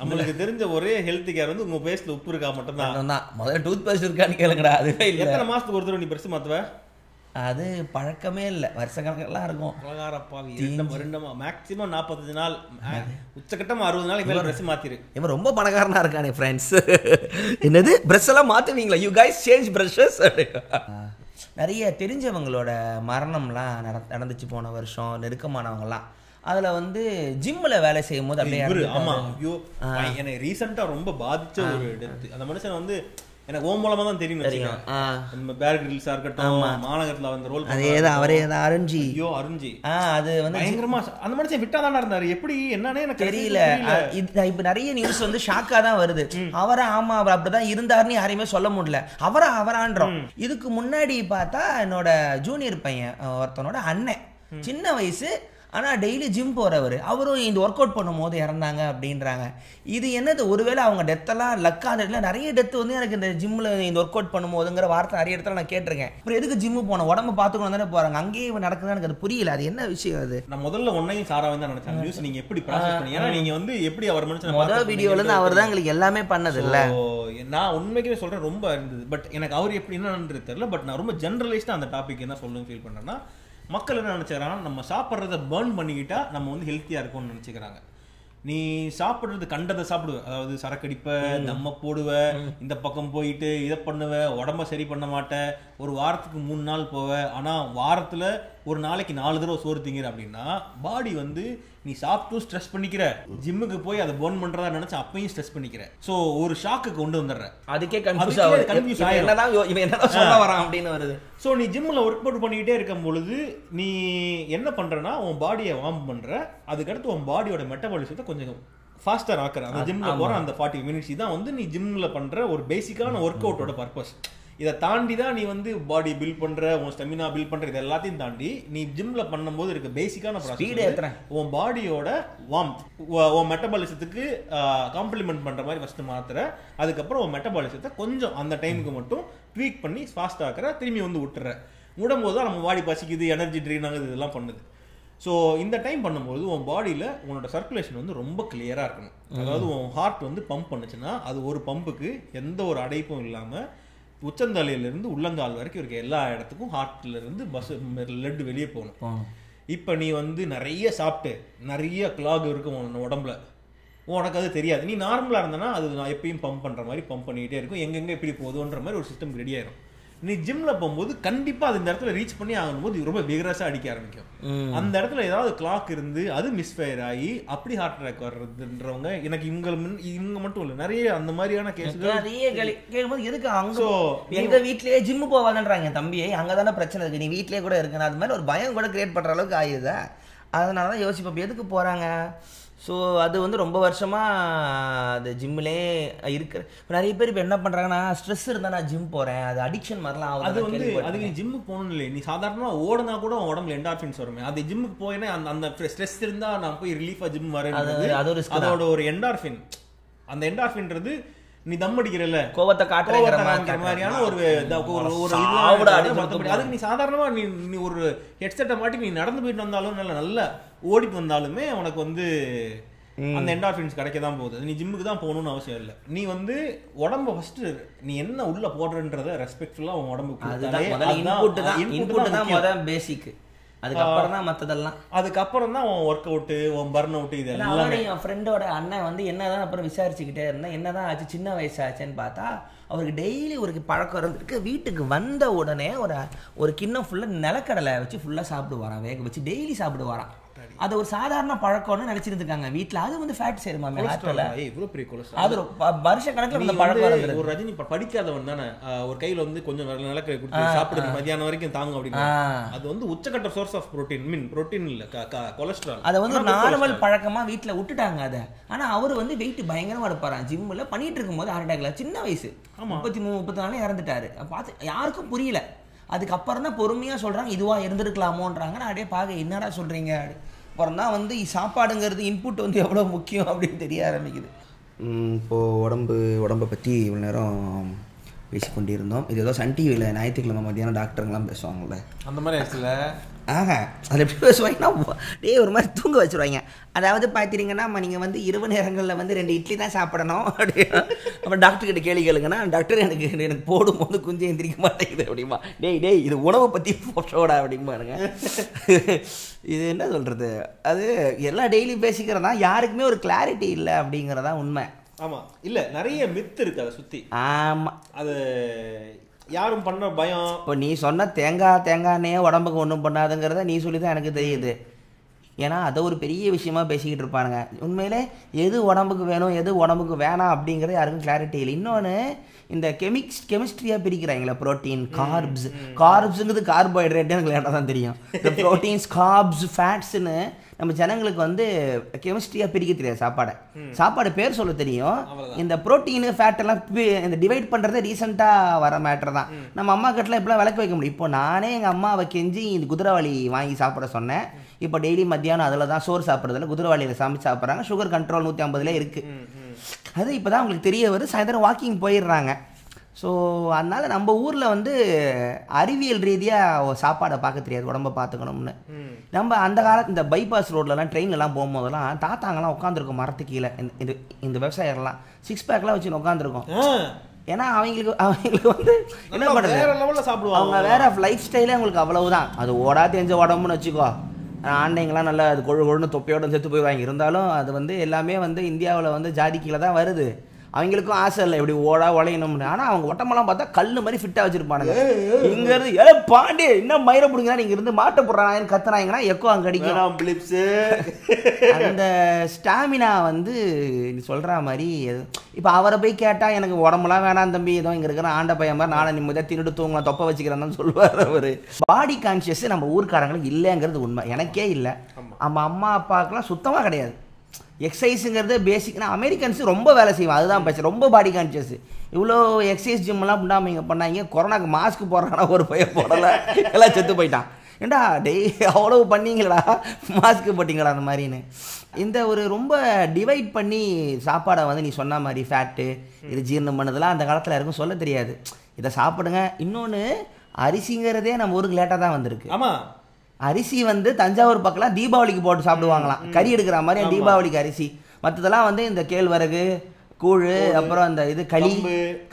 நம்மளுக்கு தெரிஞ்ச ஒரே ஹெல்த் கேர் வந்து உங்கள் பேஸ்ட்டில் உப்பு இருக்கா மட்டும்தான். முதல்ல டூத் பேஸ்ட் இருக்கான்னு கேளுங்கடா. அதுவே இல்லை. எத்தனை மாதத்துக்கு ஒருத்தர் நீ பெருசு மாற்றுவ? அது பழக்கமே இல்லை. வருஷ கணக்கெல்லாம் இருக்கும். பலகாரப்பா மேக்சிமம் 45 நாள் உச்சக்கட்டமாக 60 நாளைக்கு ப்ரெஷ் மாற்றிரு. இவன் ரொம்ப பணக்காரனாக இருக்கானே ஃப்ரெண்ட்ஸ். என்னது ப்ரெஷ் எல்லாம் மாற்றுவீங்களா? You guys change brushes. நிறைய தெரிஞ்சவங்களோட மரணம்லாம் நடந்துச்சு போன வருஷம். நெருக்கமானவங்கலாம் அதில் வந்து ஜிம்மில் வேலை செய்யும் போது அப்படியே ஆமாம் ஐயோ என்னை ரீசெண்டாக ரொம்ப பாதித்த ஒரு டெத்து. அந்த மனுஷன் வந்து எனக்கு ஓ மூலமா தான் தெரியும். வருது அவரை. ஆமா அவர் அப்படிதான் இருந்தாருன்னு யாரையுமே சொல்ல முடியல. அவரான்றோம். இதுக்கு முன்னாடி பார்த்தா என்னோட ஜூனியர் பையன் ஒருத்தனோட அண்ணன் சின்ன வயசு ஆனா டெய்லி ஜிம் போறவர் அவரும் இந்த ஒர்க் அவுட் பண்ணும் போது இறந்தாங்க அப்படின்றாங்க. இது என்னது ஒருவேளை அவங்க டெத்தெல்லாம் லக்கான நிறைய டெத்து வந்து எனக்கு இந்த ஜிம்ல இந்த ஒர்க் அவுட் பண்ணும் போதுங்கிற வார்த்தை நிறைய இடத்துல நான் கேட்டிருக்கேன். அப்புறம் எதுக்கு ஜிம்மு போனோம் உடம்பு பார்த்துக்கணும் தானே போறாங்க. அங்கேயே நடக்குதுன்னு எனக்கு அது புரியல. அது என்ன விஷயம்? அது நான் முதல்ல ஒன்னையும் சாராவே தான் நினைச்சேன். நியூஸ் நீங்க எப்படி ப்ராசஸ் பண்ணீங்க? ஏன்னா நீங்க வந்து எப்படி அவர் மனுஷன் முதல் வீடியோல இருந்து அவர் தான் உங்களுக்கு எல்லாமே பண்ணது இல்லை. நான் உண்மைக்குமே சொல்றேன் ரொம்ப இருந்தது. பட் எனக்கு அவர் எப்படி என்னன்னு தெரியல. பட் நான் ரொம்ப ஜெனரலைஸ்டா அந்த டாபிக் என்ன சொல்லணும்னு ஃபீல் பண்ணேன்னா மக்கள் என்ன நினச்சிக்கிறாங்கன்னா நம்ம சாப்பிட்றத பேர்ன் பண்ணிக்கிட்டா நம்ம வந்து ஹெல்த்தியாக இருக்கும்னு நினச்சிக்கிறாங்க. நீ சாப்பிட்றது கண்டதை சாப்பிடுவ. அதாவது சரக்கடிப்ப நம்ம போடுவ இந்த பக்கம் போயிட்டு இதை பண்ணுவ உடம்ப சரி பண்ண மாட்டேன். ஒரு வாரத்துக்கு 3 நாள் போவ. ஆனால் வாரத்தில் ஒரு நாளைக்கு 4 தடவை சோறு திங்கிற அப்படின்னா பாடி வந்து நீ சாப்பிட்டும் ஸ்ட்ரெஸ் பண்ணிக்கிற. ஜிம்முக்கு போய் அதை பேர்ன் பண்ணுறதா நினச்சி அப்பையும் ஸ்ட்ரெஸ் பண்ணிக்கிற. ஸோ ஒரு ஷாக்கு கொண்டு வந்துடுற. அதுக்கே கன்ஃபியூஸ் வரான் அப்படின்னு வருது. ஸோ நீ ஜிம்மில் ஒர்க் அவுட் பண்ணிக்கிட்டே இருக்கும் பொழுது நீ என்ன பண்ணுறன்னா உன் பாடியை வார்ம் பண்ணுற. அதுக்கடுத்து உன் பாடியோட மெட்டபாலிசத்தை கொஞ்சம் ஃபாஸ்ட்டாக ஆக்குற. அந்த ஜிம்மில் போகிற அந்த 40 மினிட்ஸ் தான் வந்து நீ ஜிம்மில் பண்ணுற ஒரு பேசிக்கான ஒர்க் அவுட்டோட பர்பஸ். இதை தாண்டி தான் நீ வந்து பாடி பில்ட் பண்ணுற உன் ஸ்டெமினா பில்ட் பண்ணுற. இது எல்லாத்தையும் தாண்டி நீ ஜிம்மில் பண்ணும்போது இருக்க பேசிக்கான ப்ராசஸ் உன் பாடியோட வார்ம்த் உன் மெட்டபாலிசத்துக்கு காம்ப்ளிமெண்ட் பண்ணுற மாதிரி ஃபஸ்ட்டு மாத்திர. அதுக்கப்புறம் உன் மெட்டபாலிசத்தை கொஞ்சம் அந்த டைமுக்கு மட்டும் ட்வீக் பண்ணி ஃபாஸ்ட் ஆக்குற. திரும்பி வந்து விட்டுற. விடும்போது தான் நம்ம பாடி பசிக்குது எனர்ஜி ட்ரெயின் ஆகுது இதெல்லாம் பண்ணுது. ஸோ இந்த டைம் பண்ணும்போது உன் பாடியில் உன்னோட சர்க்குலேஷன் வந்து ரொம்ப கிளியராக இருக்கணும். அதாவது உன் ஹார்ட் வந்து பம்ப் பண்ணுச்சுன்னா அது ஒரு பம்புக்கு எந்த ஒரு அடைப்பும் இல்லாமல் உச்சந்தலையிலிருந்து உள்ளங்கால் வரைக்கும் இருக்க எல்லா இடத்துக்கும் ஹார்ட்ல இருந்து பஸ் லெட் வெளியே போகணும். இப்போ நீ வந்து நிறைய சாப்பிட்டு நிறைய கிளாக் இருக்கும் உன் உடம்புல. உனக்கு அது தெரியாது. நீ நார்மலாக இருந்தனா அது நான் எப்பயும் பம்ப் பண்ணுற மாதிரி பம்ப் பண்ணிக்கிட்டே இருக்கும். எங்கெங்கே இப்படி போகுதுன்ற மாதிரி ஒரு சிஸ்டம் ரெடி ஆயிரும். நீ ஜிம்மில் போகும்போது கண்டிப்பாக அது இந்த இடத்துல ரீச் பண்ணி ஆகும்போது ரொம்ப விகரஸாக அடிக்க ஆரம்பிக்கும். அந்த இடத்துல ஏதாவது கிளாக் இருந்து அது மிஸ்ஃபயர் ஆகி அப்படி ஹார்ட் அட்டாக் வர்றதுன்றவங்க எனக்கு இவங்க மட்டும் இல்லை நிறைய அந்த மாதிரியான கேஸுகள் நிறைய கேட்கும்போது எதுக்கு அங்கே எங்கள் வீட்லேயே ஜிம்மு போவாதுன்றாங்க. தம்பியை அங்கே தானே பிரச்சனை இருக்குது. நீ வீட்லேயே கூட இருக்குன்னு அது மாதிரி ஒரு பயம் கூட கிரியேட் பண்ணுற அளவுக்கு ஆயிடுதா. அதனால தான் யோசிப்போம் எதுக்கு போகிறாங்க. ஸோ அது வந்து ரொம்ப வருஷமாக அது ஜிம்மிலே இருக்கிற நிறைய பேர் இப்போ என்ன பண்ணுறாங்கன்னா ஸ்ட்ரெஸ் இருந்தால் நான் ஜிம் போகிறேன் அது அடிக்ஷன் மாதிரிலாம் ஆகும். அது வந்து அதுக்கு நீ ஜிம்முக்கு போகணும் இல்லை. நீ சாதாரணமாக ஓடுனா கூட உடம்புல என்டார்ஃபின்ஸ் வருமே. அது ஜிம்முக்கு போயினா அந்த அந்த ஸ்ட்ரெஸ் இருந்தால் நான் போய் ரிலீஃபாக ஜிம் வரேன். அதோட ஒரு என்டார்ஃபின். அந்த என்டார்ஃபின்றது நீ தம் அடிக்கிறல்ல கோவத்தை காட்டுற மாதிரியான ஒரு அதுக்கு நீ சாதாரணமாக நீ நீ ஒரு ஹெட்செட்டை மாட்டி நீ நடந்து போயிட்டு வந்தாலும் நல்லா நல்லா ஓடிட்டு வந்தாலுமே உனக்கு வந்து அந்த என்டார்ஃபின்ஸ் கிடைக்க தான் போகுது. நீ ஜிம்முக்கு தான் போகணும்னு அவசியம் இல்லை. நீ வந்து உடம்ப ஃபஸ்ட்டு நீ என்ன உள்ள போடுறன்றதை ரெஸ்பெக்ட்ஃபுல்லாக உன் உடம்புக்கு பேசிக்கு. அதுக்கப்புறம் தான் மற்றதெல்லாம். அதுக்கப்புறம் தான் உன் ஒர்க் அவுட்டு உன் பர்ன் அவுட்டு இது எல்லாமே. என் ஃப்ரெண்டோட அண்ணன் வந்து என்னதான் அப்புறம் விசாரிச்சுக்கிட்டே இருந்தேன் என்னதான் ஆச்சு சின்ன வயசாச்சுன்னு பார்த்தா அவருக்கு டெய்லி ஒரு பழக்கம் இருந்துருக்கு. வீட்டுக்கு வந்த உடனே ஒரு கிண்ணம் ஃபுல்லாக நிலக்கடலை வச்சு ஃபுல்லாக சாப்பிடுவாரான். வேக வச்சு டெய்லி சாப்பிடுவாரான். அதை ஒரு சாதாரண பழக்கம்னு நினைச்சிட்டு இருக்காங்க வீட்டுல. அது வந்து ஃபேட் சேருமா வருஷ கணக்கில். ஒரு ரஜினி படிக்காதவன் தானே, ஒரு கையில வந்து கொஞ்சம் நிலக்கரி கொடுத்து சாப்பிடுற மதியானம் வரைக்கும் தாங்க அப்படின்னா அது வந்து உச்சக்கட்ட சோர்ஸ் ஆஃப் புரோட்டீன், மீன் புரோட்டீன் இல்ல கொலஸ்ட்ரால். அதை வந்து நார்மல் பழக்கமா வீட்டுல விட்டுட்டாங்க அதை. ஆனா அவரு வந்து வெயிட் பயங்கரமா எடுப்பாரா ஜிம்ல பண்ணிட்டு இருக்கும் போது ஹார்ட் அட்டாக்ல சின்ன வயசு 33 34 இறந்துட்டாரு. பார்த்து யாருக்கும் புரியல. அதுக்கப்புறம் தான் பொறுமையாக சொல்கிறாங்க இதுவாக இருந்திருக்கலாமோன்றாங்க. நான் அப்படியே பார்க்க என்னடா சொல்கிறீங்க. அப்புறம் தான் வந்து சாப்பாடுங்கிறது இன்புட் வந்து எவ்வளோ முக்கியம் அப்படின்னு தெரிய ஆரம்பிக்குது. இப்போது உடம்பை பற்றி இவ்வளோ நேரம் பேசிக்கொண்டு இருந்தோம். இது ஏதோ சன் டிவியில் ஞாயிற்றுக்கிழமை மத்தியானம் டாக்டருங்கெலாம் பேசுவாங்கள்ல அந்த மாதிரி இடத்துல. அதில் எப்படி பேசுவாங்கன்னா டே ஒரு மாதிரி தூங்க வச்சுருவாங்க. அதாவது பார்த்திங்கன்னா நீங்கள் வந்து இரவு நேரங்களில் வந்து 2 இட்லி தான் சாப்பிடணும் அப்படின்னா அப்புறம் டாக்டர்கிட்ட கேள்வி கேளுங்கன்னா டாக்டர் எனக்கு போடும்போது குஞ்சு எந்திரிக்க மாட்டேங்குது அப்படிமா. டேய் இது உணவை பற்றி போட்டோடா அப்படிம்பாருங்க. இது என்ன சொல்கிறது, அது எல்லாம் டெய்லி பேசிக்கிறதா, யாருக்குமே ஒரு கிளாரிட்டி இல்லை அப்படிங்கிறதா உண்மை. ஆமா இல்ல நிறைய மித்து இருக்கு அதை சுத்தி. ஆமா அது யாரும் பண்ண பயம். இப்போ நீ சொன்ன தேங்காய்ண்ணே உடம்புக்கு ஒன்றும் பண்ணாதுங்கிறத நீ சொல்லி தான் எனக்கு தெரியுது. ஏன்னா அதை ஒரு பெரிய விஷயமா பேசிக்கிட்டு இருப்பானுங்க. உண்மையிலே எது உடம்புக்கு வேணும் எது உடம்புக்கு வேணாம் அப்படிங்கிறது யாருக்கும் கிளாரிட்டி இல்லை. இன்னொன்று இந்த கெமிஸ்ட்ரியாக பிரிக்கிறாங்களே ப்ரோட்டீன் கார்ப்ஸுங்கிறது கார்போஹைட்ரேட்டுன்னு எனக்கு லேட்டாக தான் தெரியும். இந்த ப்ரோட்டீன்ஸ் கார்ப்ஸ் ஃபேட்ஸ்ன்னு நம்ம ஜனங்களுக்கு வந்து கெமிஸ்ட்ரியாக பிரிக்க தெரியாது. சாப்பாடு பேர் சொல்ல தெரியும். இந்த புரோட்டீனு ஃபேட்டெல்லாம் இந்த டிவைட் பண்ணுறதே ரீசெண்டாக வர மேட்டர் தான். நம்ம அம்மா கிட்டலாம் இப்போலாம் விளக்க வைக்க முடியும். இப்போ நானே எங்கள் அம்மாவை கெஞ்சி இந்த குதிரைவாளி வாங்கி சாப்பிட சொன்னேன். இப்போ டெய்லி மத்தியானம் அதில் தான் சோறு சாப்பிட்றதில்ல, குதிரைவாளியில் சமைச்சு சாப்பிட்றாங்க. சுகர் கண்ட்ரோல் 150 இருக்குது. அது இப்போ தான் அவங்களுக்கு தெரிய வரும். சாயந்தரம் வாக்கிங் போயிடுறாங்க. ஸோ அதனால் நம்ம ஊரில் வந்து அறிவியல் ரீதியாக சாப்பாடை பார்க்க தெரியாது, உடம்பை பார்த்துக்கணும்னு. நம்ம அந்த காலத்து இந்த பைபாஸ் ரோட்லலாம் ட்ரெயின்லலாம் போகும்போதெல்லாம் தாத்தாங்கலாம் உட்காந்துருக்கோம் மரத்து கீழே. இந்த விவசாயம்லாம் 6 பேக்லாம் வச்சுன்னு உட்காந்துருக்கோம். ஏன்னா அவங்களுக்கு வந்து என்ன பண்ணுறது, அவங்க வேற லைஃப் ஸ்டைலே அவங்களுக்கு அவ்வளவுதான். அது ஓடா தெரிஞ்ச உடம்புன்னு வச்சுக்கோ. ஆண்டைங்களாம் நல்லா அது கொழுன்னு தொப்பையோடு செத்து போயிடுவாங்க. இருந்தாலும் அது வந்து எல்லாமே வந்து இந்தியாவில் வந்து ஜாதி கீழே தான் வருது. அவங்களுக்கும் ஆசை இல்லை எப்படி ஓடா உழையணும்னு. ஆனால் அவங்க ஒட்டமெல்லாம் பார்த்தா கல் மாதிரி ஃபிட்டாக வச்சுருப்பானுங்க. இங்கேருந்து ஏ பாண்டே இன்னும் மயிரை பிடிங்கன்னா நீங்கள் இருந்து மாட்டை போடுறாங்கன்னு கத்துனாங்கன்னா எக்கோ அங்கே அடிக்கலாம் பிலிப்ஸு. அந்த ஸ்டாமினா வந்து நீ சொல்கிற மாதிரி இப்போ அவரை போய் கேட்டால் எனக்கு உடம்புலாம் வேணாம் தம்பி, ஏதோ இங்கே இருக்கிற ஆண்ட பையன் மாதிரி நாளை நிம்மதியாக தின்னுட்டு தூங்கலாம் தொப்பை வச்சுக்கிறேன்னு சொல்லுவார் அவர். பாடி கான்ஷியஸ் நம்ம ஊர்க்காரங்களுக்கு இல்லைங்கிறது உண்மை. எனக்கே இல்லை, நம்ம அம்மா அப்பாவுக்குலாம் சுத்தமாக கிடையாது. எக்ஸசைஸுங்கிறது பேசிக்னா அமெரிக்கன்ஸு ரொம்ப வேலை செய்வாங்க. அதுதான் பேச ரொம்ப பாடி கான்ஷியஸ். இவ்வளோ எக்ஸசைஸ் ஜிம்மெல்லாம் பண்ணாமல் இங்கே பண்ணாங்க. கொரோனாக்கு மாஸ்க் போடுறாங்கன்னா ஒரு பையன் போடலை, எல்லாம் செத்து போயிட்டான். ஏண்டா டெய் அவ்வளவு பண்ணிங்களா மாஸ்க்கு போட்டிங்களா அந்த மாதிரின்னு. இந்த ஒரு ரொம்ப டிவைட் பண்ணி சாப்பாடை வந்து நீ சொன்ன மாதிரி ஃபேட்டு இது ஜீரணம் பண்ணதெல்லாம் அந்த காலத்தில் யாருக்கும் சொல்ல தெரியாது. இதை சாப்பிடுங்க. இன்னொன்று அரிசிங்கிறதே நம்ம ஊருக்கு லேட்டாக தான் வந்திருக்கு. ஆமாம், அரிசி வந்து தஞ்சாவூர் பக்கம்லாம் தீபாவளிக்கு போட்டு சாப்பிடுவாங்களாம். கறி எடுக்கிற மாதிரி தீபாவளிக்கு அரிசி. மற்றதெல்லாம் வந்து இந்த கேழ்வரகு கூழ் அப்புறம் அந்த இது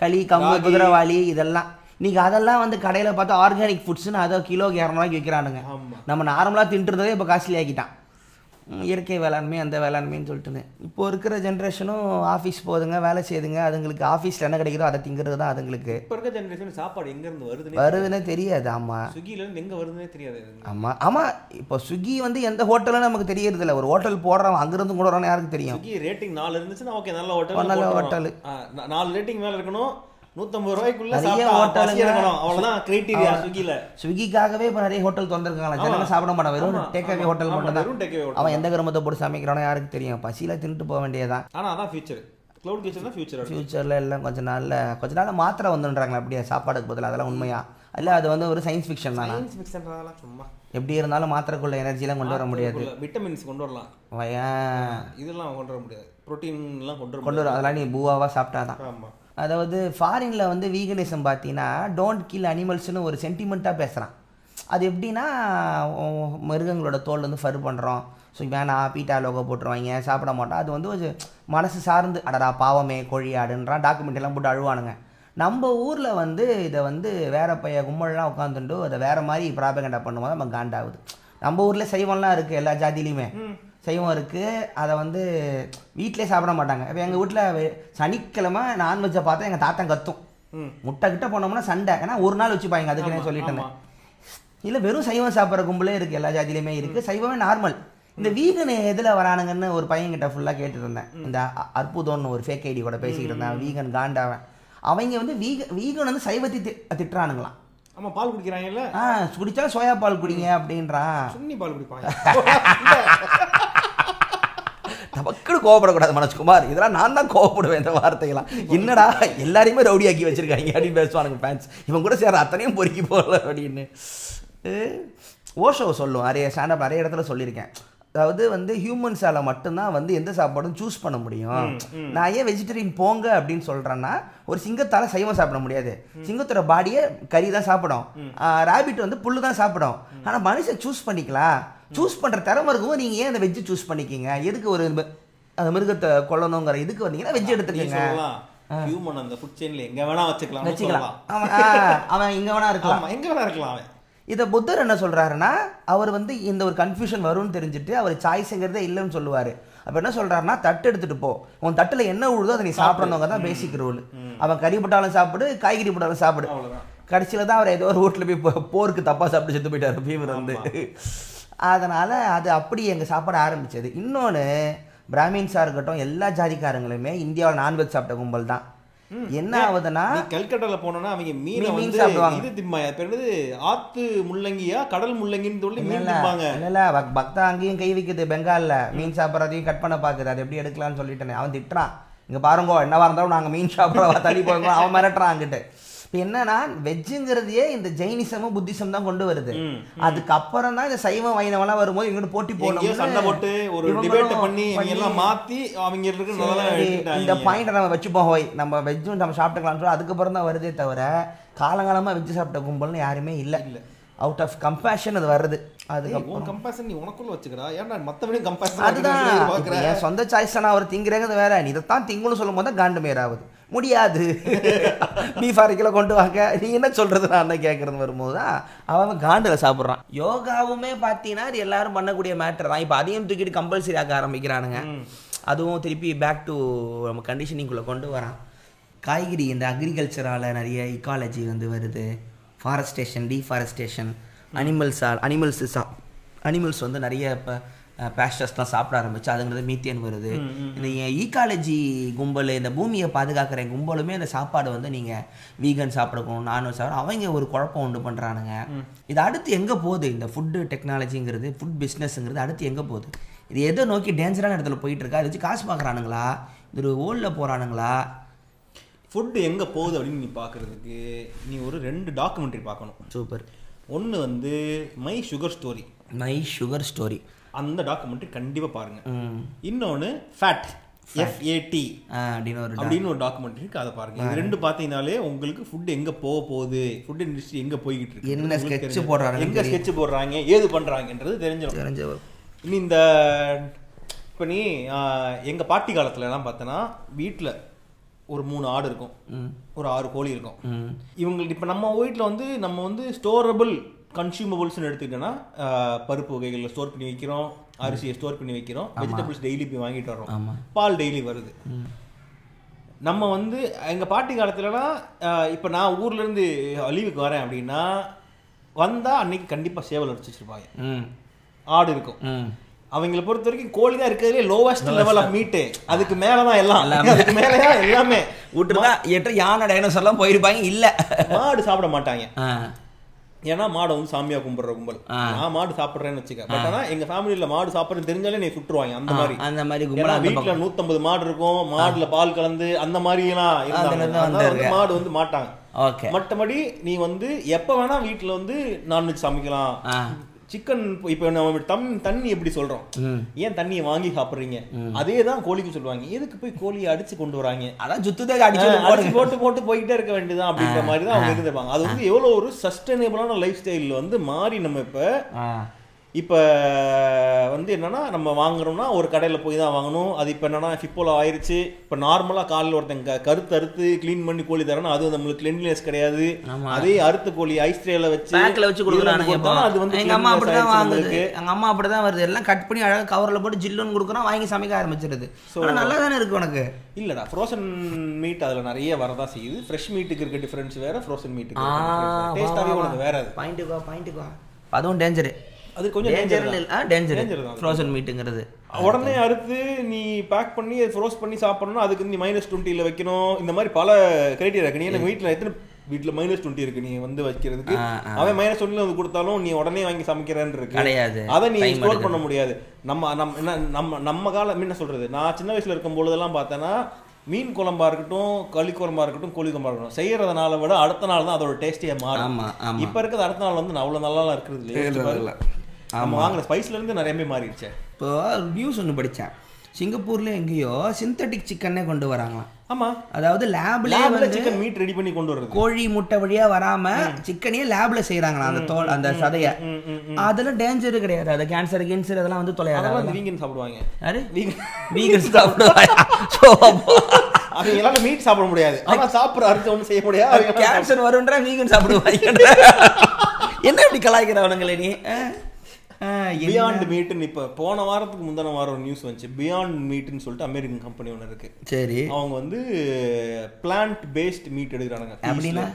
களி கம்பு குதிரைவாளி இதெல்லாம். நீங்கள் அதெல்லாம் வந்து கடையில் பார்த்தா ஆர்கானிக் ஃபுட்ஸ்ன்னு அதை கிலோக்கு 200 விற்கிறானுங்க. நம்ம நார்மலாக தின்ட்டுறதே இப்போ காஸ்ட்லி ஆக்கிட்டான். இயற்கை வேளாண்மை அந்த வேளாண்மைன்னு சொல்லிட்டுன்னு இப்போ இருக்கிற ஜென்ரேஷனும் ஆஃபீஸ் போதுங்க வேலை செய்யுதுங்க. அதுங்களுக்கு ஆஃபீஸில் என்ன கிடைக்கிறதோ அதை திங்கிறது தான். அதுங்களுக்கு இப்போ இருக்கிற ஜென்ரேஷன் சாப்பாடு எங்கேருந்து வருதுன்னே தெரியாது. ஆமாம், ஸ்விக்கிலேருந்து எங்கே வருதுன்னே தெரியாது. ஆமாம் இப்போ ஸ்விக்கி வந்து எந்த ஹோட்டலும் நமக்கு தெரியறது இல்லை. ஒரு ஹோட்டல் போடுறோம் அங்கேருந்து போடுறோன்னு யாருக்கு தெரியும். ஸ்விக்கி ரேட்டிங் 4 இருந்துச்சுன்னா ஓகே, நல்ல ஹோட்டல் 4 ரேட்டிங் மேலே இருக்கணும். 150 ரூபாய்க்குள்ள நிறைய ஹோட்டலுங்க. அவ்வளோதான் கிரைட்டீரியா ஸ்விக்கியில். ஸ்விக்கிக்காகவே இப்போ நிறைய ஹோட்டல் திறந்துருக்காங்களா. ஜனங்க சாப்பிட மாட்டான், வெறும் டேக்அவே ஹோட்டல் மட்டும் தான். அவன் எந்த கிராமத்தை போட்டு சமைக்கிறானோ யாருக்கு தெரியும். பசியில் தின்னுட்டு போக வேண்டியதான். ஆனால் அதான் ஃபியூச்சர் க்ளவுட் கிச்சன். ஃபியூச்சரில் எல்லாம் கொஞ்ச நாள் மாத்திரை வந்துன்றாங்களா அப்படியே சாப்பாடுக்கு பதில். அதெல்லாம் உண்மையா இல்லை, அது வந்து ஒரு சயின்ஸ் ஃபிக்ஷன் தான். சயின்ஸ் ஃபிக்ஷன்றதெல்லாம் சும்மா எப்படி இருந்தாலும் மாத்திரைக்குள்ள எனர்ஜிலாம் கொண்டு வர முடியாது. விட்டமின்ஸ் கொண்டு வரலாம், இதெல்லாம் கொண்டு வர முடியாது. ப்ரோட்டீன்லாம் கொண்டு வரும். அதெல்லாம் நீ பூவாவாக சாப்பிட்டா தான். ஆமாம், அதாவது ஃபாரினில் வந்து வீகனிசம் பார்த்தீங்கன்னா டோன்ட் கில் அனிமல்ஸ்னு ஒரு சென்டிமெண்ட்டாக பேசுகிறான். அது எப்படின்னா மிருகங்களோட தோல் வந்து ஃபர் பண்ணுறோம், ஸோ வேணாம் பீட்டா லோகோ போட்டுருவாங்க சாப்பிட மாட்டோம். அது வந்து ஒரு மனசு சார்ந்து அடடா பாவமே கோழி ஆடுன்றான் டாக்குமெண்ட்லாம் போட்டு அழுவானுங்க. நம்ம ஊரில் வந்து இதை வந்து வேறு பைய கும்பல்லாம் உட்காந்துட்டு அதை வேறு மாதிரி ப்ராபகண்டா பண்ணும்போது நம்ம காண்டாகுது. நம்ம ஊரில் சைவம்லாம் இருக்குது, எல்லா ஜாதியிலையுமே சைவம் இருக்குது. அதை வந்து வீட்டிலே சாப்பிட மாட்டாங்க. இப்போ எங்கள் வீட்டில் சனிக்கிழமை நான்வெஜ்ஜை பார்த்தா எங்கள் தாத்தன் கத்தும். முட்டை கிட்ட போனோம்னா சண்டை, ஏன்னா ஒரு நாள் வச்சுப்பாங்க. அதுக்கு நான் சொல்லிட்டேன் இல்லை, வெறும் சைவம் சாப்பிட்ற கும்பலே இருக்குது, எல்லா ஜாதியிலையுமே இருக்குது. சைவமே நார்மல், இந்த வீகன் எதில் வரானுங்கன்னு ஒரு பையன்கிட்ட ஃபுல்லாக கேட்டுருந்தேன். இந்த அற்புதம்னு ஒரு ஃபேக் ஐடி கூட பேசிக்கிட்டு இருந்தான், வீகன் காண்டாவன். அவங்க வந்து வீகன் வந்து சைவத்தை திட்டுறானுங்களாம். ஆமாம், பால் குடிக்கிறாங்கல்ல, ஆ குடித்தா சோயா பால் குடிங்க அப்படின்றான். சுன்னி பால் குடிப்பாங்க. நமக்கு கோவப்படக்கூடாது மனோஜ்குமார், இதெல்லாம் நான் தான் கோவப்படுவேன். இந்த வார்த்தைகளாம் என்னடா எல்லாரையுமே ரவுடியாக்கி வச்சுருக்காங்க அப்படின்னு பேசுவானுங்க ஃபேன்ஸ். இவன் கூட சேர்ற அத்தனையும் பொறுக்கி போகல அப்படின்னு ஓஷோ சொல்லும். ஸ்டாண்டப் நிறைய இடத்துல சொல்லியிருக்கேன். அதாவது வந்து ஹியூமன்ஸால் மட்டும்தான் வந்து எந்த சாப்பாடும் சூஸ் பண்ண முடியும். நான் ஏன் வெஜிடேரியன் போங்க அப்படின்னு சொல்கிறேன்னா, ஒரு சிங்கத்தால் சைவம் சாப்பிட முடியாது, சிங்கத்தோட பாடியை கறி தான் சாப்பிடும், ராபிட் வந்து புல்லு தான் சாப்பிடும். ஆனால் மனுஷன் சூஸ் பண்ணிக்கலாம், சூஸ் பண்ணுற திறமை இருக்கும். நீங்கள் ஏன் அந்த வெஜ்ஜு சூஸ் பண்ணிக்கிங்க, எதுக்கு ஒரு அந்த மிருகத்தை கொல்லணுங்கிற இதுக்கு வந்தீங்கன்னா வெஜ்ஜு எடுத்துக்கிங்க. ஹியூமன் அந்த ஃபுட் செயினில் எங்கே வேணா வச்சுக்கலாம், வச்சுக்கலாம். அவன் எங்கே வேணா இருக்கலாம், எங்கே வேணா இருக்கலாம். இதை புத்தர் என்ன சொல்கிறாருன்னா, அவர் வந்து இந்த ஒரு கன்ஃபியூஷன் வரும்னு தெரிஞ்சுட்டு அவர் சாய்ஸுங்கிறதே இல்லைன்னு சொல்லுவார். அப்போ என்ன சொல்கிறாருன்னா, தட்டு எடுத்துகிட்டு போ, உன் தட்டில் என்ன உழுதோ அதை நீ சாப்பிடணுங்க தான் பேசிக் ரூல். அவன் கறி போட்டாலும் சாப்பிடு, காய்கறி போட்டாலும் சாப்பிடு. கடைசியில் தான் அவர் ஏதோ ஒரு வீட்டில் போய் போருக்கு தப்பாக சாப்பிட்டு செத்து போயிட்டார் ஃபீவர் வந்து. அதனால் அது அப்படி எங்கள் சாப்பாடு ஆரம்பித்தது. இன்னொன்று, பிராமின்ஸாக இருக்கட்டும் எல்லா ஜாதிக்காரங்களுமே இந்தியாவில் நான்வெஜ் சாப்பிட்ட கும்பல் தான். என்ன ஆகுதுன்னா, கல்கட்டால போனோம்னா அவங்க மீன் சாப்பிடுவாங்க. ஆத்து முள்ளங்கியா கடல் முள்ளங்கின்னு சொல்லி மீன் திம்பாங்க. இல்ல பக்தா அங்கேயும் கை வைக்குது, பெங்கால்ல மீன் சாப்பிட்றதையும் கட் பண்ண பாக்குது. அது எப்படி எடுக்கலாம்னு சொல்லிட்டேன். அவன் திட்டுறான், இங்க பாருங்கோ என்னவா இருந்தாலும் நாங்க மீன் சாப்பிட்றவா தள்ளி போயிருக்கோம். அவன் மிரட்டுறான் அங்கிட்டு. இப்போ என்னன்னா, வெஜ்ஜுங்கிறதையே இந்த ஜெயினிசமும் புத்திசம் தான் கொண்டு வருது. அதுக்கப்புறம் தான் இந்த சைவ வைணவெல்லாம் வரும்போது இவங்க போட்டி போடணும். இந்த பாயிண்டை நம்ம வச்சுப்போம், ஹோய் நம்ம வெஜ்ஜும் நம்ம சாப்பிட்டுக்கலாம்னு சொல்லி அதுக்கப்புறம் தான் வருதே தவிர, காலங்காலமாக வெஜ்ஜு சாப்பிட்ட கும்பல்னு யாருமே இல்லை. அவுட் ஆஃப் கம்பேஷன் அது வருது. அதுக்கப்புறம் கம்பேஷன் நீ உனக்குள்ள வச்சுக்கிறா, ஏன்னா மற்றவனையும் கம்பேஷன். அதுதான் என் சொந்த சாய்ஸ். ஆனால் அவர் திங்கிறேங்கிறது வேற, நீ இதைத்தான் திங்குன்னு சொல்லும் போது தான் காண்டுமேராகுது. முடியாது, பீஃப் அரை கிலோ கொண்டு வாங்க, நீ என்ன சொல்கிறது நான் என்ன கேட்குறது வரும்போது தான் அவன் காண்டில் சாப்பிட்றான். யோகாவுமே பார்த்தீங்கன்னா அது எல்லாரும் பண்ணக்கூடிய மேட்டர் தான். இப்போ அதையும் தூக்கிட்டு கம்பல்சரி ஆக்க ஆரம்பிக்கிறானுங்க. அதுவும் திருப்பி பேக் டு நம்ம கண்டிஷனிங்குள்ளே கொண்டு வரான். காய்கறி இந்த அக்ரிகல்ச்சரால் நிறைய இக்காலஜி வந்து வருது. ஃபாரஸ்டேஷன், டீஃபாரஸ்டேஷன், அனிமல்ஸ் வந்து நிறைய இப்போ பேஸ்டர்ஸ்லாம் சாப்பிட ஆரம்பிச்சு, அதுங்கிறது மீத்தேன் வருது. இந்த ஈக்காலஜி கும்பல், இந்த பூமியை பாதுகாக்கிற கும்பலுமே இந்த சாப்பாடு வந்து நீங்கள் வீகன் சாப்பிடணும், நான்வெஜ் சாப்பிடணும், அவங்க ஒரு குழப்பம் உண்டு பண்ணுறானுங்க. இது அடுத்து எங்கே போகுது? இந்த ஃபுட்டு டெக்னாலஜிங்கிறது, ஃபுட் பிஸ்னஸ்ங்கிறது அடுத்து எங்கே போகுது? இது எதை நோக்கி டேஞ்சரான இடத்துல போயிட்டுருக்கா? அதை வச்சு காசு பார்க்குறானுங்களா? இது ஒரு ஓலில் போகிறானுங்களா? ஃபுட்டு எங்கே போகுது அப்படின்னு நீ பார்க்குறதுக்கு நீ ஒரு 2 டாக்குமெண்ட்ரி பார்க்கணும். சூப்பர். ஒன்று வந்து மை சுகர் ஸ்டோரி, அந்த டாக்குமெண்ட்ரி கண்டிப்பாக பாருங்கள். இன்னொன்று ஃபேட், FAT அப்படின்னு ஒரு டாக்குமெண்ட்ரி இருக்குது, அதை பாருங்கள். இது ரெண்டு பார்த்தீங்கன்னாலே உங்களுக்கு ஃபுட் எங்கே போக போகுது, ஃபுட் இண்டஸ்ட்ரி எங்கே போய்கிட்டு இருக்கு, எங்கே ஸ்கெட்ச் போடுறாங்க, ஏது பண்ணுறாங்கன்றது தெரிஞ்சிடும். இனி இந்த இப்போ நீ எங்கள் பாட்டி காலத்துலலாம் பார்த்தோன்னா, வீட்டில் ஒரு 3 ஆடு இருக்கும், ஒரு 6 கோழி இருக்கும். இவங்களுக்கு இப்போ நம்ம வீட்டில் வந்து ஸ்டோரபிள் கன்சியூமபிள்ஸ்ன்னு எடுத்துக்கிட்டோன்னா, பருப்பு வகைகளில் ஸ்டோர் பண்ணி வைக்கிறோம், அரிசியை ஸ்டோர் பண்ணி வைக்கிறோம், வெஜிடபிள்ஸ் டெய்லி போய் வாங்கிட்டு வரோம், பால் டெய்லி வருது. நம்ம வந்து எங்கள் பாட்டி காலத்துலலாம், இப்போ நான் ஊர்லேருந்து லீவுக்கு வரேன் அப்படின்னா, வந்தால் அன்னைக்கு கண்டிப்பாக சேவல் அடிச்சு வச்சுருப்பாங்க, ஆடு இருக்கும். அவங்களை பொறுத்த வரைக்கும் கோழி தான் இருக்கிறதுலே லோவஸ்ட் லெவல் ஆஃப் மீட்டு, அதுக்கு மேலதான் எல்லாமே விட்டுருந்தா எட்ட யானை டைனோசர்லாம் போயிருப்பாங்க. இல்லை, மாடு சாப்பிட மாட்டாங்க, ஏன்னா மாடை வந்து சாமியா கும்பிடுற கும்பல். நான் மாடு சாப்பிட்றேன்னு வச்சுக்க, பட் ஆனால் எங்கள் ஃபேமிலியில் மாடு சாப்பிட்றேன்னு தெரிஞ்சாலே நீ சுட்டுருவாங்க. அந்த மாதிரி வீட்டில் 150 மாடு இருக்கும், மாடுல பால் கலந்து அந்த மாதிரிலாம் இருந்தாங்க. மாடு வந்து மாட்டாங்க. மற்றபடி நீ வந்து எப்போ வேணா வீட்டில் வந்து நான்வெஜ் சமைக்கலாம். சிக்கன் இப்போ நம்ம தண்ணி எப்படி சொல்றோம், ஏன் தண்ணியை வாங்கி சாப்பிட்றீங்க, அதே தான் கோழிக்கு சொல்லுவாங்க. எதுக்கு போய் கோழியை அடிச்சு கொண்டு வராங்க, அதான் சுத்தத்தை அடிச்சு போட்டு போய்கிட்டே இருக்க வேண்டியதான் அப்படிங்கிற மாதிரி தான் அவங்க இருந்திருப்பாங்க. அது வந்து எவ்வளோ ஒரு சஸ்டைனபிளான லைஃப் ஸ்டைல் வந்து மாறி நம்ம இப்போ வந்து என்னன்னா, நம்ம வாங்குறோம்னா ஒரு கடையில் போய் தான் வாங்கணும். அது இப்போ என்னன்னா ஃபிப்போலா ஆயிடுச்சு. இப்போ நார்மலாக காலையில் ஒருத்தங்க கருத்து அறுத்து கிளீன் பண்ணி கோழி தரணும், அது நம்மளுக்கு கிளீன்லினஸ் கிடையாது. அதே அறுத்து கோழி ஐஸ் ட்ரேல வச்சு கொடுக்குறாங்க. அது வந்து எங்கள் அம்மா அப்படி தான் வாங்குது, எங்கள் அம்மா அப்படி தான் வருது. எல்லாம் கட் பண்ணி அழகாக கவரில் போட்டு ஜில்லுன்னு கொடுக்குறோம், வாங்கி சமைக்க ஆரம்பிச்சிருது. ஸோ நல்லா தானே இருக்கு உனக்கு. இல்லைடா, ஃப்ரோசன் மீட் அதில் நிறைய வரதான் செய்யுது. ஃப்ரெஷ் மீட்டுக்கு இருக்க டிஃப்ரென்ஸ் வேற, ஃப்ரோசன் மீட்டுக்கு டேஸ்டாகவே உனக்கு வேற. பாயிண்ட்டுக்கா அதுவும் டேஞ்சரு. அது கொஞ்சம் டேஞ்சர் ஃப்ரோசன் மீட்டுங்கிறது. உடனே அடுத்து நீ பேக் பண்ணி ஃப்ரோஸ் பண்ணி சாப்பிடணும், அதுக்கு நீ -20 வைக்கணும். இந்த மாதிரி பல கிரைட்டீரியா இருக்கு. நீ எனக்கு வீட்டில் எத்தனை வீட்டில் -20 இருக்கு, நீ வந்து வைக்கிறதுக்கு அவன் -1 வந்து கொடுத்தாலும் நீ உடனே வாங்கி சமைக்கிறேன்னு இருக்கு கிடையாது. அதை நீ ஸ்டோர் பண்ண முடியாது. நம்ம நம்ம நம்ம நம்ம காலம் என்ன சொல்றது, நான் சின்ன வயசுல இருக்கும் பொழுதெல்லாம் பார்த்தேன்னா மீன் குழம்பா இருக்கட்டும், களி குழம்பா இருக்கட்டும், கோழி குழம்பா இருக்கட்டும், செய்யறதுனால விட அடுத்த நாள் தான் அதோட டேஸ்டியா மாறும். இப்ப இருக்கிறது அடுத்த நாள் வந்து அவ்வளவு நல்லா இருக்கிறது. நம்ம வாங்கின ஸ்பைஸ்ல இருந்து நிறையவே மாறிடுச்சு. இப்போ நியூஸ் ஒன்று படித்தேன், சிங்கப்பூர்ல எங்கேயோ சிந்தட்டிக் சிக்கனே கொண்டு வராங்களாம். ஆமா, அதாவது லேப்ல வந்து சிக்கன் மீட் ரெடி பண்ணி கொண்டு வர்றது, கோழி முட்டை வழியா வராம சிக்கனையே லேப்ல செய்யறாங்களா அந்த தோல் அந்த சதைய. அதெல்லாம் டேஞ்சரு கிடையாது, அது கேன்சர் கேன்சர் அதெல்லாம் வந்து தொலையாது. வீகன் சாப்பிடுவாங்க, யாரு வீகன் சாப்பிடுவாங்க. அவங்க எல்லாரும் மீட் சாப்பிட முடியாது, ஆனா சாப்பிடுற அர்த்தம் ஒன்றும் செய்ய முடியாது. கேன்சர் வரும்ன்றா வீகன் சாப்பிடுவாங்க. என்ன இப்படி கலாய்க்கிறவனுங்களே நீ. பியாண்ட் மீட்னு இப்போ போன வாரத்துக்கு முந்தின வாரம் ஒரு நியூஸ் வந்துச்சு. பியாண்ட் மீட்னு சொல்லிட்டு அமெரிக்கன் கம்பெனி ஒன்று இருக்கு. சரி, அவங்க வந்து பிளான்ட் பேஸ்ட் மீட் எடுக்கிறாங்க. அப்படின்னா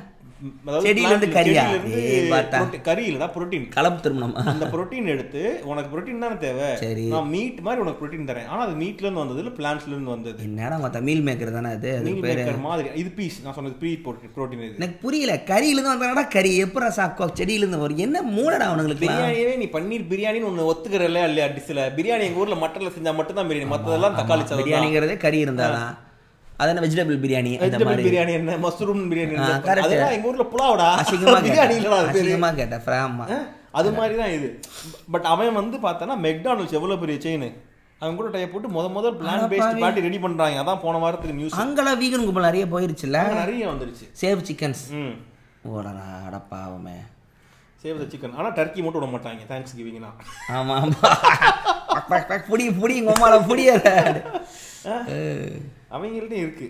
கறி இல்லடா, புரோட்டீன் கலப்பு திருமணம். அந்த புரோட்டீன் எடுத்து, உனக்கு புரோட்டீன் தானே தேவை, நான் மீட் மாதிரி உனக்கு புரோட்டீன் தரேன். ஆனால் அது மீட்ல இருந்து வந்தது இல்லை, பிளான்ட்ஸ்ல இருந்து வந்தது. என்னடா மீல் மேக்கர் தானே அது, மீல் மேக்கர் மாதிரி. இது பீஸ் நான் சொன்னது பீ புரோட்டீன். எனக்கு புரியல, கறியிலிருந்து வந்தா கறி எப்பறம் சாக்கோ செடியிலிருந்து வரும். என்ன மூலடா அவங்களுக்கு. பிரியாணியே நீ பன்னீர் பிரியாணின்னு ஒன்று ஒத்துக்கிற இல்லையா இல்லையா டிஷ்ல. பிரியாணி எங்கள் ஊரில் மட்டனில் செஞ்சால் மட்டும்தான் பிரியாணி, மற்றதெல்லாம் தக்காளி சாதம். பிரியாணிங்கிறதே கறி இருந்தாலும் அதான வெஜிடபிள் பிரியாணி, அந்த மாதிரி பிரியாணி என்ன மஷ்ரூம் பிரியாணி அதெல்லாம் எங்க ஊர்ல புலாவடா. அசிங்கமா கேட்ட ஃப்ராமா அது மாதிரி தான் இது. பட் அவன் வந்து பார்த்தனா மெக்டானல்ட்ஸ் எவ்வளவு பெரிய செயின், அவங்க கூட டைப் போட்டு முதல் பிளான் பேஸ்ட் பார்ட்டி ரெடி பண்றாங்க. அதான் போன வாரத்துக்கு நியூஸ். அங்கல வீகன் கும்பல் நிறைய போயிருச்சுல, நிறைய வந்துருச்சு. சேவ் சிக்கன்ஸ் ஓடடா அடப்பாவமே, சேவ் தி சிக்கன். ஆனா டர்க்கி மட்டும் விட மாட்டாங்க தேங்க்ஸ் கிவிங்னா. ஆமா ஆமா, புடி உமால புடியல அவங்கள்ட்ட இருக்கு.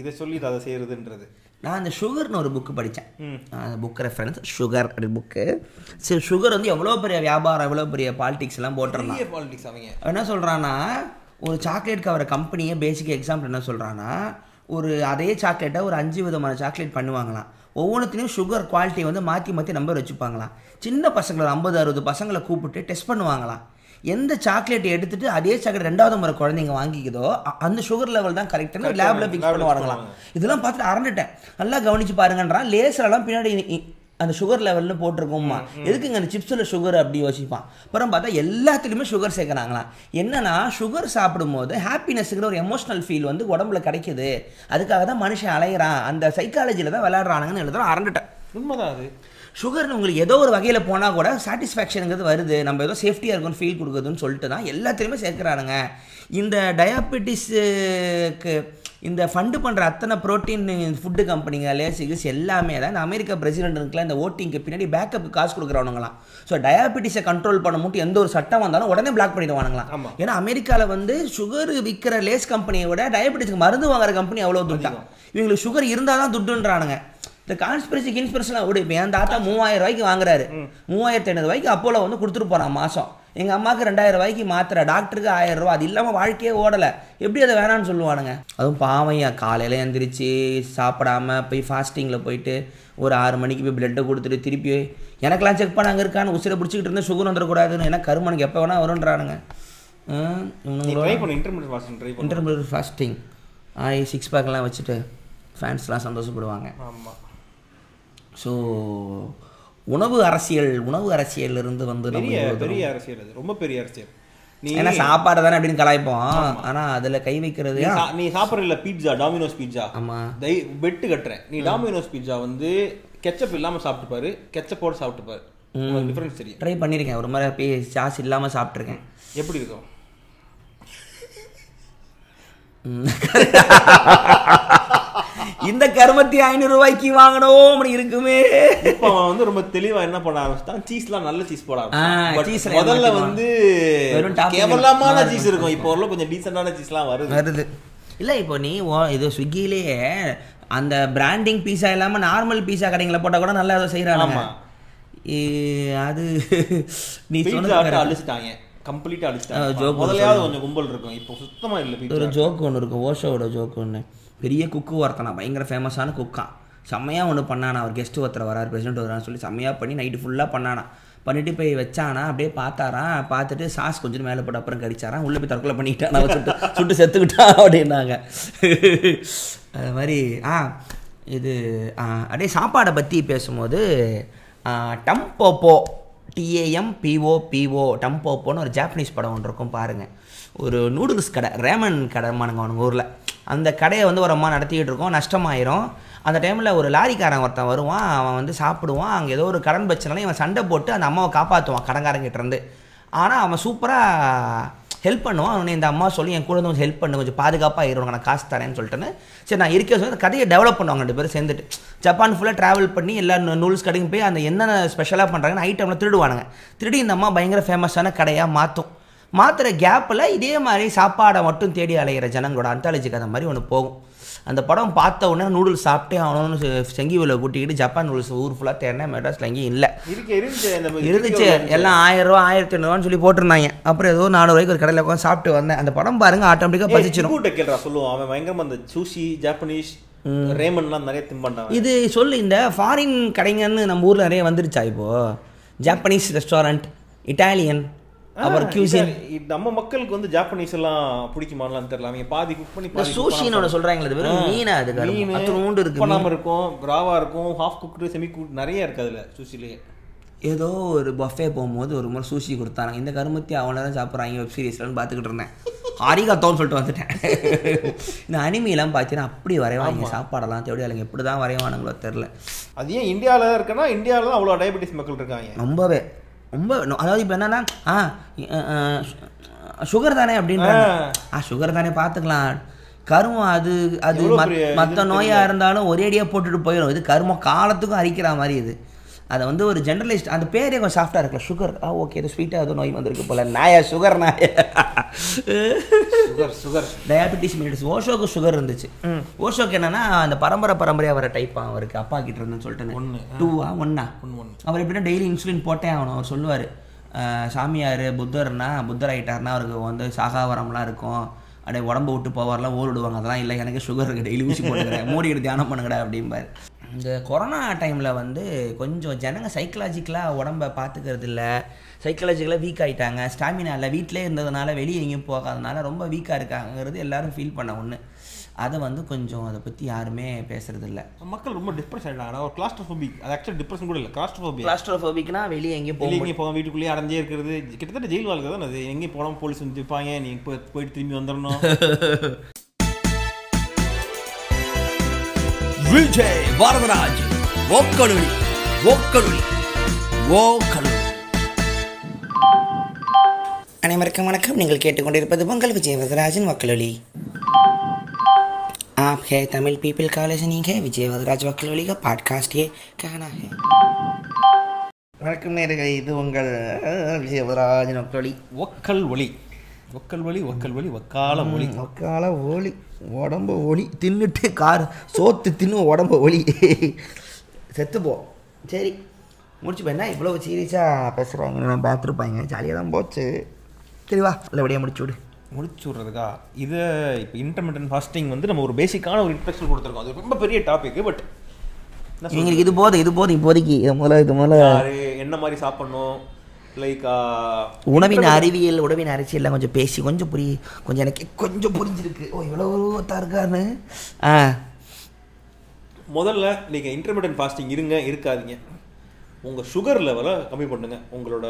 இதை சொல்லி அதை செய்கிறதுன்றது. நான் அந்த சுகர்னு ஒரு புக்கு படித்தேன், அந்த புக் ரெஃபரன்ஸ் சுகர் அப்படி புக்கு. சரி, சுகர் வந்து எவ்வளோ பெரிய வியாபாரம், எவ்வளோ பெரிய பாலிடிக்ஸ்லாம் போட்டுருந்தாங்க. பாலிடிக்ஸ் அவங்க என்ன சொல்கிறான்னா, ஒரு சாக்லேட் கவர கம்பெனியை பேசிக் எக்ஸாம்பிள் என்ன சொல்கிறான்னா, ஒரு அதே சாக்லேட்டை ஒரு 5 விதமான சாக்லேட் பண்ணுவாங்களாம். ஒவ்வொன்றுத்துலேயும் சுகர் குவாலிட்டியை வந்து மாற்றி மாற்றி நம்பர் வச்சுப்பாங்களாம். சின்ன பசங்களை 50-60 பசங்களை கூப்பிட்டு டெஸ்ட் பண்ணுவாங்களாம். எந்த சாக்லேட்டை எடுத்துட்டு அதே சாக்லேட் 2வது முறை குழந்தைங்க வாங்கிக்குதோ அந்த சுகர் லெவல் தான் கரெக்டான லேப்ல பிக்ஸ் பண்ணி வரலாம். இதெல்லாம் பார்த்துட்டு அரண்டுட்டேன். நல்லா கவனிச்சு பாருங்கன்றான். லேசரெல்லாம் பின்னாடி அந்த சுகர் லெவல்னு போட்டிருக்கோம்மா, எதுக்குங்க அந்த சிப்ஸில் சுகர் அப்படி யோசிப்பான். அப்புறம் பார்த்தா எல்லாத்துலேயுமே சுகர் சேர்க்குறாங்களாம். என்னன்னா, சுகர் சாப்பிடும்போது ஹாப்பினஸ்ங்கிற ஒரு எமோஷனல் ஃபீல் வந்து உடம்புல கிடைக்குது, அதுக்காக தான் மனுஷன் அலையிறான், அந்த சைக்காலஜியில் தான் விளையாடுறானுங்கன்னு எழுதுறோம். அரண்டுட்டேன். உண்மைதான் அது. சுகர்னு உங்களுக்கு ஏதோ ஒரு வகையில் போனால் கூட சாட்டிஸ்ஃபேக்ஷனுங்கிறது வருது, நம்ம ஏதோ சேஃப்டியாக இருக்குன்னு ஃபீல் கொடுக்குதுன்னு சொல்லிட்டு தான் எல்லாத்துலேயுமே சேர்க்குறானுங்க. இந்த டயாபெட்டிஸுக்கு இந்த ஃபண்டு பண்ணுற அத்தனை புரோட்டீன் ஃபுட்டு கம்பெனிங்க லேசிக்ஸ் எல்லாமே தான் இந்த அமெரிக்கா பிரசிடென்ட்டுக்குலாம் இந்த ஓட்டிங்க்கு பின்னாடி பேக்கப் காசு கொடுக்குறவனுங்களாம். ஸோ டயாபெட்டிஸை கண்ட்ரோல் பண்ண மட்டும் எந்த ஒரு சட்டம் வந்தாலும் உடனே பிளாக் பண்ணிடுவானுங்களாம். ஏன்னா அமெரிக்காவில் வந்து சுகர் விற்கிற லேஸ் கம்பெனியை விட டயாபெட்டிஸ்க்கு மருந்து வாங்குற கம்பெனி அவ்வளோ துட்டாங்க. இவங்களுக்கு சுகர் இருந்தால் தான் துட்டுன்றானுங்க. இந்த கான்ஸ்பிரசி கின்ஸ்பிரசிலாம் ஓடிப்பேன். என் தாத்தா 3000 ரூபாய்க்கு வாங்குறாரு, 3500 ரூபாய்க்கு அப்போல வந்து கொடுத்துட்டு போகிறான் மாதம். எங்கள் அம்மாவுக்கு 2000 ரூபாய்க்கு மாத்திரை, டாக்டருக்கு 1000 ரூபா. அது இல்லாமல் வாழ்க்கையே ஓடலை. எப்படி அதை வேணான்னு சொல்லுவானுங்க. அதுவும் பாவையா காலையில் எழுந்திரிச்சு சாப்பிடாமல் போய் ஃபாஸ்டிங்கில் போயிட்டு ஒரு 6 மணிக்கு போய் பிளட்டை கொடுத்துட்டு திருப்பி எனக்கெல்லாம் செக் பண்ண அங்கே இருக்கான்னு உசிரை பிடிச்சிக்கிட்டு இருந்தால் சுகர் வந்துடக்கூடாதுன்னு. ஏன்னா கருமனுக்கு எப்போ வேணா வருன்றானுங்க. இன்டர்மிட்டன்ட் ஃபாஸ்டிங் ஆகி 6 பேக்கெலாம் வச்சுட்டு ஃபேன்ஸ்லாம் சந்தோஷப்படுவாங்க. ஆமாம். ஸோ உணவு அரசியல் இருந்து வந்து பெரிய அரசியல், அது ரொம்ப பெரிய அரசியல். நீ ஏன்னா சாப்பாடு தானே அப்படின்னு கலாய்ப்போம், ஆனால் அதில் கை வைக்கிறது. நீ சாப்பிட்றதில்ல பீட்சா, டாமினோஸ் பீட்சா. ஆமாம், பெட்டு கட்டுறேன். நீ டாமினோஸ் பீட்சா வந்து கெச்சப் இல்லாமல் சாப்பிட்டுப்பாரு, கெச்சப்போடு சாப்பிட்டுப்பாரு, டிஃப்ரென்ஸ் தெரியும். ட்ரை பண்ணியிருக்கேன் ஒரு மாதிரி, சாஸ் இல்லாமல் சாப்பிட்ருக்கேன். எப்படி இருக்கும்? இந்த கருமத்தி 500 ரூபாய்க்கு வாங்கணும் இருக்குமே. இப்போ வந்து ரொம்ப தெளிவா என்ன பண்ண ஆரம்பிச்சான், சீஸ்லாம் நல்ல சீஸ் போட ஆரம்பிச்சான். முதல்ல வந்து கேவலமான சீஸ் இருக்கும், இப்போ உள்ள கொஞ்சம் டீசென்டான சீஸ்லாம் வருது இல்லை. இப்போ நீ இது ஸ்விக்கிலேயே அந்த பிராண்டிங் பீஸா இல்லாமல் நார்மல் பீஸா கடைங்களை போட்டால் கூட நல்லா ஏதோ செய்யறாங்க. அது நீ சொன்னது அழிச்சிட்டாங்க, கம்ப்ளீட்டாக அழிச்சிட்டாங்க. முதலையாவது கொஞ்சம் கும்பல் இருக்கும், இப்போ சுத்தமாக இல்லை. ஒரு ஜோக் ஒன்று இருக்கும், ஓஷோட ஜோக் ஒன்று. பெரிய குக்கு ஒருத்தனா, பயங்கர ஃபேமஸான குக்கான், செம்மையாக ஒன்று பண்ணானா. அவர் கெஸ்ட்டு ஒருத்தர் வராரு, பிரசிடென்ட் வரான்னு சொல்லி செம்மையாக பண்ணி நைட்டு ஃபுல்லாக பண்ணானா. பண்ணிட்டு போய் வச்சானா அப்படியே பார்த்தாரான், பார்த்துட்டு சாஸ் கொஞ்சம் மேலே போட்டு அப்புறம் கடிச்சாரான், உள்ளே போய் தற்கொலை பண்ணிக்கிட்டான், அவன் சுட்டு செத்துக்கிட்டான் அப்படின்னாங்க. அது மாதிரி இது அப்படியே சாப்பாடை பற்றி பேசும்போது டம்போப்போ TAMPOPO டம்போப்போன்னு ஒரு ஜாப்பனீஸ் படம் ஒன்று இருக்கும் பாருங்கள். ஒரு நூடுல்ஸ் கடை, ரேமன் கடைமானுங்க அவனுங்க ஊரில். அந்த கடையை வந்து ஒரு அம்மா நடத்திக்கிட்டு இருக்கோம், நஷ்டமாயிரும். அந்த டைமில் ஒரு லாரிக்காரன் ஒருத்தன் வருவான், அவன் வந்து சாப்பிடுவான், அங்கே ஏதோ ஒரு கடன் பிரச்சனைனால இவன் சண்டை போட்டு அந்த அம்மாவை காப்பாற்றுவான் கடன்காரங்கிட்டேருந்து. ஆனால் அவன் சூப்பராக ஹெல்ப் பண்ணுவான். அவனே இந்த அம்மா சொல்லி என் கூட கொஞ்சம் ஹெல்ப் பண்ணு, கொஞ்சம் பாதுகாப்பாக இருவாங்க, நான் காசு தரேன்னு சொல்லிட்டேன்னு சரி நான் இருக்க சொல்லி அந்த கதையை டெவலப் பண்ணுவாங்க. ரெண்டு பேரும் சேர்ந்துட்டு ஜப்பான் ஃபுல்லாக ட்ராவல் பண்ணி எல்லா நூல்ஸ் கடைக்கும் போய் அந்த என்னென்ன ஸ்பெஷலாக பண்ணுறாங்கன்னு ஐட்டம்லாம் திருடுவானுங்க. திருடி இந்த அம்மா பயங்கர ஃபேமஸான கடையாக மாற்றும். மாத்திர கேப்பில் இதே மாதிரி சாப்பாடை மட்டும் தேடி அலைகிற ஜனங்களோட அந்தாலஜிக்கு அந்த மாதிரி ஒன்று போகும். அந்த படம் பார்த்த உடனே நூடுல்ஸ் சாப்பிட்டே அவனு செங்கிவில் கூட்டிக்கிட்டு ஜப்பான் நூடுல்ஸ் ஊர் ஃபுல்லாக தேடினா மெட்ராஸில் எங்கேயும் இல்லை. இருந்துச்சு எல்லாம் 1000 ரூபா 1500 ரூபான்னு சொல்லி போட்டிருந்தாங்க. அப்புறம் ஏதோ 400 ரூபாய்க்கு ஒரு கடையில் உட்காந்து சாப்பிட்டு வந்தேன். அந்த படம் பாருங்கள், ஆட்டோமேட்டிக்காக பசிச்சிடும் சொல்லுவோம். அவன் பயங்கரமாக அந்த சூஷி ஜாப்பனீஸ் ரேமன்லாம் நிறைய தின்பண்டம் இது சொல்லு. இந்த ஃபாரின் கடைங்கன்னு நம்ம ஊரில் நிறைய வந்துருச்சா இப்போது? ஜாப்பனீஸ் ரெஸ்டாரண்ட், இட்டாலியன், அப்புறம் கியூசின். நம்ம மக்களுக்கு வந்து ஜாப்பனீஸ் எல்லாம் பிடிக்குமானு தெரியல. அவங்க பாதி குக் பண்ணி சூஷின்னு சொல்றாங்களே, அது வெறும் மீனா, அது மீன் அத்துண்டு இருக்கு, பண்ணாம இருக்கும், ராவா இருக்கும், ஹாஃப் குக்டு, செமி குக்டு நிறைய இருக்கு அதுல. சூஷிலேயே ஏதோ ஒரு பஃபே போகும்போது ஒரு முறை சூஷி கொடுத்தாங்க. இந்த கருமத்தி அவ்வளோ நேரம் சாப்பிட்றாங்க வெப் சீரிஸ்லன்னு பார்த்துக்கிட்டு இருந்தேன். ஆரிகாத்தோன்னு சொல்லிட்டு வந்துட்டேன். இந்த அனிமிலாம் பார்த்தீங்கன்னா அப்படி வரைவாங்க சாப்பாடெல்லாம் தேடி இல்லைங்க, எப்படி தான் வரைவானுங்களோ தெரில. அது ஏன் இந்தியாவில் இருக்குன்னா இந்தியாவில் தான் அவ்வளோ டயபெட்டிஸ் மக்கள் இருக்காங்க ரொம்பவே ரொம்ப. அதாவது இப்போ என்னன்னா சுகர் தானே அப்படின்ற சுகர் தானே பார்த்துக்கலாம் கருமம். அது அது மற்ற நோயாக இருந்தாலும் ஒரேடியாக போட்டுட்டு போயிடும். இது கருமம் காலத்துக்கும் அரிக்கிற மாதிரி. இது அதை வந்து ஒரு ஜென்ரலைஸ்ட் அந்த பேரே கொஞ்சம் சாஃப்டாக இருக்குல்ல, சுகர். ஓகே, இது ஸ்வீட்டாக ஏதோ நோய் வந்திருக்கு போல. நாயா சுகர், நாயா சுகர் டயாபெட்டிஸ் மினிட்ஸ். ஓஷோக்கு சுகர் இருந்துச்சு. ஓஷோக்கு என்னன்னா அந்த பரம்பரையாக வர டைப்பா அவருக்கு அப்பா கிட்ட இருந்துன்னு சொல்லிட்டு 1 அவர் எப்படின்னா டெய்லி இன்சுலின் போட்டே ஆகணும். அவர் சொல்லுவார், சாமியார் புத்தர் ஆகிட்டாருன்னா அவருக்கு வந்து சாகாவரம்லாம் இருக்கும், அப்படியே உடம்பு விட்டு போவார்லாம், ஓடிடுவாங்க. அதெல்லாம் இல்லை, எனக்கு சுகர் இருக்குது, டெய்லி ஊசி போட்டுக்கிறேன், மூடிக்கிட்டு தியானம் பண்ணுங்கடா அப்படிம்பார். இந்த கொரோனா டைமில் வந்து கொஞ்சம் ஜனங்கள் சைக்கலாஜிக்கலாக உடம்பை பார்த்துக்கிறது இல்லை, சைக்கலாஜிக்கலாக வீக் ஆகிட்டாங்க. ஸ்டாமினா இல்லை, வீட்டிலே இருந்ததுனால வெளியே எங்கேயும் போகாதனால ரொம்ப வீக்காக இருக்காங்கிறது எல்லோரும் ஃபீல் பண்ண ஒன்று. அதை வந்து கொஞ்சம் அதை பற்றி யாருமே பேசுறது இல்லை. மக்கள் ரொம்ப டிப்ரெஸ் ஆகிட்டாங்க. ஒரு கிளாஸ்ட்ரோஃபோபிக், அது ஆக்சுவலி டிப்ரெஷன் கூட இல்லை, கிளாஸ்ட்ரோஃபோபிக். கிளாஸ்ட்ரோஃபோபிக்னா வெளியே எங்கேயும் போவோம், வீட்டுக்குள்ளேயே அடைஞ்சே இருக்கிறது, கிட்டத்தட்ட ஜெயில் வாழ்க்கை தான் அது. எங்கேயும் போனோம், போலீஸ் வந்து நிற்பாங்க, நீங்கள் போயிட்டு திரும்பி வந்துடணும். விஜய வரதராஜ அனைவருக்கும் வணக்கம். நீங்கள் கேட்டுக்கொண்டிருப்பது உங்கள் விஜய வரதராஜன் வக்கலொலி. आप है तमिल पीपल कॉलेज नहीं है விஜய வரதராஜ வக்கலொலி का பாட்காஸ்ட் ये कहना है. வணக்கம் நேயர்களே, இது உங்கள் விஜய வரதராஜன் வக்கலொலி. ஒக்கல் ஒலி ஒக்கால ஒலி உடம்பு ஒலி, தின்னுட்டு கார் சோத்து தின்னு உடம்பு ஒலி செத்துப்போ. சரி முடிச்சுப்போ. என்ன இவ்வளோ சீரியஸாக பேசுகிறாங்க, பார்த்துருப்பாங்க, ஜாலியாக தான் போச்சு. சரிவா நல்லபடியாக முடிச்சு விட்றதுக்கா இதை. இப்போ இன்டர்மிட்டன்ட் ஃபாஸ்டிங் வந்து நம்ம ஒரு பேசிக்கான ஒரு இன்ட்ரெஸ்ட் கொடுத்துருக்கோம். அது ரொம்ப பெரிய டாபிக். பட் எங்களுக்கு இது போதும் இப்போதைக்கு. இது முதல்ல என்ன மாதிரி சாப்பிட்ணும், லைக் உணவின் அறிவியல், உணவின் அரசியல்லாம் கொஞ்சம் பேசி கொஞ்சம் எனக்கு கொஞ்சம் புரிஞ்சிருக்கு. ஓ, இவ்வளோ ஒருத்தா இருக்காருன்னு. முதல்ல நீங்கள் இன்டர்மிட்டன்ட் ஃபாஸ்டிங் இருக்காதீங்க. உங்கள் சுகர் லெவலை கம்மி பண்ணுங்கள். உங்களோட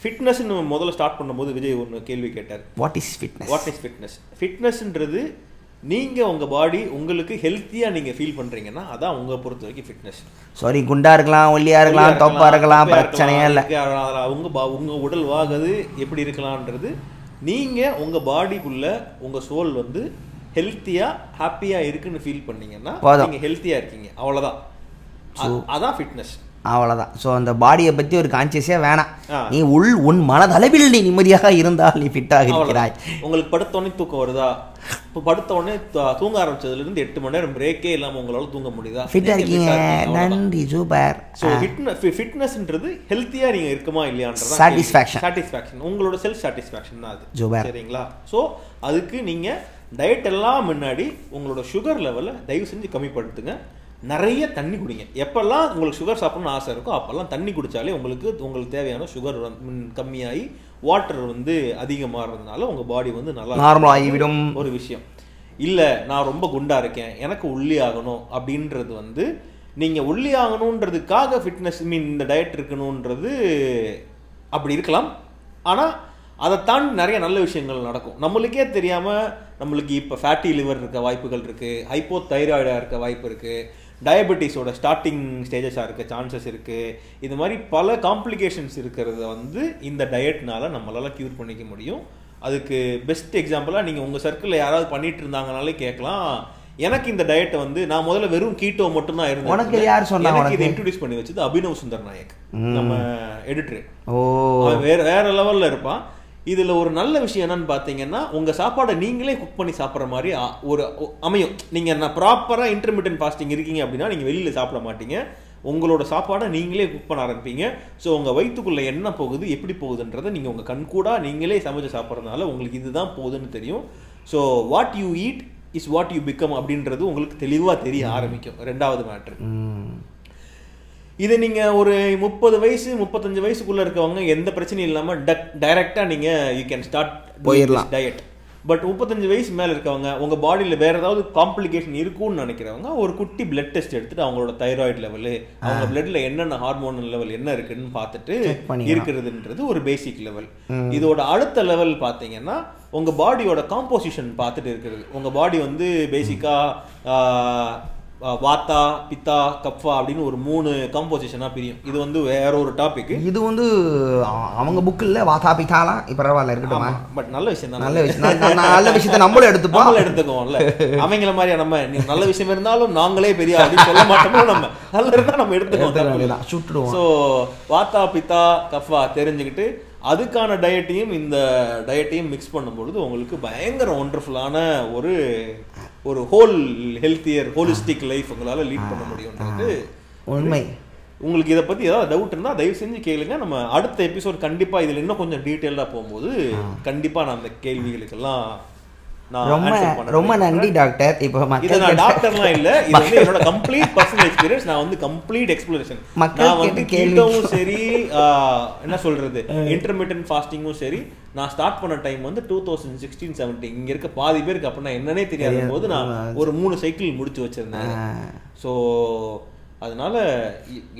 ஃபிட்னஸ்ன்னு முதல்ல ஸ்டார்ட் பண்ணும்போது விஜய் ஒன்று கேள்வி கேட்டார், வாட் இஸ் ஃபிட்னஸ்? ஃபிட்னஸ்ன்றது நீங்கள் உங்கள் பாடி உங்களுக்கு ஹெல்த்தியாக நீங்கள் ஃபீல் பண்ணுறீங்கன்னா அதான் உங்களை பொறுத்த வரைக்கும் ஃபிட்னஸ். சாரி, குண்டாக இருக்கலாம், ஒல்லியாக இருக்கலாம், தொப்பாக இருக்கலாம், பிரச்சனையே இல்லை. அதனால் உங்கள் உடல் வாகுது எப்படி இருக்கலான்றது நீங்கள் உங்கள் பாடிக்குள்ளே உங்கள் சோல் வந்து ஹெல்த்தியாக ஹாப்பியாக இருக்குன்னு ஃபீல் பண்ணிங்கன்னா நீங்கள் ஹெல்த்தியாக இருக்கீங்க. அவ்வளோதான், அதான் ஃபிட்னஸ். அவ்வளோதான். ஸோ அந்த பாடியை பற்றி ஒரு கான்சியஸே வேணாம். நீ உன் மனதளவில் நீ நிம்மதியாக இருந்தால் நீ ஃபிட்டாக இருக்கிறாய். உங்களுக்கு படுத்தோடனே தூக்கம் வருதா? இப்போ படுத்தோடனே தூங்க ஆரம்பிச்சதுலேருந்து 8 மணி நேரம் பிரேக்கே இல்லாமல் உங்களால் தூங்க முடியுதா? ஃபிட்டாக இருக்கீங்க, நன்றி, சூப்பர். ஸோ ஃபிட்னஸ்ன்றது ஹெல்த்தியாக நீங்கள் இருக்குமா இல்லையான்றது சாட்டிஸ்ஃபேக்ஷன், உங்களோட செல்ஃப் சாட்டிஸ்ஃபேக்ஷன் தான் அது. சரிங்களா? ஸோ அதுக்கு நீங்கள் டயட் எல்லாம் முன்னாடி உங்களோட சுகர் லெவலை தயவு செஞ்சு கம்மிப்படுத்துங்க. நிறைய தண்ணி குடிங்க. எப்போல்லாம் உங்களுக்கு சுகர் சாப்பிட்ணுன்னு ஆசை இருக்கோ அப்போல்லாம் தண்ணி குடித்தாலே உங்களுக்கு தேவையான சுகர் கம்மியாகி வாட்டர் அதிகமாகிறதுனால உங்கள் பாடி நல்லா நார்மல் ஆகிவிடும். ஒரு விஷயம் இல்லை, நான் ரொம்ப குண்டாக இருக்கேன், எனக்கு ஒல்லி ஆகணும் அப்படின்றது நீங்கள் ஒல்லி ஆகணுன்றதுக்காக ஃபிட்னஸ் இந்த டயட் இருக்கணுன்றது அப்படி இருக்கலாம். ஆனால் அதை தாண்டி நிறைய நல்ல விஷயங்கள் நடக்கும். நம்மளுக்கே தெரியாமல் நம்மளுக்கு இப்போ ஃபேட்டி லிவர் இருக்க வாய்ப்புகள் இருக்குது, ஹைப்போ தைராய்டாக இருக்க வாய்ப்பு இருக்குது, டயபெட்டிஸோட ஸ்டார்டிங் ஸ்டேஜஸாக இருக்க சான்சஸ் இருக்குது. இது மாதிரி பல காம்ப்ளிகேஷன்ஸ் இருக்கிறத இந்த டயட்னால நம்மளால் க்யூர் பண்ணிக்க முடியும். அதுக்கு பெஸ்ட் எக்ஸாம்பிளாக நீங்கள் உங்கள் சர்க்கிளில் யாராவது பண்ணிகிட்டு இருந்தாங்கனாலே கேட்கலாம். எனக்கு இந்த டயட்டை நான் முதல்ல வெறும் கீட்டோ மட்டும்தான் இருந்தேன். இதை இன்ட்ரோடியூஸ் பண்ணி வச்சது அபினவ் சுந்தர் நாயக், நம்ம எடிட்டர். வேற லெவலில் இருப்பான். இதில் ஒரு நல்ல விஷயம் என்னன்னு பார்த்தீங்கன்னா, உங்கள் சாப்பாடை நீங்களே குக் பண்ணி சாப்பிட்ற மாதிரி ஒரு அமையும். நீங்கள் ப்ராப்பராக இன்டர்மிட்டன்ட் ஃபாஸ்டிங் இருக்கீங்க அப்படின்னா நீங்கள் வெளியில் சாப்பிட மாட்டீங்க, உங்களோட சாப்பாடை நீங்களே குக் பண்ண ஆரம்பிப்பீங்க. ஸோ உங்கள் வயிற்றுக்குள்ளே என்ன போகுது எப்படி போகுதுன்றதை நீங்கள் உங்கள் கண்கூடாக நீங்களே சமைச்சு சாப்பிட்றதுனால உங்களுக்கு இதுதான் போகுதுன்னு தெரியும். So what you eat is what you become அப்படின்றது உங்களுக்கு தெளிவாக தெரிய ஆரம்பிக்கும். ரெண்டாவது மேட்ரு, இதை நீங்கள் ஒரு 30 வயசு 35 வயசுக்குள்ளே இருக்கவங்க எந்த பிரச்சனையும் இல்லாமல் டைரெக்டாக நீங்கள் யூ கேன் ஸ்டார்ட் போயிடலாம் டயட். பட் 35 வயசு மேலே இருக்கவங்க, உங்கள் பாடியில் வேறு ஏதாவது காம்ப்ளிகேஷன் இருக்கும்னு நினைக்கிறவங்க ஒரு குட்டி பிளட் டெஸ்ட் எடுத்துகிட்டு அவங்களோட தைராய்டு லெவலு, அவங்க பிளட்டில் என்னென்ன ஹார்மோனல் லெவல் என்ன இருக்குதுன்னு பார்த்துட்டு இருக்கிறதுன்றது ஒரு பேசிக் லெவல். இதோட அடுத்த லெவல் பார்த்தீங்கன்னா உங்கள் பாடியோட காம்போசிஷன் பார்த்துட்டு இருக்கிறது. உங்கள் பாடி பேசிக்காக வாத்தா பித்தா கப்ஃபா அப்படின்னு ஒரு 3 காம்போசிஷனாக பிரியும். இது வேற ஒரு டாபிக். இது அவங்க புக் இல்லை, வாத்தா பித்தாலாம் இப்போ பரவாயில்ல இருக்கட்டும். பட் நல்ல விஷயம் தான், நல்ல விஷயத்தை நம்மளும் எடுத்துக்குவோம்ல. அவங்கள மாதிரியா நம்ம நல்ல விஷயம் இருந்தாலும் நாங்களே பெரிய அப்படின்னு சொல்ல மாட்டோம்னா நம்ம நல்லா இருந்தால் நம்ம எடுத்துக்குவோம், சுட்டுடுவோம். ஸோ வாத்தா பித்தா கப்ஃபா தெரிஞ்சுக்கிட்டு அதுக்கான டயட்டையும் இந்த டயட்டையும் மிக்ஸ் பண்ணும்பொழுது உங்களுக்கு பயங்கர ஒண்டர்ஃபுல்லான ஒரு ஹோல் ஹெல்த்தியர் ஹோலிஸ்டிக் லைஃப் உங்களால் லீட் பண்ண முடியும்ன்றது உண்மை. உங்களுக்கு இதை பற்றி ஏதாவது டவுட் இருந்தால் தயவு செஞ்சு கேளுங்க. நம்ம அடுத்த எபிசோட் கண்டிப்பாக இதில் இன்னும் கொஞ்சம் டீட்டெயில்டாக போகும்போது கண்டிப்பாக நான் அந்த கேள்விகளுக்கெல்லாம் ரொம்ப நன்றி டாக்டர். இப்போ டாக்டர்லாம் இல்லை, என்னோட கம்ப்ளீட் பர்சனல் எக்ஸ்பீரியன்ஸ். நான் கம்ப்ளீட் எக்ஸ்ப்ளனேஷன். நான் கேட்டவும் சரி, என்ன சொல்றது, இன்டர்மிட்டன்ட் ஃபாஸ்டிங்கும் சரி, நான் ஸ்டார்ட் பண்ண டைம் 2016-17 இங்கே இருக்க பாதி பேருக்கு அப்படின்னா என்னன்னே தெரியாத போது நான் ஒரு 3 சைக்கிள் முடிச்சு வச்சிருந்தேன். ஸோ அதனால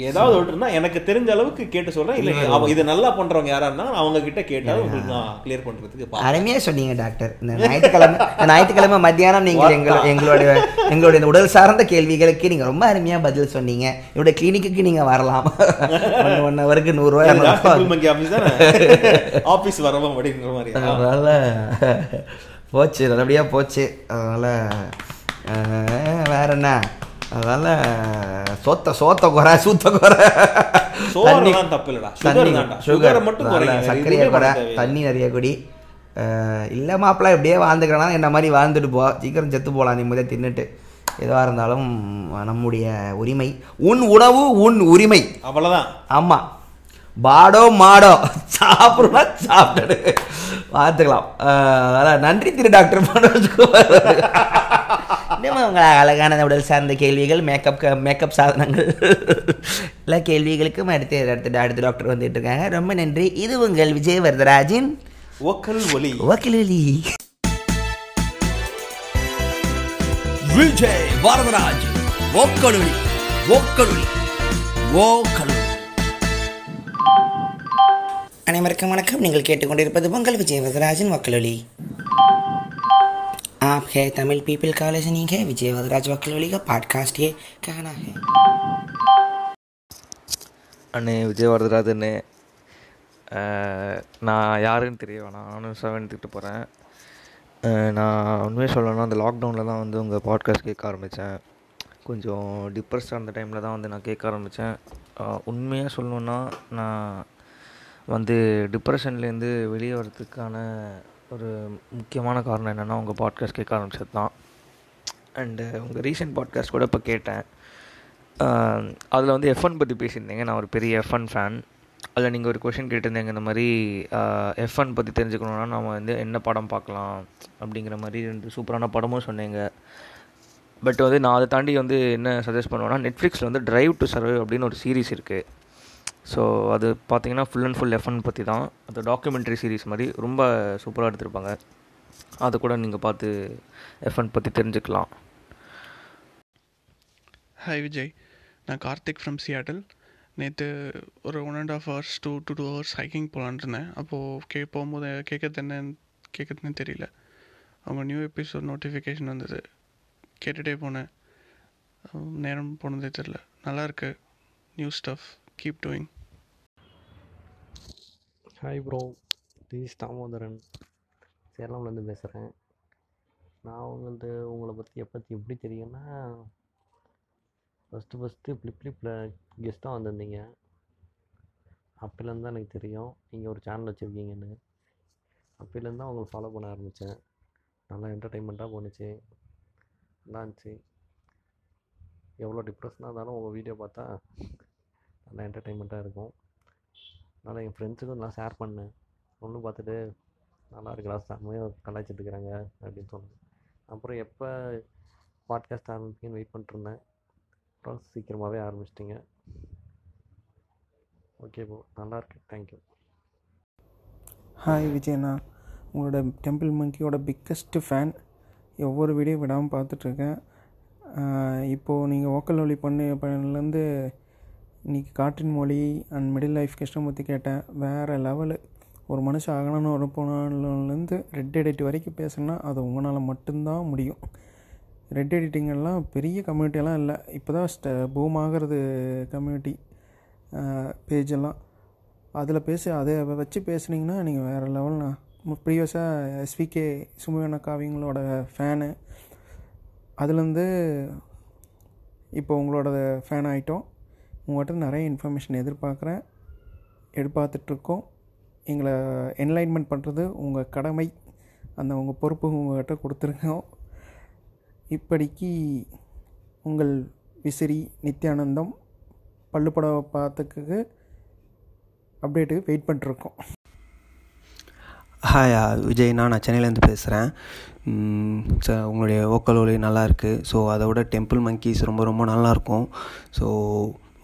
ஏதாவது ஒன்றுனா எனக்கு தெரிஞ்ச அளவுக்கு கேட்டு சொல்கிறேன். இல்லை, இதை நல்லா பண்ணுறவங்க யாராக இருந்தாலும் அவங்க கிட்ட கேட்டாலும் உங்களுக்கு நான் கிளியர் பண்ணுறதுக்கு அருமையாக சொன்னீங்க டாக்டர். இந்த ஞாயிற்றுக்கிழமை மத்தியானம் நீங்கள் எங்களுடைய உடல் சார்ந்த கேள்விகளுக்கு நீங்கள் ரொம்ப அருமையாக பதில் சொன்னீங்க. என்னுடைய கிளினிக்கு நீங்கள் வரலாம், 1 ஹவருக்கு $100 ஆஃபீஸ் வரவும் அப்படின்ற மாதிரி. அதனால் போச்சு, நல்லபடியாக போச்சு. அதனால் வேற என்ன, அதனால சோத்த குறை சூத்த குறை சுகர் மட்டும் சர்க்கரையை குறை, தண்ணி நிறைய குடி. இல்லை மாப்பிள்ள எப்படியே வாழ்ந்துக்கிறனா என்ன மாதிரி வாழ்ந்துட்டு போ, சீக்கிரம் செத்து போகலாம் நிம்மதியாக தின்னுட்டு. எதுவாக இருந்தாலும் நம்முடைய உரிமை, உன் உணவு உன் உரிமை, அவ்வளோதான். ஆமாம், பாடோ மாடோ சாப்பிடுமா சாப்பிட்டு பார்த்துக்கலாம். அதனால் நன்றி திரு டாக்டர் மனோஜ்குமார். இன்னும் உங்களை அழகான உடல் சார்ந்த கேள்விகள், மேக்கப் சாதனங்கள் எல்லா கேள்விகளுக்கும் அடுத்த டாக்டர் வந்துட்டுருக்காங்க. ரொம்ப நன்றி. இது உங்கள் விஜய வரதராஜின் ஒக்கல் ஒலி. விஜய வரதராஜ் ஒக்கல் ஒலி. அனைவருக்கும் வணக்கம். நீங்கள் கேட்டுக்கொண்டிருப்பது உங்கள் விஜய வரதராஜன் வக்கலொலி. आप है तमिल पीपल कॉलेज नहीं है, विजय वरदराज वकलोली का पॉडकास्ट ये कहना है. அண்ணே விஜய் வரதராஜனே, நான் யாருன்னு தெரிய வேணாம், நானும் எடுத்துக்கிட்டு போகிறேன். நான் உண்மையாக சொல்லணும்னா அந்த லாக்டவுனில் தான் உங்கள் பாட்காஸ்ட் கேட்க ஆரம்பித்தேன். கொஞ்சம் டிப்ரெஸ்டாக இருந்த டைமில் தான் நான் கேட்க ஆரம்பித்தேன். உண்மையாக சொல்லணுன்னா நான் டிப்ரெஷன்லேருந்து வெளியே வரத்துக்கான ஒரு முக்கியமான காரணம் என்னென்னா உங்கள் பாட்காஸ்ட் கேட்க ஆரம்பிச்சது தான். அண்டு உங்கள் ரீசெண்ட் பாட்காஸ்ட் கூட இப்போ கேட்டேன். அதில் எஃப்என் பற்றி பேசியிருந்தீங்க. நான் ஒரு பெரிய எஃப்என் ஃபேன். அதில் நீங்கள் ஒரு கொஷின் கேட்டிருந்தீங்க, இந்த மாதிரி எஃப்என் பற்றி தெரிஞ்சுக்கணுன்னா நம்ம என்ன படம் பார்க்கலாம் அப்படிங்கிற மாதிரி 2 சூப்பரான படமும் சொன்னீங்க. பட் வந்து நான் அதை தாண்டி வந்து என்ன சஜஸ்ட் பண்ணுவேன்னா, நெட்ஃப்ளிக்ஸில் வந்து ட்ரைவ் டு சர்வைவ் அப்படின்னு ஒரு சீரிஸ் இருக்குது. ஸோ அது பார்த்திங்கன்னா ஃபுல் அண்ட் ஃபுல் எஃப்என் பற்றி தான். அது டாக்குமெண்ட்ரி சீரிஸ் மாதிரி ரொம்ப சூப்பராக எடுத்திருப்பாங்க. அதை கூட நீங்கள் பார்த்து எஃப்என் பற்றி தெரிஞ்சுக்கலாம். ஹாய் விஜய், நான் கார்த்திக் ஃப்ரம் சியாட்டில். நேற்று ஒரு 1.5 hours டூ ஹவர்ஸ் ஹைக்கிங் போகலான்னு இருந்தேன். அப்போது போகும்போது கேட்கறதுன்னு தெரியல, அவங்க நியூ எபிசோட் நோட்டிஃபிகேஷன் வந்தது. கேட்டுகிட்டே போனேன், நேரம் போனதே தெரில. நல்லாயிருக்கு new stuff, keep doing. Hi bro, this Damodaran, சேலம்லேருந்து பேசுகிறேன். நான் உங்களை பற்றி எப்படி தெரியும்னா, ஃபஸ்ட்டு ஃப்ளிப்ளிப்பில் கெஸ்ட்டாக வந்திருந்தீங்க. அப்போலேருந்து தான் எனக்கு தெரியும் நீங்கள் ஒரு சேனல் வச்சுருக்கீங்கன்னு. அப்போலேருந்து தான் உங்களை ஃபாலோ பண்ண ஆரம்பித்தேன். நல்லா என்டர்டெயின்மெண்ட்டாக போணுச்சு, நல்லா இருந்துச்சு. எவ்வளோ டிப்ரெஷனாக இருந்தாலும் உங்கள் வீடியோ பார்த்தா நல்லா என்டர்டெயின்மெண்ட்டாக இருக்கும். அதனால் என் ஃப்ரெண்ட்ஸுக்கும் நான் ஷேர் பண்ணேன். ஒன்று பார்த்துட்டு நல்லா இருக்கலாம், செம்மையாக கலாய்ச்சிட்டுருக்குறாங்க அப்படின்னு சொன்னேன். அப்புறம் எப்போ பாட்காஸ்ட் ஆரம்பிக்குன்னு வெயிட் பண்ணிட்டுருந்தேன். அப்புறம் சீக்கிரமாகவே ஆரம்பிச்சிட்டிங்க. ஓகே ப்ரோ, நல்லாயிருக்கு, தேங்க்யூ. ஹாய் விஜயண்ணா, உங்களோட டெம்பிள் மங்கியோட பிக்கஸ்ட்டு ஃபேன். ஒவ்வொரு வீடியோ விடாமல் பார்த்துட்ருக்கேன். இப்போது நீங்கள் ஓக்கல் ஒலி பண்ணலேருந்து இன்றைக்கி காற்றின் மொழி அண்ட் மிடில் லைஃப் கஷ்டம் பற்றி கேட்டேன். வேறு லெவலு, ஒரு மனுஷன் ஆகணும்னு ஒரு போனாலேருந்து ரெட் எடிட் வரைக்கும் பேசணுன்னா அது உங்களால் மட்டும்தான் முடியும். ரெட் எடிட்டிங்கெல்லாம் பெரிய கம்யூனிட்டியெல்லாம் இல்லை, இப்போ தான் பூம் ஆகிறது கம்யூனிட்டி பேஜெல்லாம். அதில் அதை வச்சு பேசுனீங்கன்னா நீங்கள் வேறு லெவல்னா. ப்ரீவியஸாக எஸ்விகே சுமையான காவியங்களோட ஃபேனு, அதுலேருந்து இப்போ உங்களோட ஃபேன் ஆகிட்டோம். உங்கள்கிட்ட நிறைய இன்ஃபர்மேஷன் எதிர்பார்த்துட்ருக்கோம். எங்களை என்லைன்மெண்ட் பண்ணுறது உங்கள் கடமை, அந்த உங்கள் பொறுப்பு உங்கள்கிட்ட கொடுத்துருக்கோம். இப்படிக்கு உங்கள் விசிறி நித்யானந்தம் பள்ளுப்படம் பார்த்துக்கு அப்டேட்டுக்கு வெயிட் பண்ணிட்ருக்கோம். ஹாய் விஜய்ண்ணா, நான் சென்னையிலேருந்து பேசுகிறேன். சார் உங்களுடைய ஓக்கல் ஒலி நல்லாயிருக்கு. ஸோ அதை விட டெம்பிள் மங்கீஸ் ரொம்ப ரொம்ப நல்லாயிருக்கும். ஸோ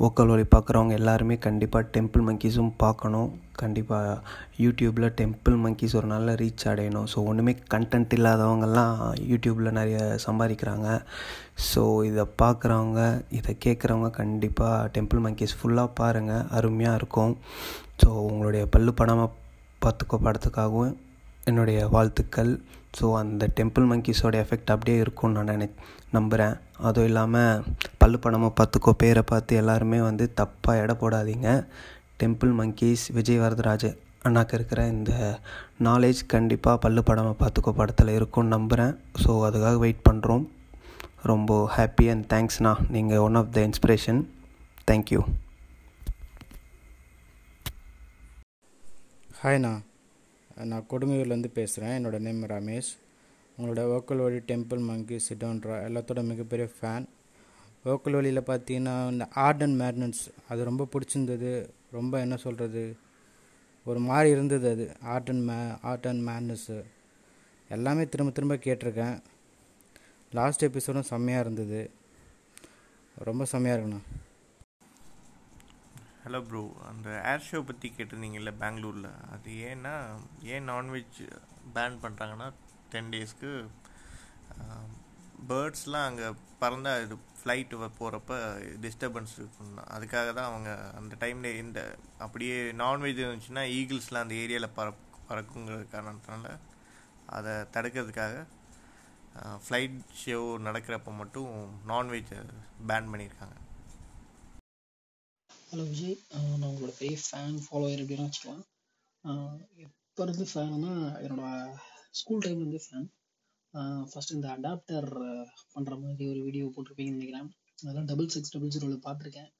ஓக்கல் ஒலி பார்க்குறவங்க எல்லாருமே கண்டிப்பாக டெம்பிள் மங்கீஸும் பார்க்கணும். கண்டிப்பாக யூடியூப்பில் டெம்பிள் மங்கீஸ் ஒரு நல்ல ரீச் அடையணும். ஸோ ஒன்றுமே கண்டென்ட் இல்லாதவங்கெல்லாம் யூடியூப்பில் நிறைய சம்பாதிக்கிறாங்க. ஸோ இதை பார்க்குறவங்க, இதை கேட்குறவங்க கண்டிப்பாக டெம்பிள் மங்கீஸ் ஃபுல்லாக பாருங்கள், அருமையாக இருக்கும். ஸோ உங்களுடைய பல்லு படமாக படத்துக்காகவும் என்னுடைய வாழ்த்துக்கள். ஸோ அந்த டெம்பிள் மங்கீஸோட எஃபெக்ட் அப்படியே இருக்கும்னு நான் நம்புகிறேன். அதுவும் இல்லாமல் பல்லு படமாக பார்த்துக்கோ பேரை பார்த்து எல்லாருமே வந்து தப்பாக எடை போடாதீங்க. டெம்பிள் மங்கீஸ் விஜய் வரதராஜ அண்ணாக்கு இருக்கிற இந்த நாலேஜ் கண்டிப்பாக பல்லு படமாக பார்த்துக்கோ படத்தில் இருக்கும்னு நம்புகிறேன். ஸோ அதுக்காக வெயிட் பண்ணுறோம். ரொம்ப ஹாப்பி அண்ட் தேங்க்ஸ்ண்ணா, நீங்கள் one of the inspiration. Thank you. ஹாய்ண்ணா, நான் கொடுமையூர்லேருந்து பேசுகிறேன். என்னோடய நேம் ரமேஷ். உங்களோட ஓக்கல் ஒலி, டெம்பிள் மங்கி, சிடோன்றா எல்லாத்தோட மிகப்பெரிய ஃபேன். ஓக்கல் ஒலியில் பார்த்தீங்கன்னா இந்த ஆர்ட் அண்ட் மேட்னஸ் அது ரொம்ப பிடிச்சிருந்தது. ரொம்ப என்ன சொல்கிறது, ஒரு மாதிரி இருந்தது. அது ஆர்ட் அண்ட் மேட்னஸ்ஸு எல்லாமே திரும்ப கேட்டிருக்கேன். லாஸ்ட் எபிசோடும் செம்மையாக இருந்தது, ரொம்ப செம்மையாக இருக்குண்ணா. ஹலோ ப்ரோ, அந்த ஏர் ஷோ பற்றி கேட்டிருந்தீங்கல்ல பெங்களூரில், அது ஏன் நான்வெஜ் பேன் பண்ணுறாங்கன்னா 10 daysக்கு பேர்ட்ஸ்லாம் அங்கே பறந்தால் இது ஃப்ளைட்டு போகிறப்ப டிஸ்டர்பன்ஸ் இருக்குன்னா அதுக்காக தான் அவங்க அந்த டைமில் இந்த அப்படியே நான்வெஜ் இருந்துச்சுன்னா ஈகிள்ஸ்லாம் அந்த ஏரியாவில் பறக்குங்கிற காரணத்தினால அதை தடுக்கிறதுக்காக ஃப்ளைட் ஷோ நடக்கிறப்ப மட்டும் நான்வெஜ்ஜை பேன் பண்ணியிருக்காங்க. ஹலோ விஜய், நான் உங்களோட பெரிய ஃபேன் ஃபாலோவர் அப்படின்னு வச்சுக்கலாம். எப்போ இருந்து ஃபேன்னா, என்னோடய ஸ்கூல் டைம்லேருந்து ஃபேன். ஃபஸ்ட்டு இந்த அடாப்டர் பண்ணுற மாதிரி ஒரு வீடியோ போட்டிருப்பீங்கன்னு நினைக்கிறேன். அதெல்லாம் 6600 பார்த்துருக்கேன்.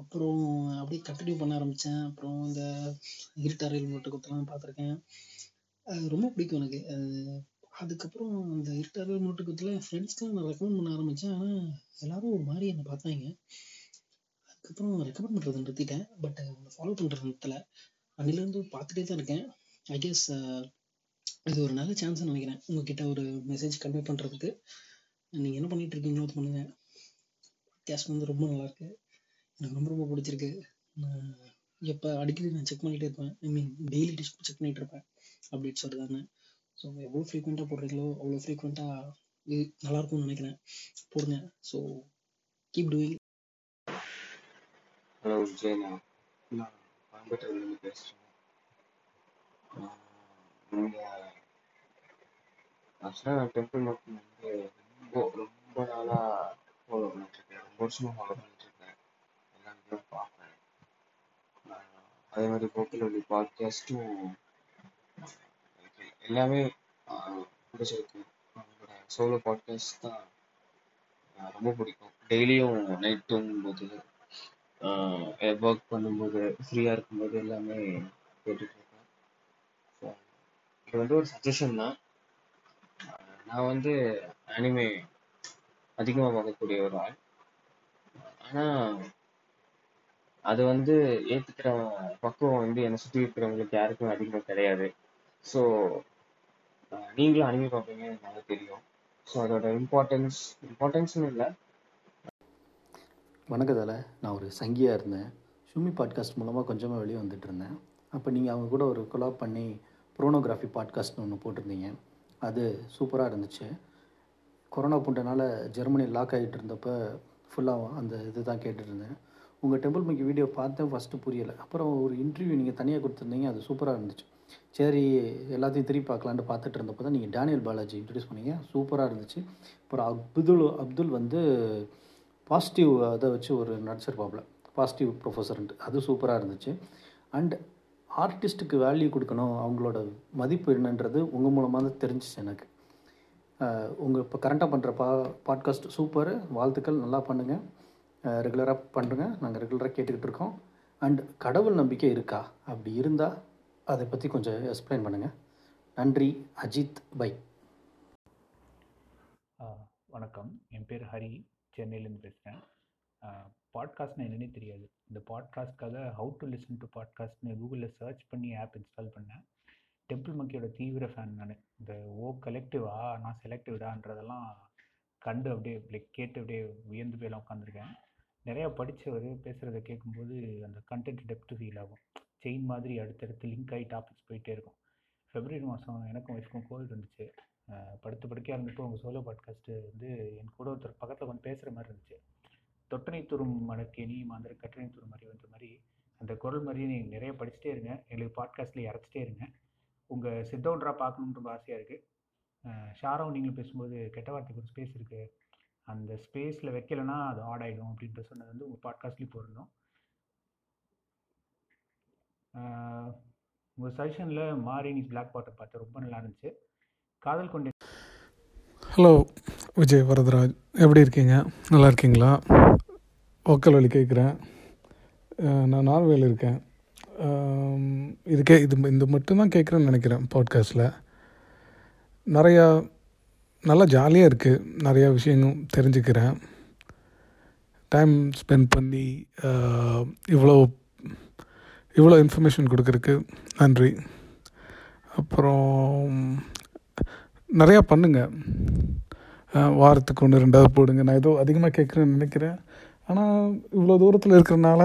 அப்புறம் அப்படியே கண்டினியூ பண்ண ஆரம்பித்தேன். அப்புறம் இந்த இருட்டறையில் மட்டும் குத்தலாம் பார்த்துருக்கேன், ரொம்ப பிடிக்கும் எனக்கு. அதுக்கப்புறம் அந்த இருட்டறையில் மட்டும் குத்தலாம் என் ஃப்ரெண்ட்ஸ்க்கெலாம் நான் ரெக்கமெண்ட் பண்ண ஆரம்பித்தேன். ஆனால் எல்லோரும் ஒரு மாதிரி என்னை பார்த்தாங்க. அதுக்கப்புறம் ரெக்கமெண்ட் பண்ணுறது நிறுத்திட்டேன். பட் உங்களை ஃபாலோ பண்ணுறது நிறுத்தலை, அன்னிலேருந்து பார்த்துட்டே தான் இருக்கேன். ஐ கெஸ் இது ஒரு நல்ல சான்ஸ்ன்னு நினைக்கிறேன் உங்ககிட்ட ஒரு மெசேஜ் கன்வே பண்ணுறதுக்கு. நீங்கள் என்ன பண்ணிகிட்டு இருக்கீங்களோ அது பண்ணுங்கள். வித்தியாசம் வந்து ரொம்ப நல்லாயிருக்கு, எனக்கு ரொம்ப ரொம்ப பிடிச்சிருக்கு. நான் எப்போ அடிக்கடி நான் செக் பண்ணிகிட்டே இருப்பேன், ஐ மீன் டெய்லி செக் பண்ணிகிட்டு இருப்பேன் அப்டேட்ஸ் வருதான்னு. ஸோ எவ்வளோ ஃப்ரீக்வெண்ட்டாக போடுறீங்களோ அவ்வளோ ஃப்ரீக்வெண்ட்டாக இது நல்லாயிருக்கும்னு நினைக்கிறேன், போடுங்க. So keep doing. ஹலோ விஜயண்ணா, நான் கோயம்பேட்டூர்லேருந்து பேசுகிறேன். ஆக்சுவலாக நான் டெம்பிள் மட்டும் வந்து ரொம்ப நாளாக ஃபாலோ பண்ணிட்டுருக்கேன், ரொம்ப வருஷமாக ஃபாலோ பண்ணிட்டுருக்கேன், எல்லா வீடியோவும் பார்ப்பேன். அதே மாதிரி கோக்கிலோட பாட்காஸ்ட்டும் எல்லாமே பிடிச்சிருக்கு. அவங்களோட சோலோ பாட்காஸ்ட் தான் ரொம்ப பிடிக்கும். டெய்லியும் நைட் தூங்கும்போது, ஒர்க் பண்ணும்போது, ஃப்ரீயாக இருக்கும்போது எல்லாமே கேட்டுட்ருக்கேன். ஸோ இது வந்து ஒரு சஜஷன் தான். நான் வந்து அனிமே அதிகமாக பார்க்கக்கூடிய ஒரு ஆள். ஆனால் அது வந்து ஏற்றுக்கிற பக்குவம் வந்து என்னை சுற்றி இருக்கிறவங்களுக்கு யாருக்கும் அதிகமாக கிடையாது. ஸோ நீங்களும் அனிமே பார்ப்பீங்க, எனக்கு நல்லா தெரியும். ஸோ அதோட இம்பார்ட்டன்ஸ்னு இல்லை. வணக்கதால, நான் ஒரு சங்கியாக இருந்தேன். ஷுமி பாட்காஸ்ட் மூலமாக கொஞ்சமாக வெளியே வந்துட்டுருந்தேன். அப்போ நீங்கள் அவங்க கூட ஒரு கொலாப் பண்ணி புரோனோகிராஃபி பாட்காஸ்ட்னு ஒன்று போட்டிருந்தீங்க. அது சூப்பராக இருந்துச்சு. கொரோனா போட்டனால ஜெர்மனி லாக் ஆகிட்டு இருந்தப்போ ஃபுல்லாக அந்த இது தான் கேட்டுட்ருந்தேன். உங்கள் டெம்பிள் மிக்கி வீடியோ பார்த்தேன், ஃபஸ்ட்டு புரியலை. அப்புறம் ஒரு இன்டர்வியூ நீங்கள் தனியாக கொடுத்துருந்தீங்க, அது சூப்பராக இருந்துச்சு. சரி, எல்லாத்தையும் திருப்பி பார்க்கலான்ட்டு பார்த்துட்டு இருந்தப்போ தான் நீங்கள் டேனியல் பாலாஜி இன்ட்ரடியூஸ் பண்ணிங்க, சூப்பராக இருந்துச்சு. அப்புறம் அப்துல் வந்து பாசிட்டிவ் அதை வச்சு ஒரு நடிச்சிருப்பாப்புல, பாசிட்டிவ் ப்ரொஃபஸர்ன்ட்டு, அது சூப்பராக இருந்துச்சு. அண்ட் ஆர்டிஸ்ட்டுக்கு வேல்யூ கொடுக்கணும், அவங்களோட மதிப்பு என்னன்றது உங்கள் மூலமாக தான் தெரிஞ்சிச்சு எனக்கு. உங்கள் இப்போ கரண்ட்டாக பண்ணுற பாட்காஸ்ட் சூப்பர், வாழ்த்துக்கள், நல்லா பண்ணுங்கள், ரெகுலராக பண்ணுங்கள், நாங்கள் ரெகுலராக கேட்டுக்கிட்டு இருக்கோம். அண்ட் கடவுள் நம்பிக்கை இருக்கா, அப்படி இருந்தால் அதை பற்றி கொஞ்சம் எக்ஸ்பிளைன் பண்ணுங்கள். நன்றி. அஜித் பை. வணக்கம், என் பேர் ஹரி, சென்னையிலேருந்து பேசுகிறேன். பாட்காஸ்ட்னால் என்னன்னே தெரியாது. இந்த பாட்காஸ்ட்காக ஹவு டு லிசன் டு பாட்காஸ்ட்னு கூகுளில் சர்ச் பண்ணி ஆப் இன்ஸ்டால் பண்ணேன். டெம்பிள் மக்கியோட தீவிர ஃபேன் நான். இந்த ஓ கலெக்டிவா நான் செலக்டிவ்டான்றதெல்லாம் கண்டு அப்படியே லைக் கேட்டு அப்படியே உயர்ந்து போயெல்லாம் உட்காந்துருக்கேன். நிறையா படித்தவர் பேசுகிறத கேட்கும்போது அந்த கண்டென்ட் டெப்த்து ஃபீல் ஆகும். செயின் மாதிரி அடுத்தடுத்து லிங்க் ஆகி டாபிக்ஸ் போயிட்டே இருக்கும். ஃபெப்ரவரி மாதம் எனக்கும் ஒய்ஃபுக்கும் கோவிட் வந்துச்சு. படுத்து படுக்கையாக இருந்தப்போ உங்கள் சோலோ பாட்காஸ்ட்டு வந்து என் கூட ஒருத்தர் பக்கத்தில் கொஞ்சம் பேசுகிற மாதிரி இருந்துச்சு. தொட்டனை துரும் மடக்கேனி மாந்திர கட்டணை துரும் மாதிரி வந்த மாதிரி அந்த குரல் மாதிரியே நீங்கள் நிறைய படிச்சுட்டே இருங்க, எங்களுக்கு பாட்காஸ்ட்லேயே இறச்சிட்டே இருங்க. உங்கள் சித்தவுண்டராக பார்க்கணுன்னு ரொம்ப ஆசையாக இருக்குது. ஷாராவும் நீங்களும் பேசும்போது கெட்ட வார்த்தைக்கு ஒரு ஸ்பேஸ் இருக்குது, அந்த ஸ்பேஸில் வைக்கலைன்னா அது ஆட் ஆகிடும் அப்படின்ற சொன்னது வந்து உங்கள் பாட்காஸ்ட்லேயும் போடணும். உங்கள் சஜஷனில் மாரினிஸ் பிளாக் வாட்டர் பார்த்து ரொம்ப நல்லா இருந்துச்சு. காதல் கொண்டே. ஹலோ விஜய் வரதராஜ், எப்படி இருக்கீங்க? நல்லா இருக்கீங்களா? ஓக்கல் வழி கேட்குறேன். நான் நார்வேயில் இருக்கேன். இது மட்டும்தான் கேட்குறேன்னு நினைக்கிறேன். பாட்காஸ்ட்டில் நிறையா நல்லா ஜாலியாக இருக்குது, நிறையா விஷயங்கள் தெரிஞ்சுக்கிறேன். டைம் ஸ்பெண்ட் பண்ணி இவ்வளோ இன்ஃபர்மேஷன் கொடுக்குறக்கு நன்றி. அப்புறம் நிறையா பண்ணுங்கள், வாரத்துக்கு 1-2 போடுங்க. நான் ஏதோ அதிகமாக கேட்குறேன்னு நினைக்கிறேன், ஆனால் இவ்வளோ தூரத்தில் இருக்கிறனால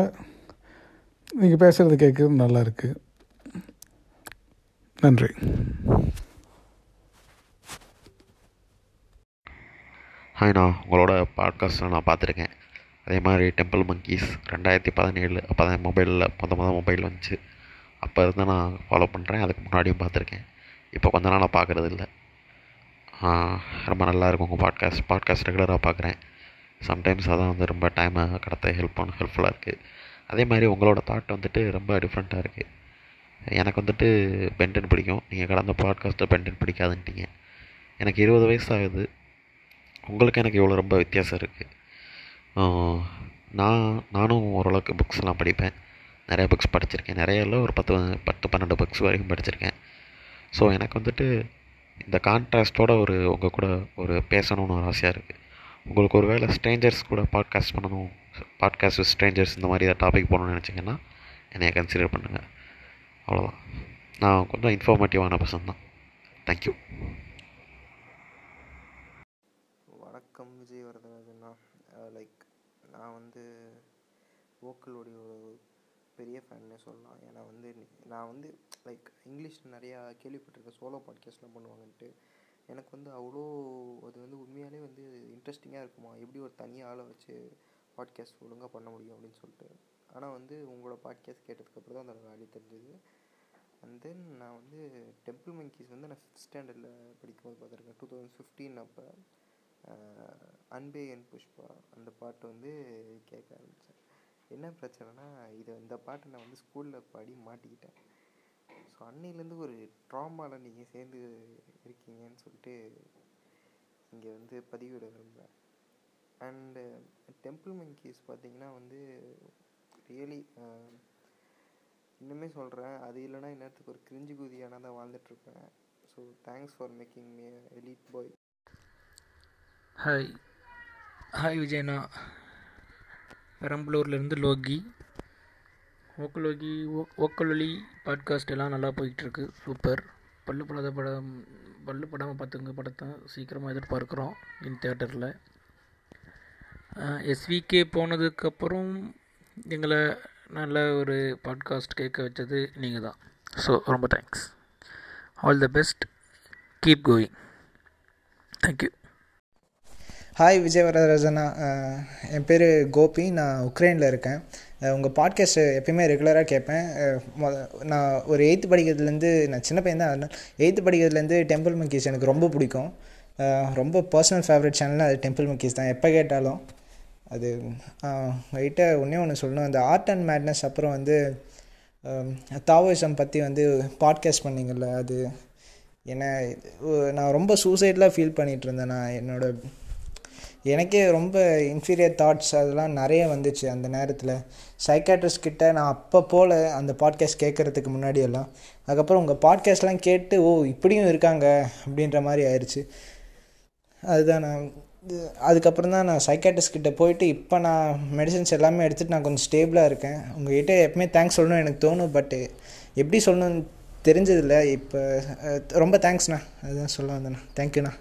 நீங்கள் பேசுகிறது கேட்குறது நல்லா இருக்குது. நன்றி. ஹாய்ண்ணா, உங்களோட பாட்காஸ்ட்டில் நான் பார்த்துருக்கேன். அதே மாதிரி டெம்பிள் மங்கீஸ் 2017, அப்போ தான் மொபைலில் மொதல் மொபைல் வந்துச்சு, அப்போ இருந்தால் நான் ஃபாலோ பண்ணுறேன். அதுக்கு முன்னாடியும் பார்த்துருக்கேன், இப்போ கொஞ்ச நாள் நான் பார்க்குறது இல்லை. ரொம்ப நல்லாயிருக்கும் உங்கள் பாட்காஸ்ட் ரெகுலராக பார்க்குறேன். சம்டைம்ஸ் அதான் வந்து ரொம்ப டைமை கடத்த ஹெல்ப்ஃபுல்லாக இருக்குது. அதே மாதிரி உங்களோட தாட் வந்துட்டு ரொம்ப டிஃப்ரெண்ட்டாக இருக்குது. எனக்கு வந்துட்டு பென்டன் பிடிக்கும், நீங்கள் கடந்த பாட்காஸ்ட்டில் பென்டன் பிடிக்காதுன்ட்டீங்க. எனக்கு 20 வயசு ஆகுது, உங்களுக்கு எனக்கு இவ்வளோ ரொம்ப வித்தியாசம் இருக்குது. நானும் ஓரளவுக்கு புக்ஸ்லாம் படிப்பேன், நிறையா புக்ஸ் படிச்சிருக்கேன், நிறையா இல்லை ஒரு 10-12 புக்ஸ் வரைக்கும் படிச்சிருக்கேன். ஸோ எனக்கு வந்துட்டு இந்த கான்ட்ராஸ்டோட உங்கள் கூட ஒரு பேசணும்னு ஒரு ஆசையாக இருக்குது. உங்களுக்கு ஒரு வேளை ஸ்ட்ரேஞ்சர்ஸ் கூட பாட்காஸ்ட் பண்ணணும், பாட்காஸ்ட் வித் ஸ்ட்ரேஞ்சர்ஸ் இந்த மாதிரி ஏதாவது டாபிக் போகணுன்னு நினச்சிங்கன்னா என்னை கன்சிடர் பண்ணுங்கள். அவ்வளோதான், நான் கொஞ்சம் இன்ஃபார்மேட்டிவான பர்சன் தான். தேங்க்யூ. வணக்கம் விஜய வரதராஜன்னா லைக் நான் வந்து வோக்கலுடைய ஒரு பெரிய ஃபேன்னே சொல்லலாம். ஏன்னா வந்து நான் வந்து லைக் இங்கிலீஷ் நிறையா கேள்விப்பட்டிருக்கேன், சோலோ பாட்காஸ்ட்லாம் பண்ணுவாங்கன்ட்டு. எனக்கு வந்து அவ்வளோ அது வந்து உண்மையாலே வந்து இன்ட்ரெஸ்டிங்காக இருக்குமா, எப்படி ஒரு தனியாக ஆளை வச்சு பாட்காஸ்ட் ஒழுங்காக பண்ண முடியும் அப்படின்னு சொல்லிட்டு. ஆனால் வந்து உங்களோட பாட்காஸ்ட் கேட்டதுக்கப்புறம் தான் அதோட வேல்யூ தெரிஞ்சுது. அண்ட் தென் நான் வந்து டெம்பிள் மங்கீஸ் வந்து நான் 5th ஸ்டாண்டர்டில் படிக்கும்போது பார்த்துருக்கேன், 2015. அப்போ அன்பே என் புஷ்பா அந்த பாட்டு வந்து கேட்க ஆரம்பித்தேன். என்ன பிரச்சனைனா இந்த பாட்டை நான் வந்து ஸ்கூலில் பாடி மாட்டிக்கிட்டேன். ஸோ அன்னையிலேருந்து ஒரு ட்ராமாவில் நீங்கள் சேர்ந்து இருக்கீங்கன்னு சொல்லிட்டு இங்கே வந்து பதிவிட விரும்புகிறேன். அண்டு டெம்பிள் மங்கீஸ் பார்த்திங்கன்னா வந்து ரியலி இன்னுமே சொல்கிறேன், அது இல்லைனா இந்நேரத்துக்கு ஒரு கிரிஞ்சு குதியானா தான் வாழ்ந்துட்டுருப்பேன். So thanks for making me elite bye. Hi விஜயனா, பெரம்பலூர்லேருந்து லோகி. ஓக்கலொலி பாட்காஸ்ட் எல்லாம் நல்லா போய்கிட்டுருக்கு, சூப்பர். பல்லு படாமல் பார்த்துங்க படத்தை சீக்கிரமாக எதிர்பார்க்குறோம் இன் தியேட்டரில். எஸ்விகே போனதுக்கப்புறம் எங்களை நல்ல ஒரு பாட்காஸ்ட் கேட்க வச்சது நீங்கள் தான். ஸோ ரொம்ப thanks, all the best, keep going, thank you. Hi Vijay வரதராஜனா, என் பேர் கோபி, நான் உக்ரைனில் இருக்கேன். உங்கள் பாட்காஸ்ட்டு எப்போயுமே ரெகுலராக கேட்பேன். நான் ஒரு 8th படிக்கிறதுலேருந்து, நான் சின்ன பையன் தான், அதனால் 8th படிக்கிறதுலேருந்து டெம்பிள் மங்கீஸ் எனக்கு ரொம்ப பிடிக்கும். ரொம்ப பர்சனல் ஃபேவரட் சேனல்னால் அது டெம்பிள் மங்கீஸ் தான், எப்போ கேட்டாலும். அது உங்கள்கிட்ட ஒன்றே ஒன்று சொல்லணும், அந்த ஆர்ட் அண்ட் மேட்னஸ் அப்புறம் வந்து தாவோயிசம் பற்றி வந்து பாட்காஸ்ட் பண்ணிங்கள்ல, அது ஏன்னா நான் ரொம்ப சூசைடெலாம் ஃபீல் பண்ணிகிட்ருந்தேன். நான் என்னோடய எனக்கே ரொம்ப இன்ஃபீரியர் தாட்ஸ் அதெல்லாம் நிறைய வந்துச்சு அந்த நேரத்தில். சைக்காட்ரிஸ்ட் கிட்டே நான் அப்போ போல் அந்த பாட்காஸ்ட் கேட்குறதுக்கு முன்னாடியெல்லாம். அதுக்கப்புறம் உங்கள் பாட்காஸ்ட்லாம் கேட்டு இப்படியும் இருக்காங்க அப்படின்ற மாதிரி ஆயிடுச்சு. அதுதான் நான் அதுக்கப்புறம் தான் நான் சைக்காட்ரிஸ்ட் கிட்டே போயிட்டு இப்போ நான் மெடிசன்ஸ் எல்லாமே எடுத்துகிட்டு நான் கொஞ்சம் ஸ்டேபிளாக இருக்கேன். உங்கள்கிட்ட எப்பவுமே தேங்க்ஸ் சொல்லணும்னு எனக்கு தோணும், பட்டு எப்படி சொல்லணும்னு தெரிஞ்சதில்லை. இப்போ ரொம்ப தேங்க்ஸ்ண்ணா, அதுதான் சொல்ல வந்தேண்ணா. தேங்க்யூண்ணா.